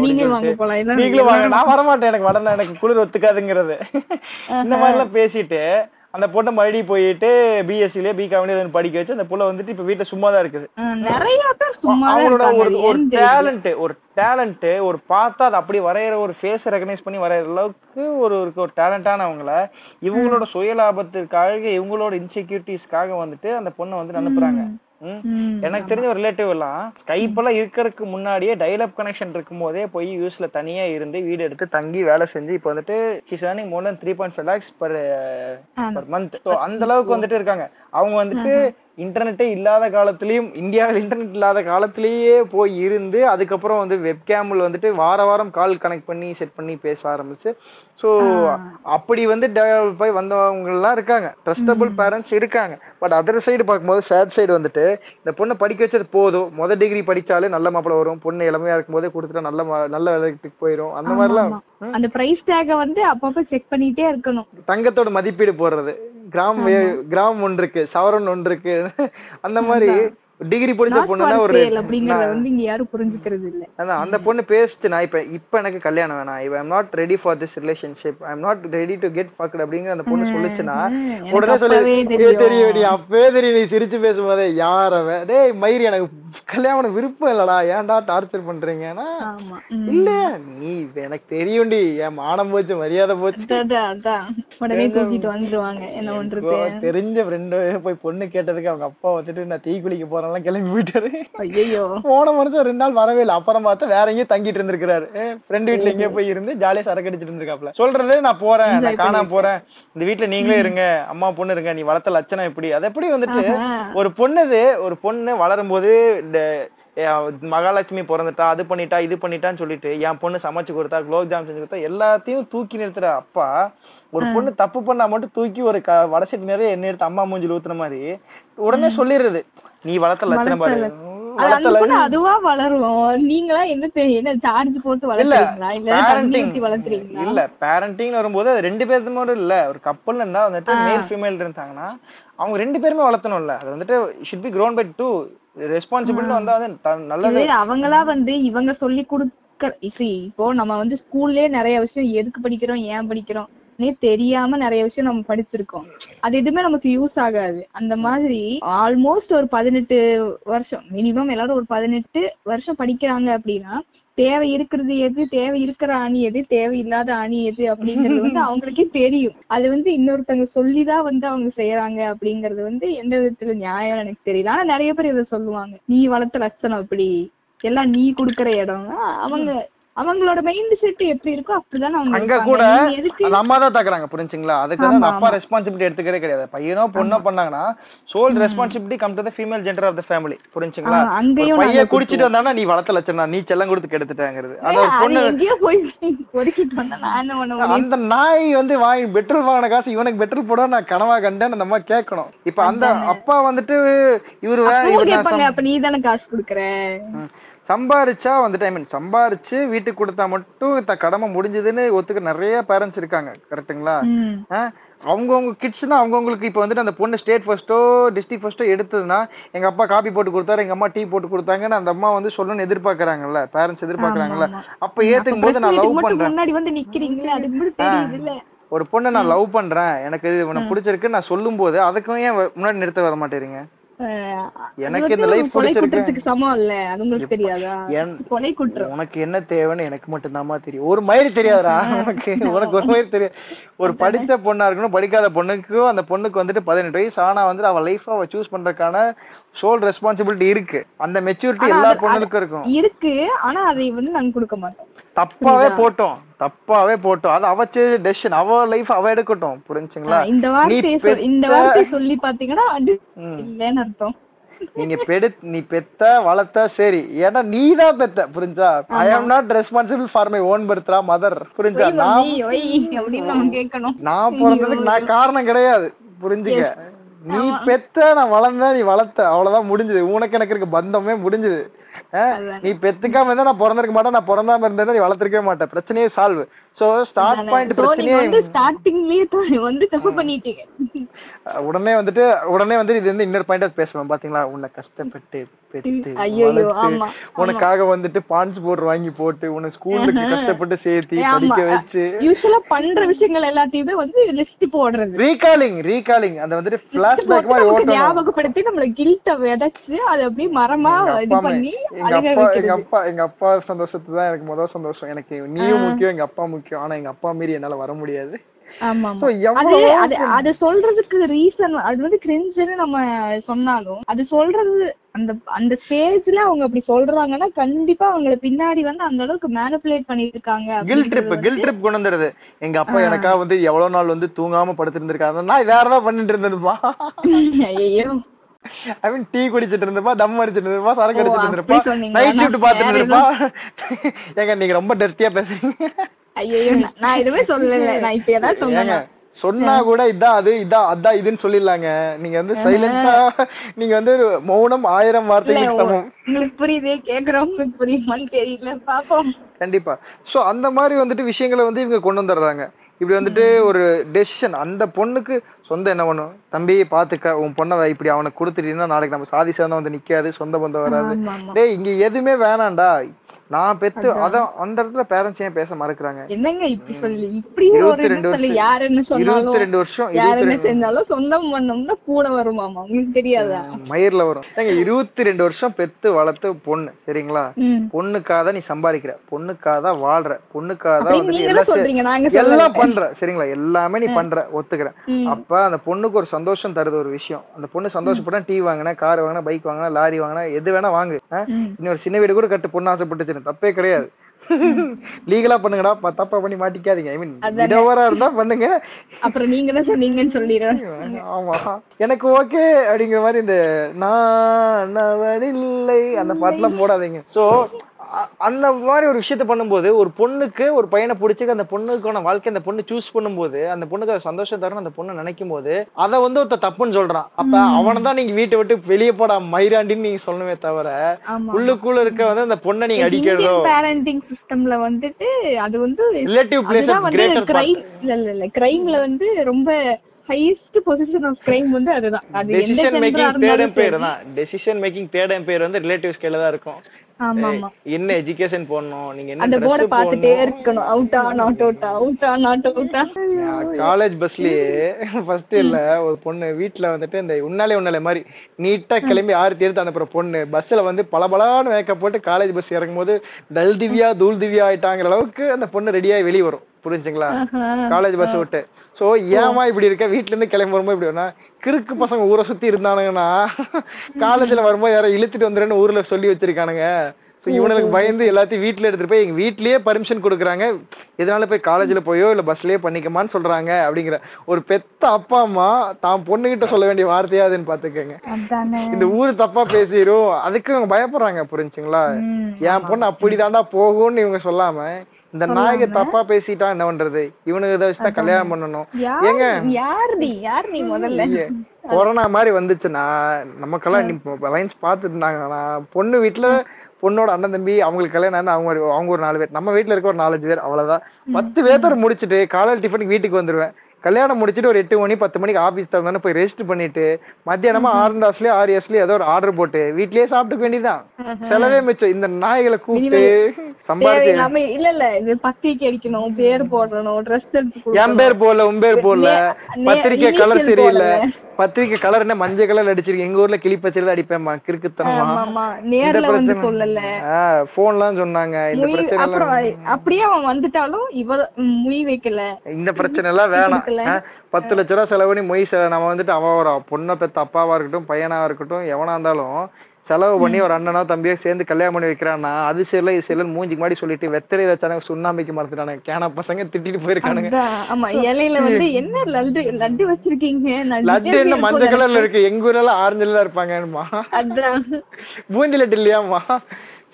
நீங்களும் வாங்க, நான் வரமாட்டேன், எனக்கு வடனா எனக்கு குளிர் ஒத்துக்காதுங்கிறது, இந்த மாதிரி எல்லாம் பேசிட்டு அந்த பொண்ணை மறுபடியும் போயிட்டு பிஎஸ்சிலே பிகாம்லயே படிக்க வச்சு அந்த புள்ள வந்துட்டு இப்ப வீட்டுல சும்மா தான் இருக்குது. நிறைய பேர் அவங்களோட ஒரு ஒரு டேலண்ட் ஒரு டேலண்ட் ஒரு பார்த்தா அது அப்படி வரையற ஒரு ஃபேஸ் ரெகனைஸ் பண்ணி வரையற அளவுக்கு ஒரு ஒரு டேலண்டானவங்கள இவங்களோட சுயலாபத்திற்காக இவங்களோட இன்செக்யூரிட்டிஸ்க்காக வந்துட்டு அந்த பொண்ணை வந்துட்டு அனுப்புறாங்க. எனக்கு தெரிஞ்ச ஒரு ரிலேட்டிவ் எல்லாம் ஸ்கைப் எல்லாம் இருக்கிறதுக்கு முன்னாடியே டைலப் கனெக்ஷன் இருக்கும் போதே போய் யூஸ்ல தனியா இருந்து வீடு எடுத்து தங்கி வேலை செஞ்சு இப்ப வந்துட்டு மோர் தென் three point five lakhs per per month. So அந்த அளவுக்கு வந்துட்டு இருக்காங்க. அவங்க வந்துட்டு இன்டர்நெட்டே இல்லாத காலத்திலயும் இந்தியாவில் இன்டர்நெட் இல்லாத காலத்திலேயே போய் இருந்து அதுக்கப்புறம் வந்து வெப்கேம்ல வந்துட்டு வார வாரம் கால் கனெக்ட் பண்ணி செட் பண்ணி பேச ஆரம்பிச்சு. ஸோ அப்படி வந்து டெவலப் ஆகி வந்தவங்க எல்லாம் இருக்காங்க, ட்ரஸ்டபிள் பேரண்ட்ஸ் இருக்காங்க. பட் அதர் சைடு பார்க்கும்போது சேட் சைடு வந்துட்டு இந்த பொண்ணை படிக்க வச்சது போதும், முதல் டிகிரி படிச்சாலே நல்ல மாப்பிள வரும், பொண்ணு இளமையா இருக்கும் போதே கொடுத்துட்டா நல்ல நல்ல வேலைக்கு போயிடும். அந்த மாதிரிலாம் அந்த பிரைஸ் டேக வந்து அப்பப்போ செக் பண்ணிட்டே இருக்கணும். தங்கத்தோட மதிப்பீடு போடுறது கிராம் கிராம் ஒன்று இருக்கு, சவரன் ஒன்று இருக்கு. அந்த மாதிரி டிகிரி படிச்ச பொண்ணுன்னா ஒரு அந்த பொண்ணு பேசிட்டு நான் இப்ப இப்ப எனக்கு கல்யாணம் வேணாம், I am not ready for this relationship, I am not ready to get fucked அப்படிங்கிற அந்த பொண்ணு சொல்லுச்சுன்னா உடனே சொல்லி தெரியும். அப்பவே தெரியும். நீ சிரிச்சு பேசும்போதே யாரவே டேய் மயிரி எனக்கு கல்யாணம் விருப்பம் இல்லடா, ஏன்டா டார்ச்சர் பண்றீங்கன்னா இல்ல நீ எனக்கு தெரியும்டி என் மானம் போச்சு மரியாதை போச்சு. தெரிஞ்ச ஃப்ரெண்டு போய் பொண்ணு கேட்டதுக்கு அவங்க அப்பா வந்துட்டு நான் தீக்குளிக்க போறேன் கிளம்பி போயிட்டாரு. ஐயோ போன மனுஷன் ரெண்டு நாள் வரவே இல்லை, அப்புறம் பார்த்தா வேற எங்கேயும் தங்கிட்டு இருந்திருக்காரு, ஃப்ரெண்டு வீட்டுல எங்கேயோ போய் இருந்து ஜாலியா சரக்கடிச்சிட்டு இருந்திருக்காப்ல. சொல்றது நான் போறேன் நான் காணாம போறேன், இந்த வீட்டுல நீங்களே இருங்க, அம்மா பொண்ணு இருங்க, நீ வளர்த்த லட்சணம் இப்படி அது எப்படி வந்துட்டு ஒரு பொண்ணுது ஒரு பொண்ணு வளரும் போது மகாலட்சுமி பிறந்துட்டா அது பண்ணிட்டா இது பண்ணிட்டான்னு சொல்லிட்டு என் பொண்ணு சமைச்சு கொடுத்தா குலோப் ஜாம் செஞ்சு கொடுத்தா எல்லாத்தையும் தூக்கி நிறுத்துற அப்பா ஒரு பொண்ணு தப்பு பண்ணா மட்டும் தூக்கி ஒரு வடசைக்கு நிறைய என்ன எடுத்து அம்மா மூஞ்சில் ஊத்துற மாதிரி உடனே சொல்லிடுறது நீ வளர்த்த லட்சணம் பாரு. அதுவா வளரும், நீங்களா என்ன சார்ஜ் போட்டு வளர்த்துறீங்களா இல்ல பேரண்டிங் வரும்போது அது ரெண்டு பேருமே இல்ல ஒரு கப்பல் இருந்தா வந்துட்டு மேல் ஃபீமேல் இருந்தாங்கன்னா அவங்க ரெண்டு பேருமே வளர்த்தணும்ல, அது வந்துட்டு should be grown by two responsibility வந்தா அது நல்லது. அவங்களா வந்து இவங்க சொல்லி கொடுக்க இப்போ நம்ம வந்து ஸ்கூல்லே நிறைய விஷயம் எதுக்கு படிக்கிறோம் ஏன் படிக்கிறோம் தெரியாம நிறைய விஷயம் நம்ம படிச்சிருக்கோம், அது எதுவுமே நமக்கு யூஸ் ஆகாது. அந்த மாதிரி ஆல்மோஸ்ட் ஒரு பதினெட்டு வருஷம் மினிமம் எல்லாரும் ஒரு பதினெட்டு வருஷம் படிக்கிறாங்க அப்படின்னா தேவை இருக்கிறது எது, தேவை இருக்கிற அணி எது, தேவையில்லாத அணி எது அப்படிங்கறது வந்து அவங்களுக்கே தெரியும். அது வந்து இன்னொருத்தவங்க சொல்லிதான் வந்து அவங்க செய்யறாங்க அப்படிங்கறது வந்து எந்த விதத்துல நியாயம் எனக்கு தெரியல. ஆனா நிறைய பேர் இதை சொல்லுவாங்க நீ வளர்த்த லட்சணம் அப்படி எல்லாம் நீ குடுக்கற இடம். அவங்க அவங்களோட மைண்ட் செட் எப்படி இருக்கோ அப்படிதான் அவங்க கூட அம்மா தான் தாக்குறாங்க புரிஞ்சுங்களா. அதுக்கு அப்பா ரெஸ்பான்சிபிலிட்டி எடுத்துக்கிறே கிடையாது, பையனோ பொண்ணோ பண்ணாங்கன்னா sole responsibility come to the female gender of the family புரிஞ்சுங்களா. பையன் குடிச்சிட்டு வந்தானா நீ வளர்த்த லட்சணா நீ செல்லம் கொடுத்து எடுத்துட்டாங்கிறது அந்த நாய் வந்து வாங்கி பெட்ரோல் வாங்கின காசு இவனுக்கு பெட்ரோல் போட நான் கனவா கண்டேன்னு நம்ம கேட்கணும். இப்ப அந்த அப்பா வந்துட்டு இவரு நீ தானே காசு குடுக்கற சம்பாரிச்சா வந்துட்டு ஐ மீன் சம்பாரிச்சு வீட்டுக்கு கொடுத்தா மட்டும் கடமை முடிஞ்சதுன்னு ஒத்துக்க நிறைய பேரண்ட்ஸ் இருக்காங்க கரெக்டுங்களா. அவங்கவுங்க கிட்ஸ்னா அவங்கவுங்களுக்கு இப்ப வந்துட்டு அந்த பொண்ணு ஸ்டேட் ஃபர்ஸ்ட்டோ டிஸ்ட்ரிக்ட் ஃபர்ஸ்ட்டோ எடுத்ததுன்னா எங்க அப்பா காபி போட்டு கொடுத்தாரு எங்க அம்மா டீ போட்டு கொடுத்தாங்கன்னு அந்த அம்மா வந்து சொல்லணும்னு எதிர்பார்க்கறாங்கல்ல, பேரண்ட்ஸ் எதிர்பார்க்கறாங்கல்ல. அப்ப ஏத்துக்கும் போது நான் லவ் பண்றேன் ஒரு பொண்ணை நான் லவ் பண்றேன் எனக்கு இது உனக்கு பிடிச்சிருக்கு நான் சொல்லும் போது அதுக்கும் ஏன் முன்னாடி நிறுத்த வர மாட்டேறீங்க. எனக்கு இந்த லைஃப் உனக்கு என்ன தேவைன்னு எனக்கு மட்டும்தாமா தெரியும். ஒரு மயிரி தெரியாதா உனக்கு, உனக்கு ஒரு மயிரி தெரியாது. ஒரு படித்த பொண்ணா இருக்கணும், படிக்காத பொண்ணுக்கும் அந்த பொண்ணுக்கு வந்துட்டு பதினெட்டு வயசு ஆனா வந்துட்டு அவ லைஃப் அவ சூஸ் பண்றதுக்கான சோல் ரெஸ்பான்சிபிலிட்டி இருக்கு. அந்த மெச்சூரிட்டி எல்லா பொண்ணுக்கும் இருக்கும் இருக்கு. ஆனா அதை வந்து நாங்க கொடுக்க மாட்டோம். தப்பாவே போட்டோம் தப்பாவே போட்டோம் அது அவ டெசிஷன், அவ லைஃப் அவ எடுக்கட்டும் புரிஞ்சுங்களா. நீங்க பெடு நீ பெத்த வளர்த்த சரி, ஏன்னா நீ தான் பெத்த புரிஞ்சா. I am not responsible for my own பர்த்ரா மதர் புரிஞ்சா. நான் பிறந்ததுக்கு நான் காரணம் கிடையாது புரிஞ்சுங்க. நீ பெத்த நான் வளர்ந்த நீ வளர்த்த அவ்வளவுதான் முடிஞ்சது. உனக்கு எனக்கு இருக்க பந்தமே முடிஞ்சது. நீ பெத்துக்காம இருந்தா நான் பிறந்திருக்க மாட்டேன், நான் பிறந்தாம இருந்தா நீ வளர்த்திருக்கவே மாட்டேன். பிரச்சனையே சால்வ். சோ ஸ்டார்ட் பாயிண்ட் பிரச்சனையே உடனே வந்துட்டு உடனே வந்து இது வந்து இன்னொரு பாயிண்டா பேசுவேன் பாத்தீங்களா. உன்னை கஷ்டப்பட்டு பெற்று உனக்காக வந்துட்டு பான்ஸ்போர்ட் வாங்கி போட்டு உன ஸ்கூலுக்கு கஷ்டப்பட்டு சேர்த்து படிக்க வச்சு யூசுவலா பண்ற விஷயங்கள் எல்லாத்தையுமே வந்து லிஸ்ட் போடுறது ரீகாலிங் ரீகாலிங் அந்த வந்துட்டு ஃபிளாஷ்பேக் மாதிரி ஓட்டணும், ஞாபகப்படுத்தி நம்மள கில்ட்ட விதைச்சு அது அப்படியே மரமா இது பண்ணி. எங்க அப்பா எங்க அப்பா சந்தோஷத்துதான் எனக்கு முதல் சந்தோஷம். எனக்கு நீயும் முக்கியம் எங்க அப்பா முக்கியம், ஆனா எங்க அப்பா மீறி என்னால வர முடியாது. அது சொல்றதுக்கு ரீசன் அது வந்து கிரிஞ்சுன்னு நம்ம சொன்னாலும் அது சொல்றது அந்த அந்த ஸ்டேஜ்ல அவங்க அப்படி சொல்றாங்கன்னா கண்டிப்பா அவங்களை பின்னாடி வந்து அந்த அளவுக்கு மேனிபுலேட் பண்ணிருக்காங்க. கில்ட் ட்ரிப் கில்ட் ட்ரிப் கொண்டுறது. எங்க அப்பா எனக்கா வந்து எவ்வளவு நாள் வந்து தூங்காம படுத்திருந்திருக்காங்க, நான் வேற ஏதாவது பண்ணிட்டு இருந்ததுப்பா, ஐ மீன் டீ குடிச்சிட்டு இருந்தப்பா, தம் அடிச்சிட்டு இருந்தப்பா, சரக்கு அடிச்சிட்டு இருந்தப்பா, நைட் ஷிஃப்ட் பாத்துட்டு இருந்தப்பா. ஏங்க நீங்க ரொம்ப டர்ட்டியா பேசுறீங்க. ஐயோ நான் எதுவுமே சொல்லல, நான் இப்ப ஏதாவது சொன்னேன் சொன்னா கூட இதான் அது இதா அதான் இதுன்னு சொல்லிடலாங்க. நீங்க வந்து சைலண்டா நீங்க வந்து மௌனம் ஆயிரம் வார்த்தைகள். உங்களுக்கு புரியுது, கேக்குறவங்களுக்கு புரியுமான்னு தெரியல, பாப்போம். கண்டிப்பா. சோ அந்த மாதிரி வந்துட்டு விஷயங்களை வந்து இவங்க கொண்டு வந்துடுறாங்க. இப்படி வந்துட்டு ஒரு டெசிஷன் அந்த பொண்ணுக்கு சொந்தம் என்ன பண்ணும், தம்பி பாத்துக்க உன் பொண்ணை இப்படி அவனுக்கு கொடுத்துட்டீங்கன்னா நாளைக்கு நம்ம சாதி சாதம் வந்து நிக்காது, சொந்த பந்தம் வராது, டேய் இங்க எதுவுமே வேணாண்டா நான் பெத்து அதான். அந்த இடத்துல பேரண்ட்ஸ் ஏன் பேச மறக்கிறாங்க? என்னங்க இப்படி சொல்லி இப்படி ஒரு இடத்துல யார் என்ன சொன்னாலும் இருபத்தி ரெண்டு வருஷம் யார் என்ன செஞ்சாலும் சொந்தம் பண்ணோம்னா கூட வருமாமா, உங்களுக்கு தெரியாதா? மயிர்ல வரும். ஏங்க இருபத்தி ரெண்டு வருஷம் பெத்து வளர்த்து பொண்ணு, சரிங்களா, பொண்ணுக்காக நீ சம்பாதிக்கிற, பொண்ணுக்காக வாழ்ற, பொண்ணுக்காக எல்லாம் பண்ற, சரிங்களா, எல்லாமே நீ பண்ற ஒத்துக்கிற. அப்ப அந்த பொண்ணுக்கு ஒரு சந்தோஷம் தருது ஒரு விஷயம். அந்த பொண்ணு சந்தோஷப்பட்டா டிவி வாங்கினா, கார் வாங்கினா, பைக் வாங்கினா, லாரி வாங்கினா, எது வேணா வாங்கு, இன்னொரு சின்ன வீடு கூட கட்டு, பொண்ணு ஆசைப்பட்டுச்சு, தப்பே கிடையாது, லீகலா பண்ணுங்கடா, தப்பா பண்ணி மாட்டிக்காதீங்க, ஐ மீன் இடவரா இருந்தா பண்ணுங்க, அப்புறம் நீங்க தான் சொன்னீங்கன்னு சொல்லிடுறேன். ஆமா எனக்கு ஓகே அப்படிங்கிற மாதிரி இந்த நான் நவரில்லை அந்த பாட்டுலாம் போடாதீங்க. சோ அந்த மாதிரி ஒரு விஷயத்த பண்ணும்போது ஒரு பொண்ணுக்கு ஒரு பையனை பிடிச்சிக்க அந்த பொண்ணுக்கான வாழ்க்கை அந்த பொண்ணு சூஸ் பண்ணும்போது அந்த பொண்ணுக்கு அது சந்தோஷம் தரணும் அந்த பொண்ணு நினைக்கும் போது அதை வந்து ஒருத்த தப்புன்னு சொல்றான். அப்ப அவனை தான் நீங்க வீட்டை விட்டு வெளியே போடா மயிராண்டின்னு நீங்க சொல்லணுமே தவிர உள்ளுக்குள்ள இருக்க வந்து அந்த பொண்ணை நீங்க அடிக்கிறதோ பேரண்டிங் சிஸ்டம்ல வந்துட்டு அது வந்து relative place of greater part இல்ல இல்ல கிரைம்ல வந்து ரொம்ப ஹையஸ்ட் பொசிஷன் ஆஃப் கிரைம் வந்து அதுதான். அது எந்த மேக்கிங் பேர் தான் டெசிஷன் மேக்கிங் தேர்ட் பேர் வந்து ரிலேட்டிவ் ஸ்கேல்ல தான் இருக்கும். என்ன எஜுகேஷன் போடணும், நீங்க என்ன போர்ட பார்த்துட்டே இருக்கணும், அவுட்டா நாட் அவுட்டா, அவுட்டா நாட் அவுட்டா. காலேஜ் பஸ்லயே ஃபர்ஸ்ட் இல்ல ஒரு பொண்ணு வீட்டுல வந்துட்டு இந்த உன்னாலே உன்னாலே மாதிரி நீட்டா கிளம்பி ஆறு தேர்த்து அனுப்புற பொண்ணு பஸ்ல வந்து பலபலான மேக்கப் போட்டு காலேஜ் பஸ் இறங்கும் போது டல் திவ்யா தூள் திவ்யா ஆயிட்டாங்கிற அளவுக்கு அந்த பொண்ணு ரெடியா வெளியே வரும், புரிஞ்சுங்களா, காலேஜ் பஸ் விட்டு. சோ ஏமா இப்படி இருக்க, வீட்டுல இருந்து கிளம்புறோமோ இப்படி வேணா, கிறுக்கு பசங்க ஊரை சுத்தி இருந்தானுங்கன்னா காலேஜ்ல வரும்போது யாரோ இழுத்துட்டு வந்துடுன்னு ஊர்ல சொல்லி வச்சிருக்கானுங்க. இவனுக்கு பயந்து எல்லாத்தையும் வீட்டுல எடுத்துட்டு போய் எங்க வீட்லயே பர்மிஷன் கொடுக்குறாங்க, இதனால போய் காலேஜ்ல போயோ இல்ல பஸ்லயே பண்ணிக்கமான்னு சொல்றாங்க. அப்படிங்கிற ஒரு பெத்த அப்பா அம்மா தான் பொண்ணுகிட்ட சொல்ல வேண்டிய வார்த்தையாதுன்னு பாத்துக்கங்க. இந்த ஊரு தப்பா பேசிரும், அதுக்கு இவங்க பயப்படுறாங்க, புரிஞ்சுங்களா. என் பொண்ணு அப்படிதாண்டா போகும்னு இவங்க சொல்லாம இந்த நாயக தப்பா பேசிட்டா என்ன பண்றது, இவனுக்கு ஏதாவது வச்சுதான் கல்யாணம் பண்ணணும். ஏங்க கொரோனா மாதிரி வந்துச்சுன்னா நமக்கெல்லாம் லைன்ஸ் பாத்துட்டு இருந்தாங்கன்னா பொண்ணு வீட்டுல பொண்ணோட அண்ணன் தம்பி அவங்களுக்கு கல்யாணம், அவங்க அவங்க ஒரு நாலு பேர், நம்ம வீட்டுல இருக்க ஒரு நாலஞ்சு பேர், அவ்வளவுதான். பத்து பேர் முடிச்சுட்டு காலையில டிஃபனுக்கு வீட்டுக்கு வந்துருவேன். கல்யாணம் முடிச்சுட்டு ஒரு எட்டு மணி பத்து மணிக்கு ஆபீஸ் தகுந்தானே போய் ரெஜிஸ்டர் பண்ணிட்டு மத்தியானமா ஆர்ந்தாஸ்லயே ஆர்எஸ்லயே ஏதோ ஒரு ஆர்டர் போட்டு வீட்லயே சாப்பிட்டுக்க வேண்டியதான். செலவே மிச்சம். இந்த நாய்களை கூப்பிட்டு சம்பாதிச்சு இல்ல இல்ல இது பத்திரிக்கை அடிக்கணும், பேர் போடணும், ட்ரெஸ் எடுத்து, என் பேர் போடல உன் பேர் போடல, பத்திரிக்கை கலர் தெரியல, பத்திரிக்கை கலர் என்ன மஞ்சள் கலர் அடிச்சிருக்கேன், எங்க ஊர்ல கிளிப்பச்சில அடிப்பேமா கிறுக்குத்தனமா, போன்லாம் சொன்னாங்க. இந்த பிரச்சனை அப்படியே அவன் வந்துட்டாலும் இவ மொய் வைக்கல, இந்த பிரச்சனை எல்லாம் வேணாம். பத்து லட்ச ரூபா செலவுன்னு மொய் செலவு நம்ம வந்துட்டு அவன் பொண்ணை பெத்த அப்பாவா இருக்கட்டும் பையனா இருக்கட்டும் எவனா இருந்தாலும் செலவு பண்ணி ஒரு அண்ணனோ தம்பியோ சேர்ந்து கல்யாணம் பண்ணி வைக்கிறான்னா அது சரியில்ல இது சரியில்ல மூஞ்சிக்கு மாடி சொல்லிட்டு வெத்தலை வச்சாங்க, சுண்ணாம்பிக்கு மறந்துட்டானுங்க, கேனா பசங்க திட்டிட்டு போயிருக்கானுங்க. ஆமா இலையில வந்து என்ன லட்டு லட்டு வச்சிருக்கீங்க, லட்டு என்ன மஞ்சள் கலர்ல இருக்கு, எங்க ஊர்ல ஆரஞ்சுல இருப்பாங்கம்மா, அதான் பூந்தி லட்டு இல்லையாமா.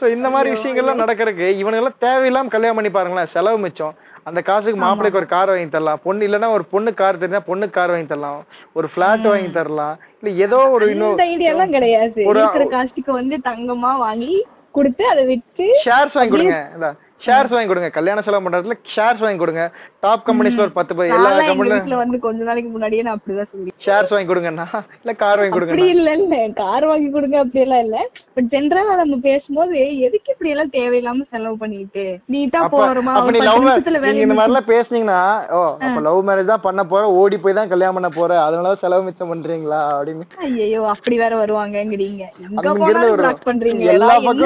சோ இந்த மாதிரி விஷயங்கள்லாம் நடக்கிறதுக்கு இவனெல்லாம் தேவையில்லாம கல்யாணம் பண்ணி பாருங்களேன், செலவு மிச்சம். அந்த காசுக்கு மாப்பிள்ளைக்கு ஒரு கார் வாங்கி தரலாம், பொண்ணு இல்லன்னா ஒரு பொண்ணு கார் தெரிஞ்சா பொண்ணு கார் வாங்கி தரலாம், ஒரு பிளாட் வாங்கி தரலாம், இல்ல ஏதோ ஒரு இன்னும் கிடையாது ஒரு காசுக்கு வந்து தங்கமா வாங்கி கொடுத்து அதை விட்டு ஷேர்ஸ் வாங்கி கொடுங்க, ஷேர்ஸ் வாங்கி கொடுங்க, கல்யாண செலவு பண்றதுல ஷேர்ஸ் வாங்கி கொடுங்க, டாப் கம்பெனிஸ்ல ஒரு பத்து எல்லா கம்பெனில வந்து கொஞ்ச நாளைக்கு முன்னாடியே நான் அப்படிதான் சொல்லி ஷேர்ஸ் வாங்கி கொடுங்கன்னா இல்ல கார் வாங்கி கொடுங்க. அப்படி இல்ல இல்ல கார் வாங்கி கொடுங்க அப்படி எல்லாம் இல்ல, பட் ஜென்ரலா நம்ம பேசும்போது எதுக்கு இப்படி எல்லாம் தேவையில்லாம செலவு பண்ணிட்டு நீட்டா போறோமா, இந்த மாதிரி எல்லாம் பேசுனீங்கன்னா ஓ அப்ப லவ் மேரேஜ் தான் பண்ண போற, ஓடி போய் தான் கல்யாணம் பண்ண போற, அதனால செலவு மிச்சம் பண்றீங்களா அப்படின்னு. ஐயோ அப்படி வேற வருவாங்கிறீங்க, எல்லா பக்கம்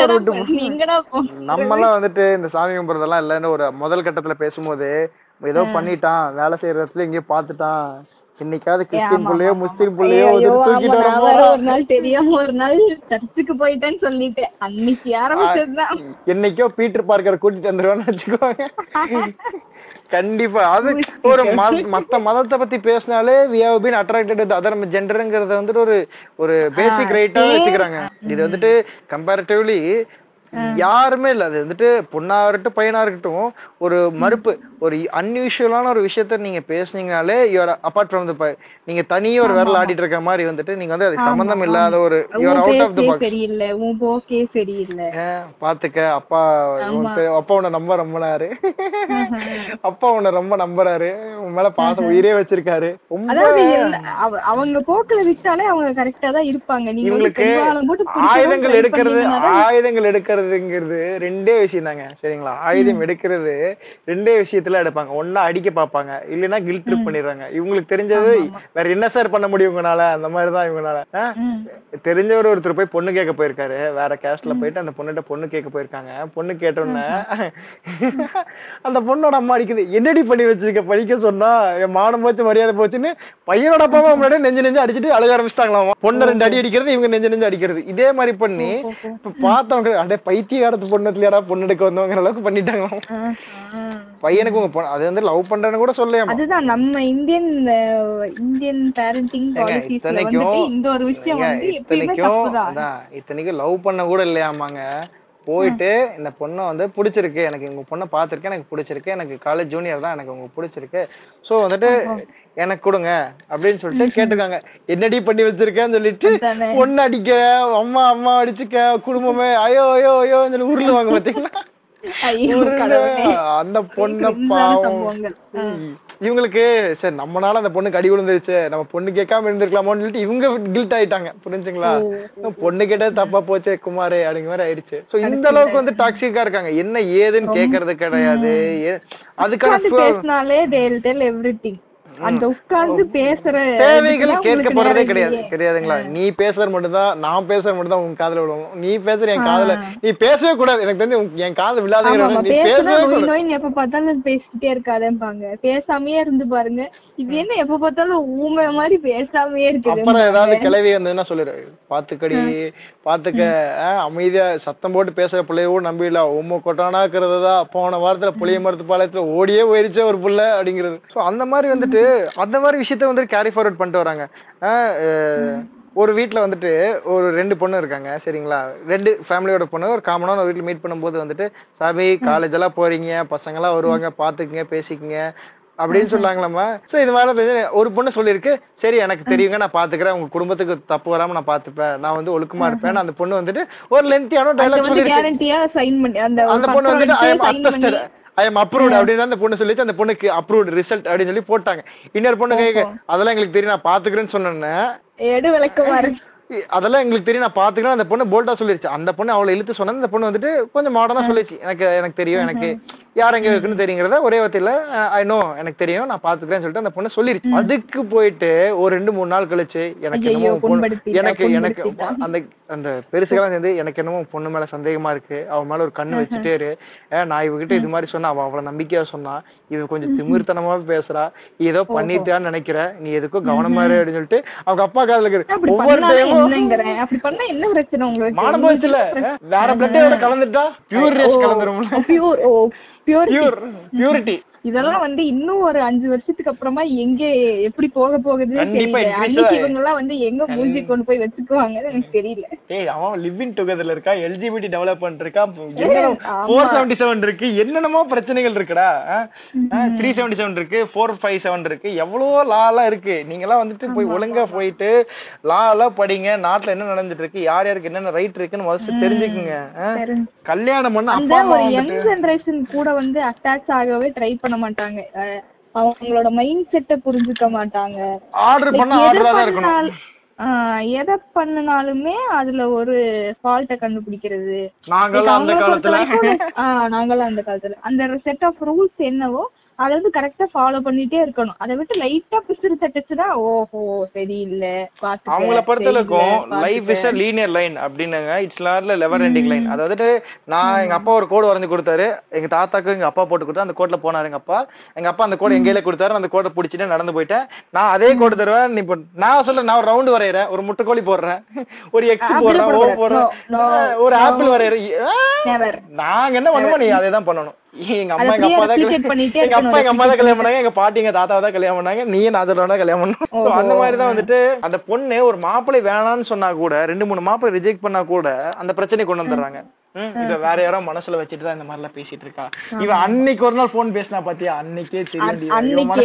நம்ம எல்லாம் வந்துட்டு இந்த சாமி கும்பிடுறதெல்லாம் இல்லன்னு ஒரு முதல் கட்டத்துல பேசும்போது ஏதோ பண்ணிட்டான், வேலை செய்யற இடத்துல எங்கேயோ பாத்துட்டான், இன்னைக்காவது கிறிஸ்டின் புள்ளையோ முஸ்லிம் புள்ளையோ ஒரு நாள் தெரியாம ஒரு நாள் சர்ச்சுக்கு போயிட்டேன்னு சொல்லிட்டேன். அன்னைக்கு ஆரம்பிச்சதுதான். என்னைக்கோ பீட்டர் பார்க்கர் கூட்டிட்டு வந்துருவான்னு வச்சுக்கோங்க. கண்டிப்பா அது ஒரு மத்த மதத்தை பத்தி பேசினாலே we have been attracted with other genderங்கறத வந்து ஒரு ஒரு பேசிக் ரைட்டா வச்சுக்கறாங்க. இது வந்துட்டு கம்பேரிட்டிவ்லி யாருமே இல்ல. அது வந்துட்டு பொண்ணா இருக்கட்டும் பையனா இருக்கட்டும் ஒரு மறுப்பு, ஒரு அன்யூஷுவலான ஒரு விஷயத்த நீங்க பேசுனீங்கனாலே your apart from the box, நீங்க தனியே ஒரு விரல் ஆடிட்டு இருக்க மாதிரி வந்துட்டு நீங்க வந்து அது சம்பந்தம் இல்லாத ஒரு your out of the box. சரியில்ல உன் போக்கே சரியில்ல, பாத்துக்க அப்பா அப்பா உன்னை ரொம்ப நம்பறாரு, அப்பா உன்னை ரொம்ப நம்பறாரு, உன் மேல பாசம் உயிரே வச்சிருக்காரு. அவங்க போக்குல விட்டாலே அவங்க கரெக்டா தான் இருப்பாங்க. ஆயுதங்கள் எடுக்கிறது ஆயுதங்கள் எடுக்கிறது ரெண்டே விஷயம் தாங்க சரிங்களா. ஆயுதம் எடுக்கிறது ரெண்டே விஷயத்துல எடுப்பாங்க, ஒன்னா அடிக்க பாப்பாங்க, இல்லன்னா கில்ட் ட்ரிப் பண்ணிடுறாங்க. இவங்களுக்கு தெரிஞ்சது வேற என்ன சார் பண்ண முடியும் இவங்கனால, அந்த மாதிரிதான் இவங்கனால. தெரிஞ்சவர் ஒருத்தர் போய் பொண்ணு கேட்க போயிருக்காரு, வேற கேஸ்ட்ல போயிட்டு அந்த பொண்ணுகிட்ட பொண்ணு கேட்க போயிருக்காங்க. பொண்ணு கேட்டோன்னு அந்த பொண்ணோட அம்மா அடிக்குது, என்னடி பண்ணி வச்சிருக்க, படிக்க சொன்னா என் மானம் போச்சு மரியாதை போச்சுன்னு பையனோட அப்பாவும் முன்னாடி நெஞ்சு நெஞ்சு அடிச்சுட்டு அழக ஆரம்பிச்சுட்டாங்களாம். பொண்ணு ரெண்டு அடி அடிக்கிறது, இவங்க நெஞ்சு நெஞ்சு அடிக்கிறது, இதே மாதிரி பண்ணி பார்த்தவங்க பைத்தியாரத்து பொண்ணுல யாரா பொண்ணு எடுக்க வந்தவங்க அளவுக்கு பண்ணிட்டாங்க பையனுக்கு. உங்க அது வந்து லவ் பண்றேன்னு கூட சொல்லலாம். அதுதான் நம்ம இந்தியன் இந்தியன் பேரண்டிங் பாலிசிஸ்ல வந்து இந்த ஒரு விஷயம் வந்து எப்பவுமே தப்புதான். இத்தனைக்கும் லவ் பண்ண கூட இல்லையாமாங்க, போயிட்டு இந்த பொண்ணை வந்து பிடிச்சிருக்கு எனக்கு, உங்க பொண்ணை பாத்திருக்கேன் எனக்கு பிடிச்சிருக்கு, எனக்கு காலேஜ் ஜூனியர் தான் எனக்கு உங்க பிடிச்சிருக்கு, சோ வந்துட்டு எனக்கு கொடுங்க அப்படின்னு சொல்லிட்டு கேட்டிருக்காங்க. என்னடி பண்ணி வச்சிருக்கேன்னு சொல்லிட்டு பொண்ணு அடிக்க அம்மா அம்மா அடிச்சுக்க குடும்பமே ஐயோ ஐயோ ஐயோ உருளு வாங்க. பாத்தீங்கன்னா அந்த பொண்ண பாவம் இவங்களுக்கு சரி நம்மளால அந்த பொண்ணுக்கு அடி விழுந்துருச்சு நம்ம பொண்ணு கேட்காம இருந்திருக்கலாமோன்னு சொல்லிட்டு இவங்க கில்ட் ஆயிட்டாங்க. புரிஞ்சுங்களா, பொண்ணு கேட்டா தப்பா போச்சு குமாரே அப்படிங்கிற மாதிரி ஆயிடுச்சு. சோ இந்த அளவுக்கு வந்து டாக்ஸிக்கா இருக்காங்க. என்ன ஏதுன்னு கேக்குறது கிடையாது. அதுக்கான அந்த உட்கார்ந்து பேசுற தேவைகள் கேட்க போறதே கிடையாது கிடையாதுங்களா. நீ பேசுறது மட்டும் தான், நான் பேசுறது மட்டும் தான் உங்க காதுல விழுவோம். நீ பேசுற என் காதுல நீ பேசவே கூடாது. எனக்கு தெரிஞ்சு என் காது விழாதுன்னு எப்ப பார்த்தாலும் பேசிட்டே இருக்காதேம்பாங்க. பேசாமயே இருந்து பாருங்க, இது என்ன எப்ப பார்த்தாலும் ஊமை மாதிரி பேசாமே இருக்கு. அப்புறம் ஏதாவது கிளவி வந்ததுன்னா சொல்லிடு, பாத்துக்கடி பாத்துக்க அமைதியா சத்தம் போட்டு பேசுற பிள்ளையோ நம்பிடல, உண்மை கொட்டானா இருக்கிறதா போன வாரத்துல புளிய மரத்து பாளையத்துல ஓடியே போயிருச்சே ஒரு புள்ள அப்படிங்கிறது. சோ அந்த மாதிரி வந்துட்டு அந்த மாதிரி விஷயத்த வந்து கேரி ஃபார்வர்ட் பண்ணிட்டு வராங்க. ஒரு வீட்டுல வந்துட்டு ஒரு ரெண்டு பொண்ணு இருக்காங்க சரிங்களா, ரெண்டு ஃபேமிலியோட பொண்ணு ஒரு காமனான ஒரு வீட்டுல மீட் பண்ணும்போது வந்துட்டு சாமி காலேஜ் எல்லாம் போறீங்க பசங்க எல்லாம் வருவாங்க பாத்துக்குங்க பேசிக்குங்க அப்படின்னு சொல்லாங்களாமா. சோ இது மாதிரி ஒரு பொண்ணு சொல்லிருக்கு, சரி எனக்கு தெரியுங்க நான் பாத்துக்கிறேன், உங்க குடும்பத்துக்கு தப்பு வராம நான் பாத்துப்பேன், நான் வந்து ஒழுக்கமா இருப்பேன். அந்த பொண்ணு வந்துட்டு ஒரு லென்த்தியான டயலாக் சொல்லிருக்கு. அந்த பொண்ணு வந்துட்டு ஐ அம் அட்டஸ்டட் ஐ அம் அப்ரூவ்ட் அப்படின்னு அந்த பொண்ணு சொல்லிச்சு. அந்த பொண்ணுக்கு அப்ரூவ்ட் ரிசல்ட் அப்படின்னு சொல்லி போட்டாங்க. இன்னொரு பொண்ணு கேட்க அதெல்லாம் எங்களுக்கு தெரியும் நான் பாத்துக்கிறேன்னு சொன்னேன், அதெல்லாம் எங்களுக்கு தெரியும் நான் பாத்துக்கிறேன் அந்த பொண்ணு போல்டா சொல்லிருச்சு. அந்த பொண்ணு அவளை இழுத்து சொன்ன அந்த பொண்ணு வந்துட்டு கொஞ்சம் மாடர்னா சொல்லிச்சு, எனக்கு எனக்கு தெரியும் எனக்கு யார் எங்க இருக்குன்னு தெரியுங்கிறத ஒரே வார்த்தையில ஐ நோ எனக்கு தெரியும் நான் பாத்துக்கிறேன்னு சொல்லிட்டு அந்த பொண்ணு சொல்லிருச்சு. அதுக்கு போயிட்டு ஒரு ரெண்டு மூணு நாள் கழிச்சு எனக்கு என்னமோ எனக்கு எனக்கு அந்த அந்த பெருசுக்கெல்லாம் சேர்ந்து எனக்கு என்னமோ பொண்ணு மேல சந்தேகமா இருக்கு, அவன் மேல ஒரு கண்ணு வச்சுட்டேரு, நான் இவகிட்ட இது மாதிரி சொன்னா அவன் அவ்வளவு நம்பிக்கையா சொன்னா, இவ கொஞ்சம் திமிர்த்தனமா பேசுறா, ஏதோ பண்ணிட்டான்னு நினைக்கிற, நீ எதுக்கோ கவனமா இரு அப்படின்னு சொல்லிட்டு அவங்க அப்பா காதுல இருக்கு ஒவ்வொரு டைமும் மானம் போச்சுல வேற பிளட்டோட கலந்துட்டா பியூர் ரேஸ் கலந்துரும். இதெல்லாம் வந்து இன்னும் ஒரு அஞ்சு வருஷத்துக்கு அப்புறமா எங்க எப்படி போக போகுது வந்து எங்க மூஞ்சி கொண்டு போய் வச்சுக்குவாங்க எனக்கு தெரியல. ஏய் அவன் லிவிங் டுகெதர்ல இருக்கா, எல்ஜிபிடி டெவலப்மெண்ட் இருக்கா, நானூற்று எழுபத்து ஏழு இருக்கு, என்னென்னமோ பிரச்சனைகள் இருக்குடா, முந்நூற்று எழுபத்து ஏழு இருக்கு, நானூற்று ஐம்பத்தி ஏழு இருக்கு, எவ்வளவோ லாலா இருக்கு. நீங்க எல்லாம் வந்துட்டு போய் ஒழுங்கா போயிட்டு லாலா படிங்க, நாட்டுல என்ன நடந்துட்டு இருக்கு, யார் யாருக்கு என்னென்ன ரைட் இருக்குன்னு வச்சு தெரிஞ்சுக்குங்க. கல்யாணம் பண்ண அப்பா அம்மா யங் ஜெனரேஷன் கூட வந்து அட்டாச் ஆகவே ட்ரை பண்ண மாட்டாங்க. அவங்களோட மைண்ட் செட்டை புரிஞ்சுக்க மாட்டாங்க. ஆர்டர் பண்ண ஆர்டரா தான் இருக்கணும். எதை பண்ணனாலுமே அதுல ஒரு ஃபால்ட்டை கண்டுபிடிக்கிறது. நாங்கெல்லாம் அந்த காலத்துல அந்த செட் ஆஃப் ரூல்ஸ் என்னவோ அதை வந்து கரெக்டா ஃபாலோ பண்ணிட்டே இருக்கணும். அதை விட்டு லைட்டா பிசுறு தட்டுச்சுன்னா ஓஹோ சரியில்லை அவங்கள பொறுத்த இருக்கும். அதாவது நான் எங்க அப்பா ஒரு கோடு வரைஞ்சு கொடுத்தாரு, எங்க தாத்தாக்கு எங்க அப்பா போட்டு கொடுத்தா அந்த கோட்ல போனாரு. எங்க அப்பா எங்க அப்பா அந்த கோடு எங்கேயில கொடுத்தாரு, அந்த கோட்டை பிடிச்சிட்டு நடந்து போயிட்டேன். நான் அதே கோடு தருவேன். இப்ப நான் சொல்றேன், நான் ஒரு ரவுண்ட் வரையறேன், ஒரு முட்டைக்கோழி போடுறேன், ஒரு எக்ஸ் போடுறேன், ஓ போடுறேன், ஒரு ஆப்பிள் வரையறேன். நாங்க என்ன பண்ணுவோம், நீ அதே தான் பண்ணணும். எங்க அம்மா எங்க அப்பா தான் எங்க அப்பா எங்க அம்மா தான் கல்யாணம் பண்ணாங்க, எங்க பாட்டி எங்க தாத்தா தான் கல்யாணம் பண்ணாங்க, நீயே நாதரோட கல்யாணம் பண்ணணும். அந்த மாதிரிதான் வந்துட்டு அந்த பொண்ணு ஒரு மாப்பிள்ளை வேணான்னு சொன்னா கூட, ரெண்டு மூணு மாப்பிள்ளை ரிஜெக்ட் பண்ணா கூட அந்த பிரச்சனை கொண்டு வந்துடுறாங்க. இவ வேற யாரோ மனசுல வச்சுட்டுதான் இந்த மாதிரி எல்லாம் பேசிட்டு இருக்கா. இவ அன்னைக்கு ஒரு நாள் போன் பேசினா பாத்தியா, அன்னைக்கே தெரியும் அன்னைக்கே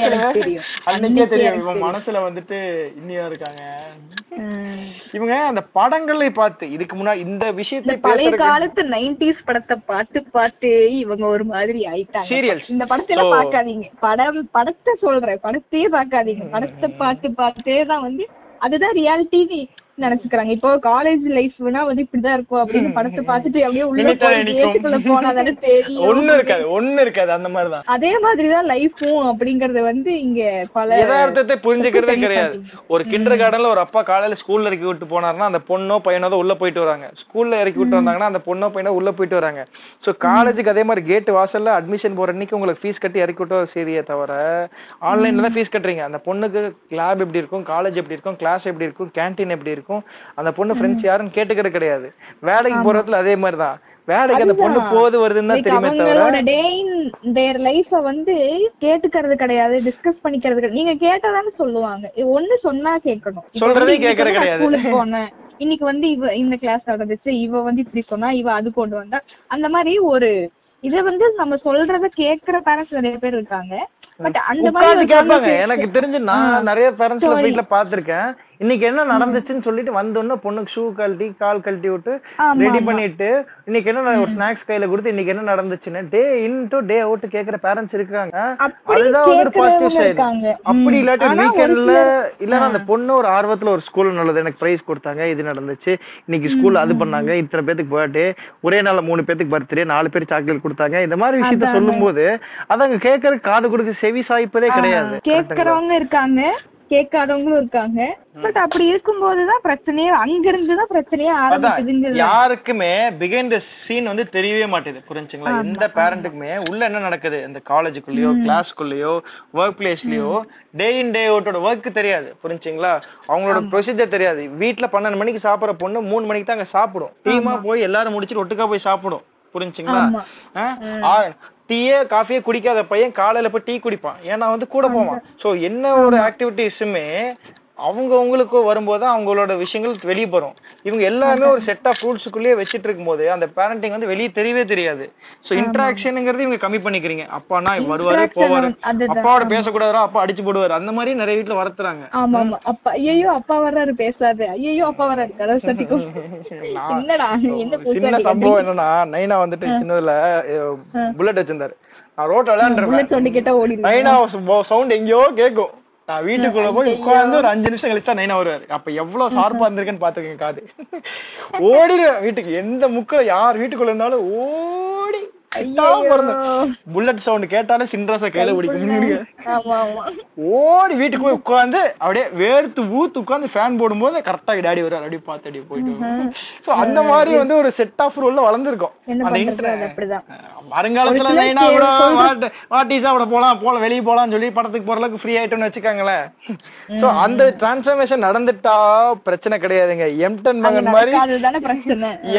தெரியும் இவ மனசுல வந்துட்டு இன்னியா இருக்காங்க இவங்க. அந்த படங்களை பார்த்து இதுக்கு முன்னாடி இந்த விஷயத்தை பழைய காலத்து நைன்டிஸ் படத்தை பார்த்து பார்த்து இவங்க ஒரு மாதிரி ஆயிட்டாங்க. சீரியல் இந்த படத்துல பாக்காதீங்க, படம் படத்தை சொல்றேன், படத்தையே பாக்காதீங்க, படத்தை பார்த்து பார்த்தேதான் வந்து அதுதான் ரியாலிட்டின்னு நினைச்சுக்கிறாங்க. இப்போ காலேஜ் லைஃப்னா வந்து இப்படிதான் இருக்கும் அப்படின்னு படத்தை பார்த்துட்டு அப்படியே உள்ள போனாதானே தெரியும், ஒண்ணு இருக்காது ஒண்ணு இருக்காது அந்த மாதிரிதான். அதே மாதிரிதான் லைஃபும் அப்படிங்கறது வந்து இங்க பல யதார்த்தத்தை புரிஞ்சுக்கிறதே கிடையாது. ஒரு கிண்டர் கார்டன்ல ஒரு அப்பா காலையில ஸ்கூல்ல இறக்கி விட்டு போனாருன்னா அந்த பொண்ணோ பையனோ தான் உள்ள போயிட்டு வராங்க, ஸ்கூல்ல இறக்கி விட்டு வந்தாங்கன்னா அந்த பொண்ணோ பையனோ உள்ள போயிட்டு வராங்க. சோ காலேஜுக்கு அதே மாதிரி கேட் வாசல்ல அட்மிஷன் போற அன்னைக்கு உங்களுக்கு ஃபீஸ் கட்டி இறக்கி விட்டோ சரியே, தவிர ஆன்லைன்ல தான் ஃபீஸ் கட்டுறீங்க. அந்த பொண்ணுக்கு லேப் எப்படி இருக்கும், காலேஜ் எப்படி இருக்கும், கிளாஸ் எப்படி இருக்கும், கேன்டீன் எப்படி இருக்கும், அந்த பொண்ணு ஃப்ரெண்ட்ஸ் யாரும் கேட்டுக்கிறது கிடையாது. வேலைக்கு போறதுல அதே மாதிரிதான், வேலைக்கு அந்த பொண்ணு போது வருதுன்னா கேட்டுக்கிறது கிடையாது, டிஸ்கஸ் பண்ணிக்கிறது கிடையாது. நீங்க கேட்டதான்னு சொல்லுவாங்க, ஒண்ணு சொன்னா கேட்கணும், சொல்றதே கேட்கறது கிடையாது. இன்னைக்கு வந்து இவ இந்த கிளாஸ் நடந்துச்சு, இவ வந்து இப்படி சொன்னா, இவ அது கொண்டு வந்தா, அந்த மாதிரி ஒரு இத வந்து நம்ம சொல்றத கேட்கற பேரண்ட்ஸ் நிறைய பேர் இருக்காங்க. பட் அந்த மாதிரி கேட்பாங்க. எனக்கு தெரிஞ்சு நான் நிறைய பேரண்ட்ஸ்ல வீட்ல பாத்திருக்கேன், இன்னைக்கு என்ன நடந்துச்சுன்னு சொல்லிட்டு வந்தோன்னா பொண்ணுக்கு ஷூ கழட்டி கால் கழட்டி விட்டு ரெடி பண்ணிட்டு இன்னைக்கு என்ன ஒரு ஸ்நாக்ஸ் கையில கொடுத்து இன்னைக்கு என்ன நடந்துச்சுன்னு day in to day out கேக்குற பேரண்ட்ஸ் இருக்காங்க. அதுதான் ஒரு பாசிட்டிவ் சைடு. அப்படி இல்லாட்டி வீக்கெண்ட்ல இல்லன்னா அந்த பொண்ணு ஒரு ஆர்வத்துல ஒரு ஸ்கூல் நல்லது எனக்கு பிரைஸ் கொடுத்தாங்க, இது நடந்துச்சு இன்னைக்கு ஸ்கூல்ல, அது பண்ணாங்க, இத்தனை பேருக்கு பர்த்டே, ஒரே நாள் மூணு பேருக்கு பர்த்டே, நாலு பேர் சாக்லேட் கொடுத்தாங்க, இந்த மாதிரி விஷயத்த சொல்லும் போது அதாங்க கேக்குற காது கொடுக்க செவி சாய்ப்பதே கிடையாது. கேக்குறவங்க இருக்காங்க, கேட்காதவங்களும் இருக்காங்க. பட் அப்படி இருக்கும்போதுதான் பிரச்சனையே அங்கிருந்துதான் பிரச்சனையே ஆரம்பிக்குது. யாருக்குமே பிஹைண்ட் தி சீன் வந்து தெரியவே மாட்டேது, புரிஞ்சுங்களா? எந்த பேரண்ட்டுக்குமே உள்ள என்ன நடக்குது இந்த காலேஜுக்குள்ளயோ கிளாஸ்க்குள்ளயோ ஒர்க் பிளேஸ்லயோ டே இன் டே அவுட்டோட ஒர்க் தெரியாது, புரிஞ்சுங்களா? அவங்களோட ப்ரொசீஜர் தெரியாது. வீட்டுல பன்னெண்டு மணிக்கு சாப்பிடற பொண்ணு மூணு மணிக்கு தான் அங்க சாப்பிடும், டீமா போய் எல்லாரும் முடிச்சுட்டு ஒட்டுக்கா போய் சாப்பிடும், புரிஞ்சுங்களா? டீயே காஃபியே குடிக்காத பையன் காலையில போய் டீ குடிப்பான், ஏன்னா வந்து கூட போவான். சோ என்ன ஒரு ஆக்டிவிட்டிஸுமே அவங்க அவங்களுக்கு வரும்போது அவங்களோட விஷயங்கள் வெளியே வரும். இவங்க எல்லாமே ஒரு செட் ஆஃப் ரூல்ஸுக்குள்ளேயே வச்சுட்டு இருக்கும் போது அந்த பேரண்டிங் வந்து வெளியே தெரியவே தெரியாது. சோ இன்ட்ராக்ஷனுங்கிறது இவங்க கம்மி பண்ணிக்கிறீங்க. அப்பானா வருவாரு போவாரு, அப்பாவோட பேசக்கூடாதா, அப்பா அடிச்சு போடுவாரு, அந்த மாதிரி நிறைய வீட்டுல வளர்த்துறாங்க. ஆமா ஆமா, அப்பா ஐயோ அப்பா வர்றாரு பேசாது, ஐயோ அப்பா வர்றாரு கதை சத்திக்கும். சின்ன சம்பவம் என்னன்னா, நைனா வந்துட்டு சின்னதுல புல்லட் வச்சிருந்தாரு, நான் ரோட்ல விளையாண்டு சவுண்ட் எங்கேயோ கேக்கும், நான் வீட்டுக்குள்ள போய் உட்காந்து ஒரு அஞ்சு நிமிஷம் கழிச்சா நைனா வருவாரு. அப்ப எவ்வளவு சார்பா இருந்திருக்குன்னு பாத்துக்கங்க. காது ஓடிடு வீட்டுக்கு, எந்த முக்கில யார் வீட்டுக்குள்ள இருந்தாலும் ஓடி புல்லட் சவுண்ட் கேட்டாலும் சின்ராசா கையில பிடிக்கும், ஓடி வீட்டுக்கு போய் உட்காந்து அப்படியே வேர்த்து ஊத்து உட்காந்து ஃபேன் போடும் போது கரெக்டா டாடி வருவாரு, அப்படியே பார்த்து அப்படியே போயிட்டு. அந்த மாதிரி வந்து ஒரு செட் ஆஃப் ரூல்ல வளர்ந்துருக்கோம். அந்த இன்டர்நெட் வருங்காலத்துல நைனா கூட வாட்டிஸா கூட போலாம், போல வெளியே போலாம்னு சொல்லி படத்துக்கு போற அளவுக்கு ஃப்ரீ ஆயிட்டோம்னு வச்சுக்காங்களேன். சோ அந்த டிரான்ஸ்ஃபர்மேஷன் நடந்துட்டா பிரச்சனை கிடையாதுங்க. எம்டன் மகன் மாதிரி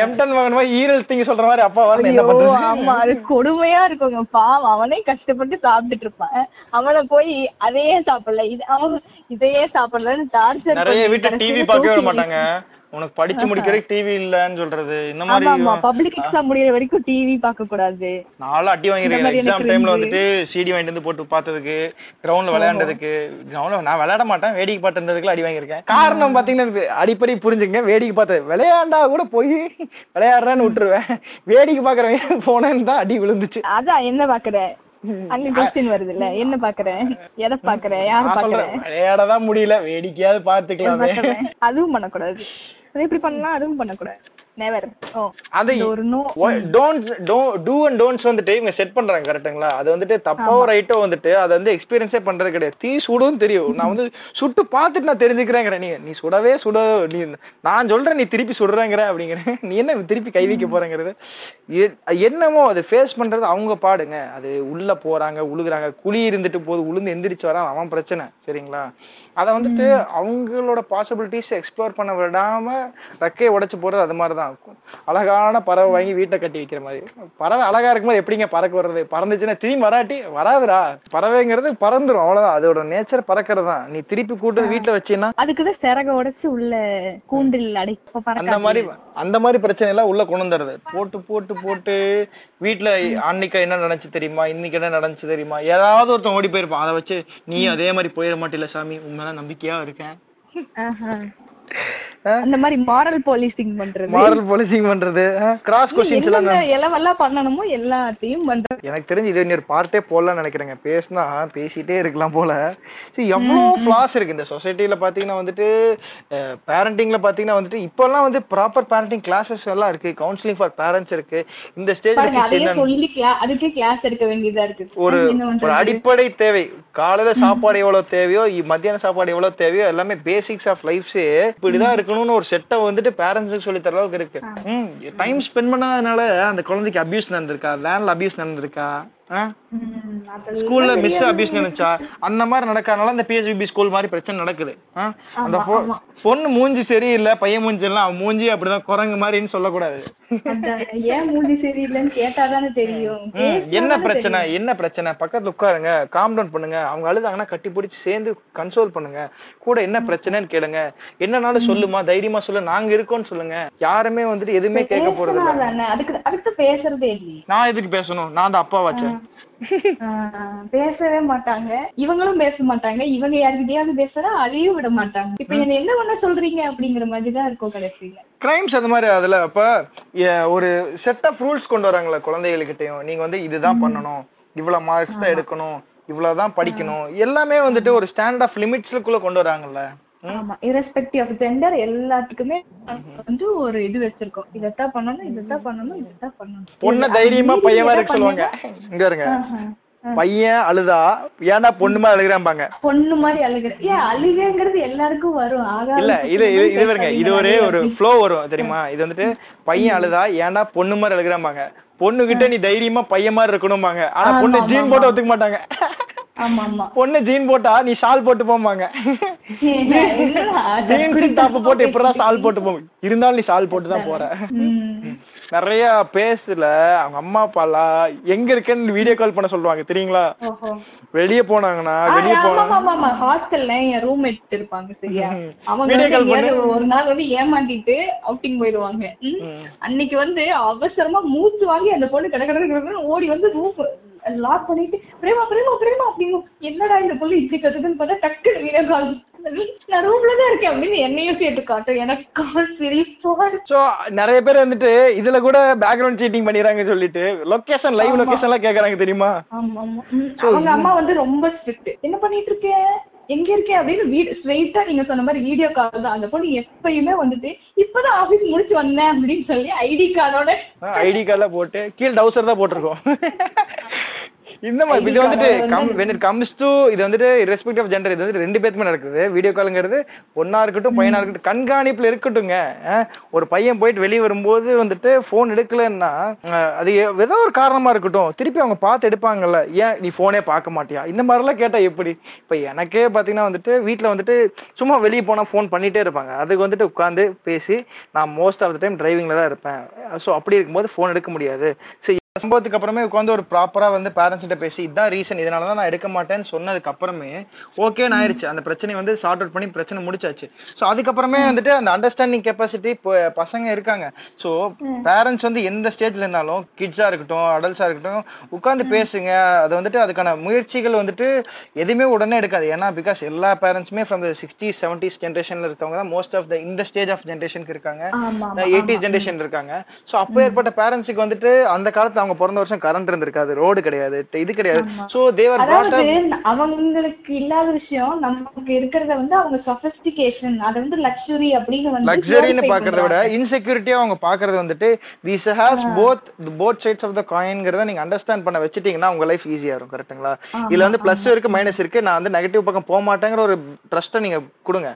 எம்டன் மகன் மாதிரி ஈரல் திங்க சொல்ற மாதிரி அப்பா வரணும், என்ன பண்றது? ஆமா, அது கொடுமையா இருக்குங்க. பாவம், அவனே கஷ்டப்பட்டு சாப்பிட்டுட்டு இருப்பான், அவனை போய் அதையே சாப்பிடல இது அவன் இதையே சாப்பிடலன்னு டார்ச்சர். நிறைய வீட்டுல டிவி பார்க்கவே விட மாட்டாங்க, உனக்கு படிச்சு முடிக்கிறதுக்கு டிவி இல்லன்னு சொல்றது, இந்த மாதிரி பப்ளிக் எக்ஸாம் முடியற வரைக்கும் டிவி பார்க்க கூடாது. நாலு அடி வாங்கிருக்கேன் எக்ஸாம் டைம்ல வந்துட்டு சிடி வாங்கிட்டு வந்து போட்டு பார்த்ததுக்கு, கிரவுண்ட்ல விளையாண்டதுக்கு, கிரவுண்ட்ல நான் விளையாட மாட்டேன் வேடிக்கை பார்த்து இருந்ததுக்குள்ள அடி வாங்கிருக்கேன். காரணம் பாத்தீங்கன்னா அடிப்படை புரிஞ்சுங்க, வேடிக்கை பார்த்து விளையாண்டா கூட போய் விளையாடுறேன்னு விட்டுருவேன், வேடிக்கை பாக்குறவங்க போனேன்னு தான் அடி விழுந்துச்சு. அதான் என்ன பாக்குற அங்க கொஸ்டின் வருது இல்ல, என்ன பாக்குறேன், எதை பாக்குறேன், யார பாக்குறேன், விளையாடதான் முடியல வேடிக்கையாவது பாத்துக்கலாம், அதுவும் பண்ணக்கூடாது, இப்படி பண்ணலாம், அதுவும் பண்ணக்கூடாது. நெவர். அது டோன்ட் டூ அண்ட் டோன்ட்ஸ் வந்துட்டு இவங்க செட் பண்றாங்க கரெக்ட்டுங்களா? அது வந்துட்டு தப்பாவோ ரைட்டோ வந்துட்டு அதை வந்து எக்ஸ்பீரியன்ஸே பண்றது கிடையாது. தீ சுடும் தெரியும், நான் வந்து சுட்டு பார்த்துட்டு நான் தெரிஞ்சுக்கிறேங்கிற, நீ நீ சுடவே சுட, நீ நான் சொல்றேன் நீ திருப்பி சுடுறேங்கிற அப்படிங்கிற, நீ என்ன திருப்பி கை வைக்க போறேங்கிறது என்னமோ அது ஃபேஸ் பண்றது அவங்க பாடுங்க. அது உள்ள போறாங்க, உழுகுறாங்க, குழி இருந்துட்டு போது உளுந்து எந்திரிச்சு வரான் அவன் பிரச்சனை சரிங்களா? அதை வந்துட்டு அவங்களோட பாசிபிலிட்டிஸ் எக்ஸ்ப்ளோர் பண்ண விடாம ரெக்கையை உடைச்சு போறது அது மாதிரிதான் இருக்கும். அழகான பறவை வாங்கி வீட்டை கட்டி வைக்கிற மாதிரி, பறவை அழகா இருக்கும்போது எப்படிங்க பறக்க வர்றது? பறந்துச்சுன்னா திரும்பி வராட்டி வராதுரா, பறவைங்கிறது பறந்துரும் அவ்வளவுதான், அதோட நேச்சர் பறக்கிறது தான். நீ திருப்பி கூட்டு வீட்டுல வச்சீங்கன்னா அதுக்குதான் சிறக உடைச்சு உள்ள கூண்டில் அடைப்ப அந்த மாதிரி அந்த மாதிரி பிரச்சனை எல்லாம் உள்ள கொண்டு வந்துடுறது. போட்டு போட்டு போட்டு வீட்டுல அன்னைக்கு என்ன நடந்துச்சு தெரியுமா, இன்னைக்கு என்ன நடந்துச்சு தெரியுமா, ஏதாவது ஒருத்தன் ஓடி போயிருப்பான். அதை வச்சு நீ அதே மாதிரி போயிட மாட்டேல சாமி, உண்மைதான் நம்பிக்கையா இருக்கேன். அந்த மாதிரி மாரல் பாலிசிங் பண்றது, மாரல் பாலிசிங் பண்றது, கிராஸ் கொஸ்டின்ஸ் எல்லாம் எல்லாம் பண்ணணுமோ எல்லாத்தையும் பண்றது. எனக்கு தெரிஞ்சு இது இன்னொரு பார்ட்டே போடலாம்னு நினைக்கிறேங்க. பேசினா பேசிட்டே இருக்கலாம் போல. சரி, எவ்வளோ பிளாஸ் இருக்கு இந்த சொசைட்டில பாத்தீங்கன்னா வந்துட்டு பேரண்டிங்ல பாத்தீங்கன்னா வந்துட்டு இப்பெல்லாம் வந்து ப்ராப்பர் பேரண்டிங் கிளாஸஸ் எல்லாம் இருக்கு, கவுன்சிலிங் ஃபார் பேரண்ட்ஸ் இருக்கு. இந்த ஸ்டேஜ் ஒரு ஒரு அடிப்படை தேவை, காலையில சாப்பாடு எவ்வளவு தேவையோ, மத்தியான சாப்பாடு எவ்வளவு தேவையோ, எல்லாமே பேசிக்ஸ் ஆஃப் லைஃப்ஸே இப்படிதான் இருக்கு. ஒரு செட்ட வந்துட்டு பேரண்ட்ஸுக்கு சொல்லி தர அளவுக்கு இருக்கு. டைம் ஸ்பெண்ட் பண்ணாதனால அந்த குழந்தைக்கு அபியூஸ் நடந்திருக்கா, லேண்ட்ல அபியூஸ் நடந்திருக்கா, ஸ்கூல்ல மிஸ் அபியூஸ் நினைச்சா, அந்த மாதிரி நடக்கிறதுனால அந்த பிஎஸ்பிபி ஸ்கூல் மாதிரி பிரச்சனை நடக்குது. அந்த பொண்ணு மூஞ்சி சரியில்லை, பையன் மூஞ்சி இல்லை, அவன் மூஞ்சி அப்படிதான் குரங்கு மாதிரின்னு சொல்லக்கூடாது. என்ன பிரச்சனை என்ன பிரச்சனை பக்கத்துல உட்காருங்க, காம் டவுன் பண்ணுங்க, அவங்க அழுதாங்கன்னா கட்டி பிடிச்சி சேர்ந்து கன்சோல் பண்ணுங்க, கூட என்ன பிரச்சனைன்னு கேளுங்க, என்னன்னாலும் சொல்லுமா, தைரியமா சொல்லு, நாங்க இருக்கோம்னு சொல்லுங்க. யாருமே வந்துட்டு எதுவுமே கேட்க போறது இல்ல. நான் எதுக்கு பேசணும், நான் அந்த அப்பா வச்சேன், பேசவே மாட்டாங்க, இவங்களும் பேச மாட்டாங்க, இவங்க யாருக்கிட்டையாவது பேசுறா அதையும் விட மாட்டாங்க. இப்ப என்ன என்ன பண்ண சொல்றீங்க அப்படிங்கிற மாதிரிதான் இருக்கும் கடைசியில கிரைம்ஸ். அது மாதிரி அதுல அப்ப ஒரு செட் ஆஃப் ரூல்ஸ் கொண்டு வராங்களா குழந்தைகளுக்கிட்டையும், நீங்க வந்து இதுதான் பண்ணணும், இவ்வளவு மார்க்ஸ் தான் எடுக்கணும், இவ்வளவுதான் படிக்கணும், எல்லாமே வந்துட்டு ஒரு ஸ்டாண்ட் ஆஃப் லிமிட்ஸ்க்குள்ள கொண்டு வராங்கல்ல. ஆமா, இரெஸ்பெக்டிவ் ஆஃப் ஜெண்டர் எல்லாத்துக்குமே வந்து ஒரு இது வச்சிருக்கோம், இதத்தான் பண்ணணும் இதத்தான் பண்ணணும் இதத்தான் பண்ணணும். பொண்ணு தைரியமா பையவா இருக்க சொல்லுவாங்க. இங்க இருங்க, பையன் அழுதா ஏன்னா பொண்ணு மாதிரி அழுகிறாம்பாங்க, பொண்ணு மாதிரி அழுகிறேன் அழுகங்கிறது எல்லாருக்கும் வரும். இல்ல இது இது வருங்க, இது ஒரே ஒரு ஃப்ளோ வரும் தெரியுமா? இது வந்துட்டு பையன் அழுதா ஏன்னா பொண்ணு மாதிரி அழுகிறாம்பாங்க, பொண்ணுகிட்ட நீ தைரியமா பையன் மாதிரி இருக்கணும்பாங்க, ஆனா பொண்ணு ஜீன் போட்டு ஒத்துக்க மாட்டாங்க. பொண்ணு ஜீன் போட்டா நீ ஷால் போட்டு போவாங்க, ஜீன் டாப் போட்டு எப்படிதான் ஷால் போட்டு போவோம், இருந்தாலும் நீ ஷால் போட்டு தான் போற. நிறைய பேசுல அவங்க அம்மா அப்பாலா எங்க இருக்கேன்னு வீடியோ கால் பண்ண சொல்லுவாங்க தெரியுங்களா? வெளியே போனாங்கன்னா வெளியே போனா ஹாஸ்டல்ல என் ரூம்மேட் இருப்பாங்க சரியா, அவங்க ஒரு நாள் வந்து ஏமாண்டிட்டு அவுட்டிங் போயிடுவாங்க. அன்னைக்கு வந்து அவசரமா மூச்சு வாங்கி அந்த பொண்ணு கடை கடை ஓடி வந்து ரூம் லாக் பண்ணிட்டு பிரேமா பிரேமா பிரேமா அப்படிங்க, என்னடா இந்த பொண்ணு இப்படி கத்துதுன்னு பார்த்தா டக்கு வீடியோ கால், நான் ரூம்லதான் இருக்கேன் அப்படின்னு என்னையும் சேர்த்து காட்டும். எனக்கு நிறைய பேர் வந்துட்டு இதுல கூட பேக்ரவுண்ட் சீட்டிங் பண்ணிடுறாங்க சொல்லிட்டு லொகேஷன் லைவ் லொகேஷன் எல்லாம் கேக்குறாங்க தெரியுமா? அவங்க அம்மா வந்து ரொம்ப ஸ்ட்ரிக்ட், என்ன பண்ணிட்டு இருக்கேன் எங்க இருக்கேன் அப்படின்னு ஸ்ட்ரெயிட்டா நீங்க சொன்ன மாதிரி வீடியோ கால் தான். அந்த பொண்ணு எப்பயுமே வந்துட்டு இப்பதான் ஆபீஸ் முடிச்சு வந்தேன் அப்படின்னு சொல்லி ஐடி கார்டோட ஐடி கார்டா போட்டு கீழே டவுசர் தான் போட்டிருக்கோம். இந்த மாதிரி இது வந்துட்டு when it comes to இது வந்துட்டு irrespective of gender இது வந்து ரெண்டு பேருக்குமே நடக்குது. வீடியோ கால்ங்கிறது பொண்ணா இருக்கட்டும் பையனா இருக்கட்டும் கண்காணிப்புல இருக்கட்டும்ங்க. ஒரு பையன் போயிட்டு வெளியே வரும்போது வந்துட்டு போன் எடுக்கலன்னா அது ஏதோ ஒரு காரணமா இருக்கட்டும், திருப்பி அவங்க பார்த்து எடுப்பாங்கல்ல, ஏன் நீ போனே பார்க்க மாட்டியா இந்த மாதிரி எல்லாம் கேட்டா எப்படி? இப்ப எனக்கே பாத்தீங்கன்னா வந்துட்டு வீட்டுல வந்துட்டு சும்மா வெளியே போனா போன் பண்ணிட்டே இருப்பாங்க, அதுக்கு வந்துட்டு உட்காந்து பேசி நான் மோஸ்ட் ஆஃப் த டைம் டிரைவிங்ல தான் இருப்பேன். சோ அப்படி இருக்கும்போது போன் எடுக்க முடியாது. சம்பவத்துக்கு அப்புறமே உட்காந்து ஒரு ப்ராப்பரா வந்து பேரண்ட்ஸ் கிட்ட பேசி இதான் ரீசன், இதனாலதான் நான் எடுக்க மாட்டேன்னு சொன்னதுக்கு அப்புறமே ஓகே நான் ஆயிடுச்சு, அந்த பிரச்சனை வந்து சார்ட் அவுட் பண்ணி பிரச்சனை முடிச்சாச்சு. சோ அதுக்கப்புறமே வந்துட்டு அந்த அண்டர்ஸ்டாண்டிங் கெப்பாசிட்டி பசங்க இருக்காங்க. சோ பேரண்ட்ஸ் வந்து எந்த ஸ்டேஜ்ல இருந்தாலும் கிட்ஸா இருக்கட்டும் அடல்ட்ஸா இருக்கட்டும் உட்காந்து பேசுங்க. அது வந்துட்டு அதுக்கான முயற்சிகள் வந்துட்டு எதுவுமே உடனே எடுக்காது. ஏன்னா பிகாஸ் எல்லா பேரண்ட்ஸுமே ஃப்ரம் சிக்ஸ்டி செவன்டிஸ் ஜென்ரேஷன்ல இருக்கவங்க தான் மோஸ்ட் ஆஃப் த இந்த ஸ்டேஜ் ஆஃப் ஜென்ரேஷனுக்கு இருக்காங்க, எயிட்டிஸ் ஜென்ரேஷன் இருக்காங்க. சோ அப்போ ஏற்பட்ட பேரண்ட்ஸுக்கு வந்துட்டு அந்த காலத்துல அவங்க பிறந்த வருஷம் கரண்ட் இருந்திருக்காது, ரோடு கிடையாது, இது கிடையாது. சோ தேவர் அவங்களுக்கு இல்லாத விஷயம் நமக்கு இருக்கிறத வந்து அவங்க சஃபிஸ்டிகேஷன், அது வந்து லக்ஸரி அப்படின்னு வந்து லக்ஸரின்னு பாக்குறத விட இன்செக்யூரிட்டியா அவங்க பாக்குறது வந்துட்டு this has both both sides of the காயின்ங்கறத நீங்க அண்டர்ஸ்டாண்ட் பண்ண வச்சிட்டீங்கன்னா உங்க லைஃப் ஈஸியா இருக்கும். கரெக்ட்டுங்களா? இதுல வந்து பிளஸ் இருக்கு மைனஸ் இருக்கு, நான் வந்து நெகட்டிவ் பக்கம் போக மாட்டேங்கிற ஒரு ட்ரஸ்ட்டை நீங்க கொடுங்க.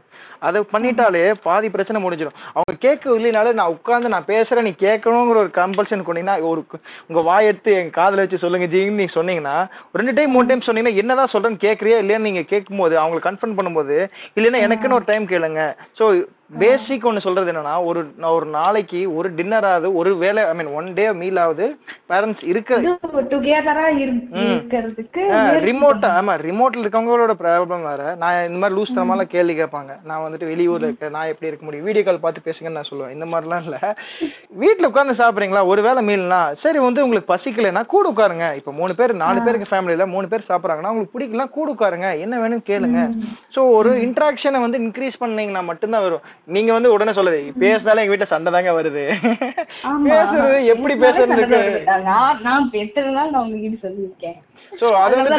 அதை பண்ணிட்டாலே பாதி பிரச்சனை முடிஞ்சிடும். அவங்க கேட்க இல்லைனால நான் உட்கார்ந்து நான் பேசுறேன் நீ கேட்கணுங்கிற ஒரு கம்பல்ஷன் கொண்டீங்கன்னா, ஒரு உங்க வாய் எடுத்து என் காதல வச்சு சொல்லுங்க ஜின்னு நீங்க சொன்னீங்கன்னா, ரெண்டு டைம் மூணு டைம் சொன்னீங்கன்னா என்னதான் சொல்றேன்னு கேட்கறியா இல்லையான்னு நீங்க கேட்கும் போது அவங்களை கன்ஃபர்ம் பண்ணும்போது இல்லைன்னா எனக்குன்னு ஒரு டைம் கேளுங்க. சோ பேசிக் ஒன்னு சொல்றது என்னன்னா, ஒரு ஒரு நாளைக்கு ஒரு டின்னர் ஆகுது, ஒரு வேலை I mean one day meal ஆகுது, பேரண்ட்ஸ் இருக்கிறதுக்கு ரிமோட்டா. ஆமா, ரிமோட்ல இருக்கவங்களோட ப்ராப்ளம் வேற. நான் இந்த மாதிரி லூஸ் தரமா கேள்வி கேட்பாங்க, நான் வந்துட்டு வெளியூர்ல இருக்கேன், நான் எப்படி இருக்க முடியும், வீடியோ கால் பார்த்து பேசுங்கன்னு நான் சொல்லுவேன். இந்த மாதிரிலாம் இல்ல, வீட்டுல உட்கார்ந்து சாப்பிடுறீங்களா ஒரு வேலை மீல்னா, சரி வந்து உங்களுக்கு பசிக்கலன்னா கூட உட்காருங்க. இப்ப மூணு பேர் நாலு பேருக்கு ஃபேமிலியில மூணு பேர் சாப்பிடறாங்கன்னா உங்களுக்கு பிடிக்கலாம் கூட உட்காருங்க, என்ன வேணும் கேளுங்க. சோ ஒரு இன்ட்ராக்ஷனை வந்து இன்க்ரீஸ் பண்ணீங்கன்னா மட்டும்தான் வரும். நீங்க வந்து உடனே சொல்லுது பேசினாலும் எங்க வீட்டுல சண்டை தாங்க வருது, பேசுறது எப்படி பேசுறது நான் பெற்றதுனால நான் உங்ககிட்ட சொல்லியிருக்கேன். சோ அது வந்து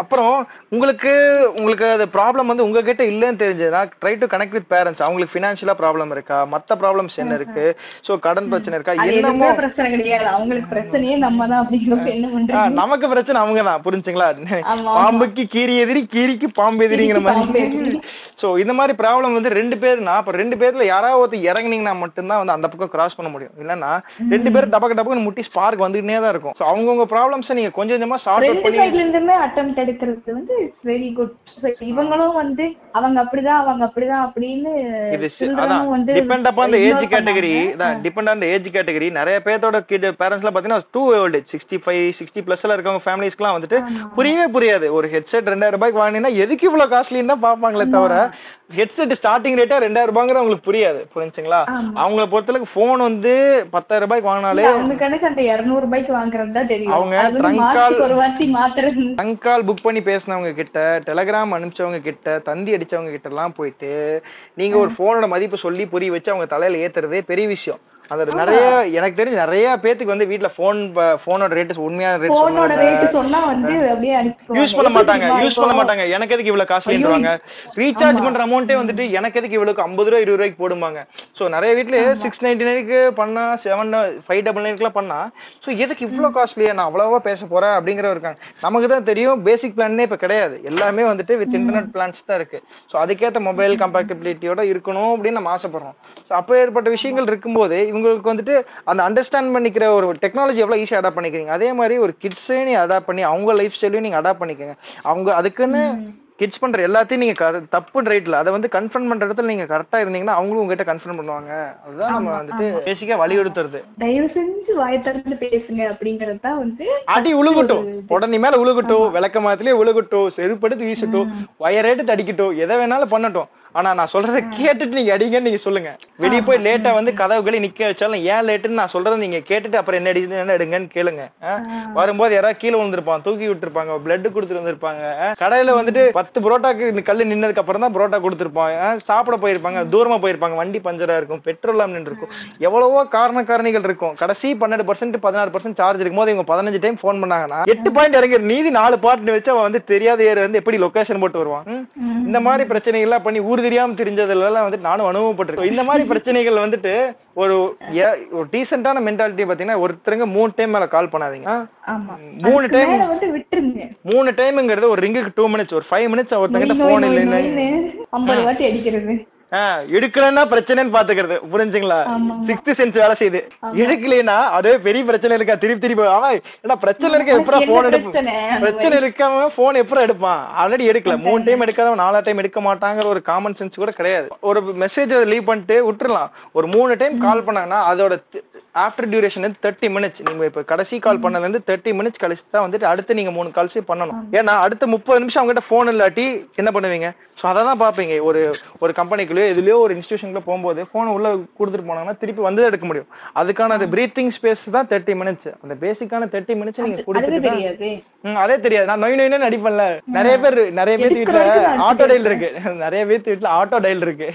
அப்புறம் உங்களுக்கு உங்களுக்கு அது ப்ராப்ளம் வந்து உங்ககிட்ட இல்லன்னு தெரிஞ்சதுனா try to connect with parents. அவங்களுக்கு பினான்சியலா ப்ராப்ளம் இருக்கா, மத்த ப்ராப்ளம்ஸ் என்ன இருக்கு, சோ கடன் பிரச்சனை இருக்கா, என்னமோ பிரச்சனை கிடையாது அவங்களுக்கு, பிரச்சனையே நம்ம தான் அப்படிங்கிறது என்ன பண்றோம், நமக்கு பிரச்சனை அவங்க தான். புரிஞ்சுங்களா? பாம்புக்கு கீரி எதிரி, கீரிக்கு பாம்பு எதிரிங்கிற மாதிரி. சோ இந்த மாதிரி ப்ராப்ளம் வந்து ரெண்டு பேருனா அப்ப ரெண்டு பேர்ல யாராவது இறங்குனீங்கன்னா மட்டும்தான் வந்து அந்த பக்கம் கிராஸ் பண்ண முடியும். இல்லன்னா ரெண்டு பேரும் டபக்கு டபக்குன்னு முட்டி ஸ்பார்க் வந்துட்டே தான் இருக்கும். சோ அவங்கவங்க ப்ராப்ளம் நீங்க கொஞ்சம் கொஞ்சமா சால்வ் பண்ணி சைடுல இருந்தே அட்டெம்ப்ட் எடுக்கிறது வந்து வெரி குட். இவங்களும் வந்து அவங்க அப்படிதான் அவங்க அப்படிதான் அப்படின்னு வந்து depend upon the age category தான், depend on the age category. நிறைய பேரோட கிட் பேரண்ட்ஸ்லாம் பாத்தீங்கன்னா டூ ஓல்ட் sixty-five sixty பிளஸ்ல இருக்கவங்க ஃபேமிலிஸ்க்குலாம் வந்துட்டு புரியவே புரியாது. ஒரு ஹெட்செட் ரெண்டாயிரம் ரூபாய்க்கு வாங்கினா எதுக்கு இவ்வளவு காஸ்ட்லின்னு தான் பாப்பாங்களே தவிர ஹெட்செட் ஸ்டார்டிங் ரேட்டா ரெண்டாயிரம் ரூபாய்ங்கிற அவங்களுக்கு புரியாது. புரிஞ்சுங்களா? அவங்களை பொறுத்தளவுக்கு போன் வந்து பத்தாயிரம் ரூபாய்க்கு வாங்கினாலே அந்த இருநூறு ரூபாய்க்கு வாங்குறது தான் தெரியும். அவங்க ட்ரங்கால் புக் பண்ணி பேசினவங்க கிட்ட, டெலகிராம் அனுப்பிச்சவங்க கிட்ட, தந்தி அடிச்சவங்க கிட்ட எல்லாம் போயிட்டு நீங்க ஒரு போனோட மதிப்பு சொல்லி புரிய வச்சு அவங்க தலையில ஏத்துறதே பெரிய விஷயம். அது நிறைய எனக்கு தெரிஞ்ச நிறைய பேருக்கு வந்து வீட்டுல போன் போனோட ரேட் உண்மையான ரேட் சொன்னா வந்து அப்படியே யூஸ் பண்ண மாட்டாங்க யூஸ் பண்ண மாட்டாங்க எனக்கு எதுக்கு இவ்வளவு காசுன்றாங்க. ரீசார்ஜ் பண்ற அமௌண்ட்டே வந்துட்டு எனக்கு எதுக்கு இவ்வளவு ஐம்பது ரூபா இருபது ரூபாய்க்கு போடுவாங்க. சோ நிறைய வீட்டுல சிக்ஸ் நைன்டி நைனுக்கு பண்ணா செவன் ஃபைவ் டபுள் நைனுக்குலாம் பண்ணா சோ எதுக்கு இவ்வளவு காஸ்ட்லியா நான் அவ்வளவா பேச போறேன் அப்படிங்கிறவங்க இருக்காங்க. நமக்கு தான் தெரியும் பேசிக் பிளான்னே இப்ப கிடையாது, எல்லாமே வந்துட்டு வித் இன்டர்நெட் பிளான்ஸ் தான் இருக்கு. சோ அதுக்கேற்ற மொபைல் கம்பேட்டபிலிட்டியோட இருக்கணும் அப்படின்னு நம்ம ஆசைப்படுறோம். சோ அப்ப ஏற்பட்ட விஷயங்கள் இருக்கும்போது உங்களுக்கு வந்துட்டு அந்த அண்டர்ஸ்டாண்ட் பண்ணிக்கிற ஒரு டெக்னாலஜி எவ்வளவு ஈஸியா அடாப்ட் பண்ணிக்கிறீங்க, அதே மாதிரி ஒரு கிட்ஸையும் நீ அடாப்ட் பண்ணி அவங்க லைஃப் ஸ்டைலையும் நீங்க அடாப்ட் பண்ணிக்கங்க. அவங்க அதுக்குன்னு கிட்ஸ் பண்ற எல்லாத்தையும் நீங்க தப்பு ரைட்ல அதை வந்து கன்ஃபர்ம் பண்ற இடத்துல நீங்க கரெக்டா இருந்தீங்கன்னா அவங்களும் உங்ககிட்ட கன்ஃபர்ம் பண்ணுவாங்க. அதுதான் நம்ம வந்துட்டு பேசிக்கா வலியுறுத்துறது. தயவு செஞ்சு வாய் திறந்து பேசுங்க அப்படிங்கறத வந்து அடி உழுகட்டும், உடனே மேல உழுகட்டும், விளக்க மாத்திலே உழுகட்டும், செருப்படுத்து வீசட்டும், வயரேட்டு அடிக்கட்டும், எதை வேணாலும் பண்ணட்டும். ஆனா நான் சொல்றதை கேட்டுட்டு நீங்க அடிங்கன்னு நீங்க சொல்லுங்க. வெளியே போய் லேட்டா வந்து கதவுகளே நிக்க வச்சாலும் ஏன் லேட்டுன்னு நான் சொல்றதை நீங்க கேட்டுட்டு அப்புறம் என்ன அடி என்ன எடுங்கன்னு கேளுங்க. வரும்போது யாராவது கீழே விழுந்திருப்பான், தூக்கி விட்டுருப்பாங்க, பிளட் கொடுத்துட்டு வந்திருப்பாங்க, கடையில வந்துட்டு பத்து புரோட்டாக்கு கல்லு நின்னதுக்கு அப்புறம் தான் புரோட்டா கொடுத்துருப்பாங்க, சாப்பிட போயிருப்பாங்க, தூரமா போயிருப்பாங்க, வண்டி பஞ்சரா இருக்கும், பெட்ரோல் நின்று இருக்கும், எவ்வளவோ காரண காரணிகள் இருக்கும். கடைசி பன்னெண்டு பர்சன்ட் பதினாறு பர்சன்ட் சார்ஜ் இருக்கும்போது இவங்க பதினஞ்சு டைம் போன் பண்ணாங்கன்னா எட்டு பாயிண்ட் இறங்கி நீதி நாலு பாயிண்ட் வச்சு அவன் வந்து தெரியாத ஏற வந்து எப்படி லொகேஷன் போட்டு வருவான். இந்த மாதிரி பிரச்சனைகள்லாம் பண்ணி ஊர் தெரியாம தெரிஞ்சதுல எல்லாம் வந்துட்டு நானும் அனுபவப்பட்டிருக்கேன். இந்த மாதிரி பிரச்சனைகள் வந்துட்டு ஒரு ஒரு டீசென்டான மென்டாலிட்டி பாத்தீங்கன்னா ஒருத்தருங்க மூணு டைம் மேல கால் பண்ணாதீங்க. மூணு டைம் விட்டுருங்க. மூணு டைம்ங்கிறது ஒரு ரிங்குக்கு டூ மினிட்ஸ் ஒரு ஃபைவ் மினிட்ஸ் ஒருத்தங்கிட்ட போன் இல்லைன்னு ஐம்பது வாட்டி அடிக்கிறது எடுக்கலன்னா பிரச்சனைன்னு பாத்துக்கிறது. புரிஞ்சுங்களா? சிக்ஸ்த் சென்ஸ் வேலை செய்யுது. எடுக்கலன்னா அது பெரிய பிரச்சனை இருக்கா, திருப்பி திருப்பி ஆனா பிரச்சனை இருக்க எப்பறா போன் எடுப்பான், பிரச்சனை இருக்காம போன் எப்பறம் எடுப்பான். ஆல்ரெடி எடுக்கல, மூணு டைம் எடுக்காதவன் நாலா டைம் எடுக்க மாட்டாங்கிற ஒரு காமன் சென்ஸ் கூட கிடையாது. ஒரு மெசேஜ் லீவ் பண்ணிட்டு விட்டுறலாம். ஒரு மூணு டைம் கால் பண்ணாங்கன்னா அதோட ஆஃப்டர் டியூரேஷன் வந்து தேர்ட்டி மினிட்ஸ். நீங்க இப்ப கடைசி கால் பண்ணதுல இருந்து தேர்ட்டி மினிட்ஸ் கழிச்சு தான் வந்துட்டு அடுத்து நீங்க மூணு கால்ஸ் பண்ணணும். ஏன்னா அடுத்த முப்பது நிமிஷம் அவங்ககிட்ட போன் இல்லாட்டி என்ன பண்ணுவீங்க? சோ அதான் பாப்பீங்க. ஒரு ஒரு கம்பெனிக்குள்ளயோ இதுலயோ ஒரு இன்ஸ்டிடியூஷனுக்குள்ள போகும்போது போன் உள்ள கொடுத்துட்டு போனாங்கன்னா திருப்பி வந்து எடுக்க முடியும். அதுக்கான அந்த பிரீத்திங் ஸ்பேஸ் தான் தேர்ட்டி மினிட்ஸ். அந்த பேசிக்கான தேர்ட்டி மினிட்ஸ் நீங்க கொடுத்துட்டு அதே தெரியாது. நான் நொய் நொயின்னு நடிப்பேன்ல. நிறைய பேர் நிறைய பேர் வீட்டுல ஆட்டோ டைல் இருக்கு, நிறைய பேர் வீட்டுல ஆட்டோ டைல் இருக்கு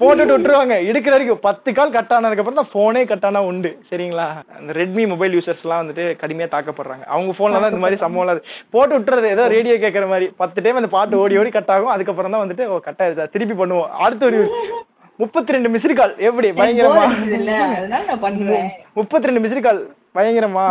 போட்டுட்டு விட்டுருவாங்க. எடுக்கிற வரைக்கும் பத்து கால் கட் ஆனதுக்கு அப்புறம் தான் போனே கட் ஆனா உண்டு. சரிங்களா, அந்த ரெட்மி மொபைல் யூசர்ஸ் எல்லாம் வந்துட்டு கடுமையா தாக்கப்படுறாங்க. அவங்க போன்லாம் இந்த மாதிரி சம்பவம் இல்லாது போட்டு விட்டுறது, ஏதோ ரேடியோ கேட்கற மாதிரி பத்து டைம் அந்த பாட்டு ஓடி ஓடி கட் ஆகும். அதுக்கப்புறம் தான் வந்துட்டு கட் ஆயிருச்சா திருப்பி பண்ணுவோம். அடுத்த ஒரு முப்பத்தி ரெண்டு மிஸ்டு கால், எப்படி பயங்கரமா முப்பத்தி ரெண்டு மிஸ்டு கால் பயங்கரமா.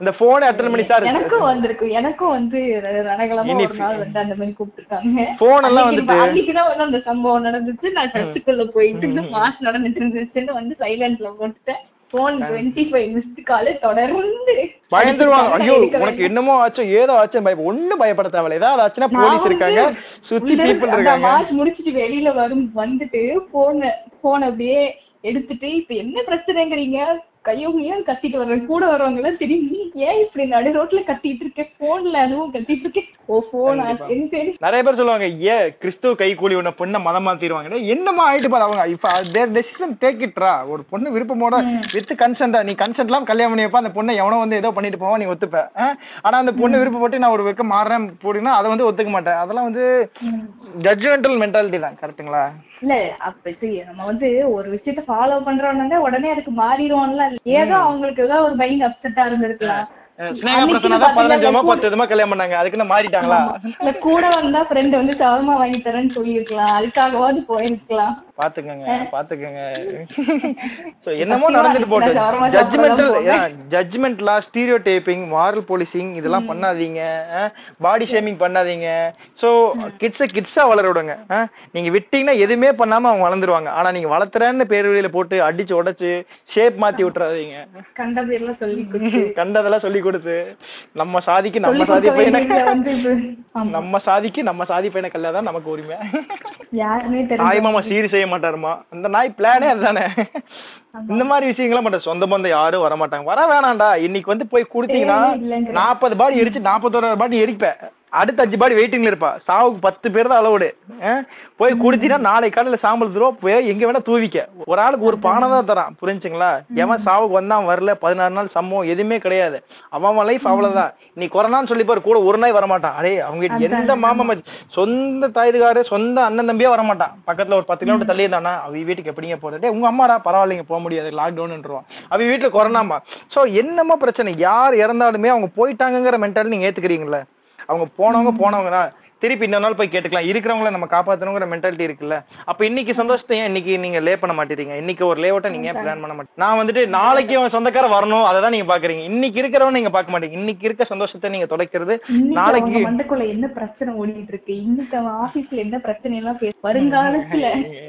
இந்த போனை அட்டன் பண்ணி சார் எனக்கும் வந்திருக்கு. எனக்கும் வந்து ரணகளமா ஒரு நாள் வந்து அந்த மாதிரி கூப்பிட்டுருக்காங்க. போன் எல்லாம் வந்துட்டு அன்னைக்குதான் வந்து அந்த சம்பவம் நடந்துச்சு. நான் சர்ச்சுக்குள்ள போயிட்டு மாசு நடந்துட்டு இருந்துச்சுன்னு வந்து சைலண்ட்ல போட்டுட்டேன். போன் டுவெண்ட்டி ஃபைவ் மிஸ்டு கால தொடர்ந்து பயந்துருவாங்க. ஐயோ உனக்கு என்னமோ ஆச்சோ ஏதோ ஆச்சோ பயப்ப ஒண்ணும் பயப்பட தேவையில்ல. ஏதாவது ஆச்சுன்னா போலீஸ் இருக்காங்க, சுத்தி பீப்புள் இருக்காங்க. மாசு முடிச்சுட்டு வெளியில வரும் வந்துட்டு போன் போன் அப்படியே எடுத்துட்டு இப்ப என்ன பிரச்சனைங்கிறீங்க கையோகையா கத்திட்டு வர்றேன். கூட வர்றவங்க எல்லாம் திரும்பி ஏன் இப்படி நடு ரோட்ல கத்திட்டு இருக்கேன், போன்ல அதுவும் கத்திட்டு இருக்கேன். ஓ போனா நிறைய பேர் சொல்லுவாங்க, ஏ கிறிஸ்துவ கை கூலி உன்ன பொண்ணை மதம் மாத்திடுவாங்க. என்னமா ஆயிட்டு பாரு அவங்க இப்ப தேர் டெசிஷன் தேக்கிட்டுறா. ஒரு பொண்ணு விருப்பமோட வித் கன்சென்டா நீ கன்சென்ட் எல்லாம் கல்யாணம் பண்ணிப்பா. அந்த பொண்ணை எவனோ வந்து ஏதோ பண்ணிட்டு போவா, நீ ஒத்துப்ப. ஆனா அந்த பொண்ணு விருப்பப்பட்டு நான் ஒரு வெக்கம் மாறுறேன் போடுனா அதை வந்து ஒத்துக்க மாட்டேன். அதெல்லாம் வந்து ஜட்ஜ்மெண்டல் மென்டாலிட்டி தான். கரெக்டுங்களா? இல்ல அப்ப சரி, நம்ம வந்து ஒரு விஷயத்த ஃபாலோ பண்றோம்னாங்க உடனே அதுக்கு மாறிடுவோம்ல. ஏதோ அவங்களுக்கு ஏதோ ஒரு மைண்ட் அப்செட்டா இருந்திருக்கலாம். கூட வந்தா ஃப்ரெண்ட் வந்து சவர்மா வாங்கி தரேன்னு சொல்லிருக்கலாம். அதுக்காகவாது போயிருக்கலாம். பாத்துக்கங்க பாத்துக்கங்க என்னமோ நடந்துட்டு போட்டோம். ஜட்ஜ்மெண்ட்லா ஸ்டீரியோ டைப்பிங், மாரல் போலீசிங் இதெல்லாம் பண்ணாதீங்க. பாடி ஷேமிங் பண்ணாதீங்க. சோ கிட்ஸ கிட்ஸா வளர விடுங்க. நீங்க விட்டீங்கன்னா எதுவுமே பண்ணாம அவங்க வளர்ந்துருவாங்க. ஆனா நீங்க வளர்த்துறேன்னு பேர் வெளியில போட்டு அடிச்சு உடைச்சு ஷேப் மாத்தி விட்டுறாதீங்க. கண்டதெல்லாம் சொல்லி கண்டதெல்லாம் சொல்லி கொடுத்து நம்ம சாதிக்கு நம்ம சாதி பையனை நம்ம சாதிக்கு நம்ம சாதி பையனை கல்யாணம் நமக்கு உரிமை. தாய்மாமா சீரியஸ் செய்ய மாட்டாருமா அந்த நாய் பிளானே அதுதானே. இந்த மாதிரி விஷயங்களும் பண்ற சொந்த பந்த யாரும் வர மாட்டாங்க. வர வேணாண்டா, இன்னைக்கு வந்து போய் குடுத்தீங்கன்னா நாற்பது பாடி எரிச்சு நாப்பத்தோராயிரம் பாடி எரிப்பேன். அடுத்த அஞ்சு பாடி வெயிட்டிங்ல இருப்பா. சாவுக்கு பத்து பேர் தான் அளவுடு. போய் குடிச்சினா நாளை காலையில சாம்பல் தூரம் போய் எங்க வேணா தூவிக்க. ஒரு ஆளுக்கு ஒரு பானை தான் தரான். புரிஞ்சுங்களா? எவன் சாவுக்கு வந்தான் வரல பதினாறு நாள் சம்பவம் எதுவுமே கிடையாது. அவன் லைஃப் அவ்வளவுதான். நீ கொரோனான்னு சொல்லி பாரு, கூட ஒரு நாய் வரமாட்டான். அடே அவங்க எந்த மாமா சொந்த தாயுக்காரு சொந்த அண்ணன் தம்பியா வரமாட்டான். பக்கத்துல ஒரு பத்து கிலோமீட்டர் தள்ளி இருந்தானா அவ வீட்டுக்கு எப்படிங்க போறது? உங்க அம்மாடா பரவாயில்லைங்க போக முடியாது லாக்டவுன்னுருவான். அவ வீட்டுல கொரோனாமா. சோ என்னமா பிரச்சனை? யார் இறந்தாலுமே அவங்க போயிட்டாங்கிற மென்டாலிட்டி நீங்க ஏத்துக்கிறீங்களா? அவங்க போனவங்க போனவங்க தான். திருப்பி இன்னொரு நாள் போய் கேட்டுக்கலாம். இருக்கிறவங்கள நம்ம காப்பாத்தணுங்கிற மென்டாலிட்டி இருக்குல்ல. அப்ப இன்னைக்கு சந்தோஷத்தை இன்னைக்கு நீங்க லே பண்ண மாட்டேறீங்க. இன்னைக்கு ஒரு லேஅவுட்டை நீங்க பிளான் பண்ண மாட்டீங்க. நான் வந்துட்டு நாளைக்கு அவன் சொந்தக்கார வரணும் அதான் நீங்க பாக்குறீங்க. இன்னைக்கு இருக்கிறவங்க நீங்க பாக்க மாட்டீங்க. இன்னைக்கு இருக்க சந்தோஷத்தை நீங்க தொலைக்கிறது. நாளைக்கு மண்டக்குள்ள என்ன பிரச்சனை ஓடிட்டு இருக்கு, இன்னைக்கு ஆபீஸ்ல என்ன பிரச்சனை எல்லாம் வருங்காலத்துல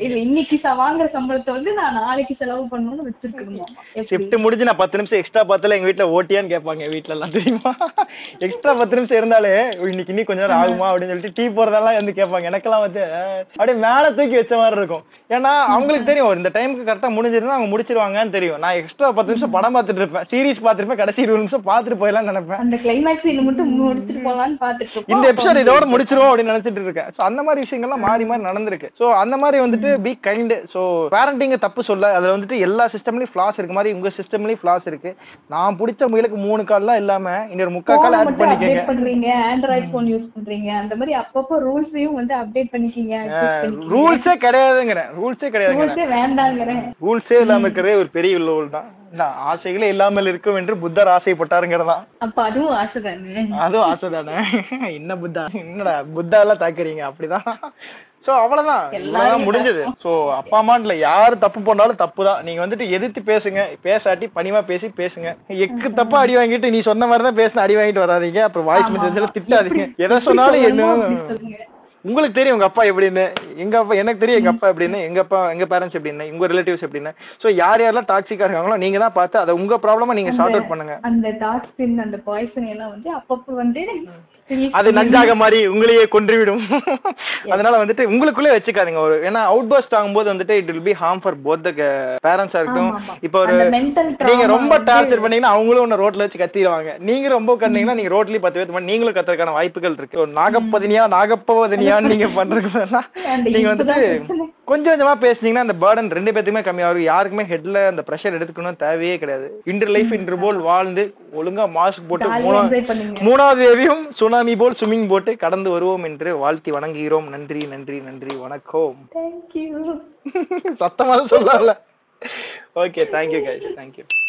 இல்ல இன்னைக்கு வாங்குற சம்பளத்தை வந்து நான் நாளைக்கு செலவு பண்ணணும்னு வச்சிருக்கணும். ஷிஃப்ட் முடிஞ்சு நான் பத்து நிமிஷம் எக்ஸ்ட்ரா பார்த்தாலும் எங்க வீட்டுல ஓட்டியான்னு கேட்பாங்க. வீட்டுல எல்லாம் தெரியுமா எக்ஸ்ட்ரா பத்து நிமிஷம் இருந்தாலே இன்னைக்கு இன்னும் கொஞ்ச நேரம் ஆகுமா அப்படின்னு டீ போறதெல்லாம் வந்து கேட்பாங்க. எனக்கெல்லாம் வந்து அப்படியே மேல தூக்கி வச்ச மாதிரி இருக்கும். ஏன்னா அவங்களுக்கு தெரியும் இந்த டைமுக்கு கரெக்டா முடிஞ்சிருந்தா அவங்க முடிச்சிருவாங்கன்னு தெரியும். நான் எக்ஸ்ட்ரா பத்து நிமிஷம் படம் பார்த்துட்டு இருப்பேன், சீரிஸ் பார்த்திருப்பேன், கடைசி இருபது நிமிஷம் பார்த்துட்டு போயிடலாம் நினைப்பேன். அந்த கிளைமேக்ஸ் இது மட்டும் முடிச்சிட்டு போகலான்னு பார்த்துட்டு இந்த எபிசோட் இதோட முடிச்சிருவோம் அப்படின்னு நினைச்சிட்டு இருக்கேன். சோ அந்த மாதிரி விஷயங்கள்லாம் மாறி மாறி நடந்திருக்கு. சோ அந்த மாதிரி வந்துட்டு பி கைண்ட். சோ பேரண்டிங் தப்பு சொல்ல, அதுல வந்துட்டு எல்லா சிஸ்டம்லயும் ஃபிளாஸ் இருக்கு மாதிரி உங்க சிஸ்டம்லயும் ஃபிளாஸ் இருக்கு. நான் பிடிச்ச முயலுக்கு மூணு கால் எல்லாம் இல்லாம இன்னொரு முக்கால் கால் ஆட் பண்ணிக்கங்க. ஆண்ட்ராய்ட் போன் யூஸ் பண்றீங்க அந்த மாதிரி அப்பப்போ ரூல்ஸையும் வந்து அப்டேட் பண்ணிக்கீங்க. ரூல்ஸே கிடையாதுங்கிறேன், ரூல்ஸே கிடையாதுங்கிறேன், வேண்டாங்கிறேன். ரூல்ஸே இல்லாம இருக்கிறதே ஒரு பெரிய லோல் தான். ஆசைகளே இல்லாமல் இருக்கும் என்று புத்தர் ஆசைப்பட்டாருங்கிறதா. அப்ப அதுவும் ஆசைதானே, அதுவும் ஆசைதானே. என்ன புத்தா என்னடா புத்தா எல்லாம் தாக்குறீங்க அப்படிதான். சோ அவ்வளவுதான், எல்லாம் முடிஞ்சது. சோ அப்பா அம்மான்ல யாரு தப்பு பண்ணாலும் தப்புதான். நீங்க வந்துட்டு எதிர்த்து பேசுங்க, பேசாட்டி பணிவா பேசி பேசுங்க. எக்கு தப்பா அடி வாங்கிட்டு நீ சொன்ன மாதிரிதான் பேசுன அடி வாங்கிட்டு வராதீங்க. அப்புறம் வாய்ஸ் மெசேஜ்ல திட்டாதீங்க. எதை சொன்னாலும் என்ன உங்களுக்கு தெரியும் உங்க அப்பா எப்படின்னு, எங்க அப்பா எனக்கு தெரியும் எங்க அப்பா எப்படின்னு, எங்க அப்பா எங்க பேரண்ட்ஸ் எப்படின்னு, உங்க ரிலேட்டிவ்ஸ் எப்படின்னு. சோ யார் யாரெல்லாம் டாக்ஸிக்கா இருக்காங்களோ நீங்க தான் பார்த்து அதை உங்க ப்ராப்ளமா நீங்க சார்ட் அவுட் பண்ணுங்க. அந்த டாக்ஸின் அந்த பாய்சன் எல்லாம் வந்து அப்பப்ப வந்து அது நஞ்சாக மாதிரி உங்களையே கொன்றுவிடும். அதனால வந்துட்டு உங்களுக்குள்ளே வச்சுக்காதீங்க. ஒரு ஏன்னா அவுட் பர்ஸ்ட் ஆகும்போது வந்துட்டு it will be harm for both the பேரண்ட்ஸா இருக்கும். இப்ப ஒரு நீங்க ரொம்ப டார்ச்சர் பண்ணீங்கன்னா அவங்களும் ஒன்னு ரோட்ல வச்சு கத்திடுவாங்க. நீங்க ரொம்ப கத்தீங்கன்னா நீங்க ரோட்லயே பத்து பேர் நீங்களும் கத்துறதுக்கான வாய்ப்புகள் இருக்கு. நாகப்பதினியா நாகப்பதினியா ஏன் நீங்க பண்றதுனா நீங்க வந்து கொஞ்சம் கொஞ்சமா பேசுனீங்கன்னா அந்த பேர்டன் ரெண்டு பேருக்குமே கம்மியாகும். யாருக்குமே ஹெட்ல அந்த பிரஷர் எடுத்துக்கணும் தேவையே கிடையாது. இன்டர் லைஃப் இன்டர் போல் வாழ்ந்து ஒழுங்கா மாஸ்க் போட்டு மூணாவது ஏவியும் சுனாமி போல் ஸ்விம்மிங் போட்டு கடந்து வருவோம் என்று வாழ்த்தி வணங்குகிறோம். நன்றி நன்றி நன்றி வணக்கம். சத்தமாக சொல்லல. Okay thank you guys, thank you.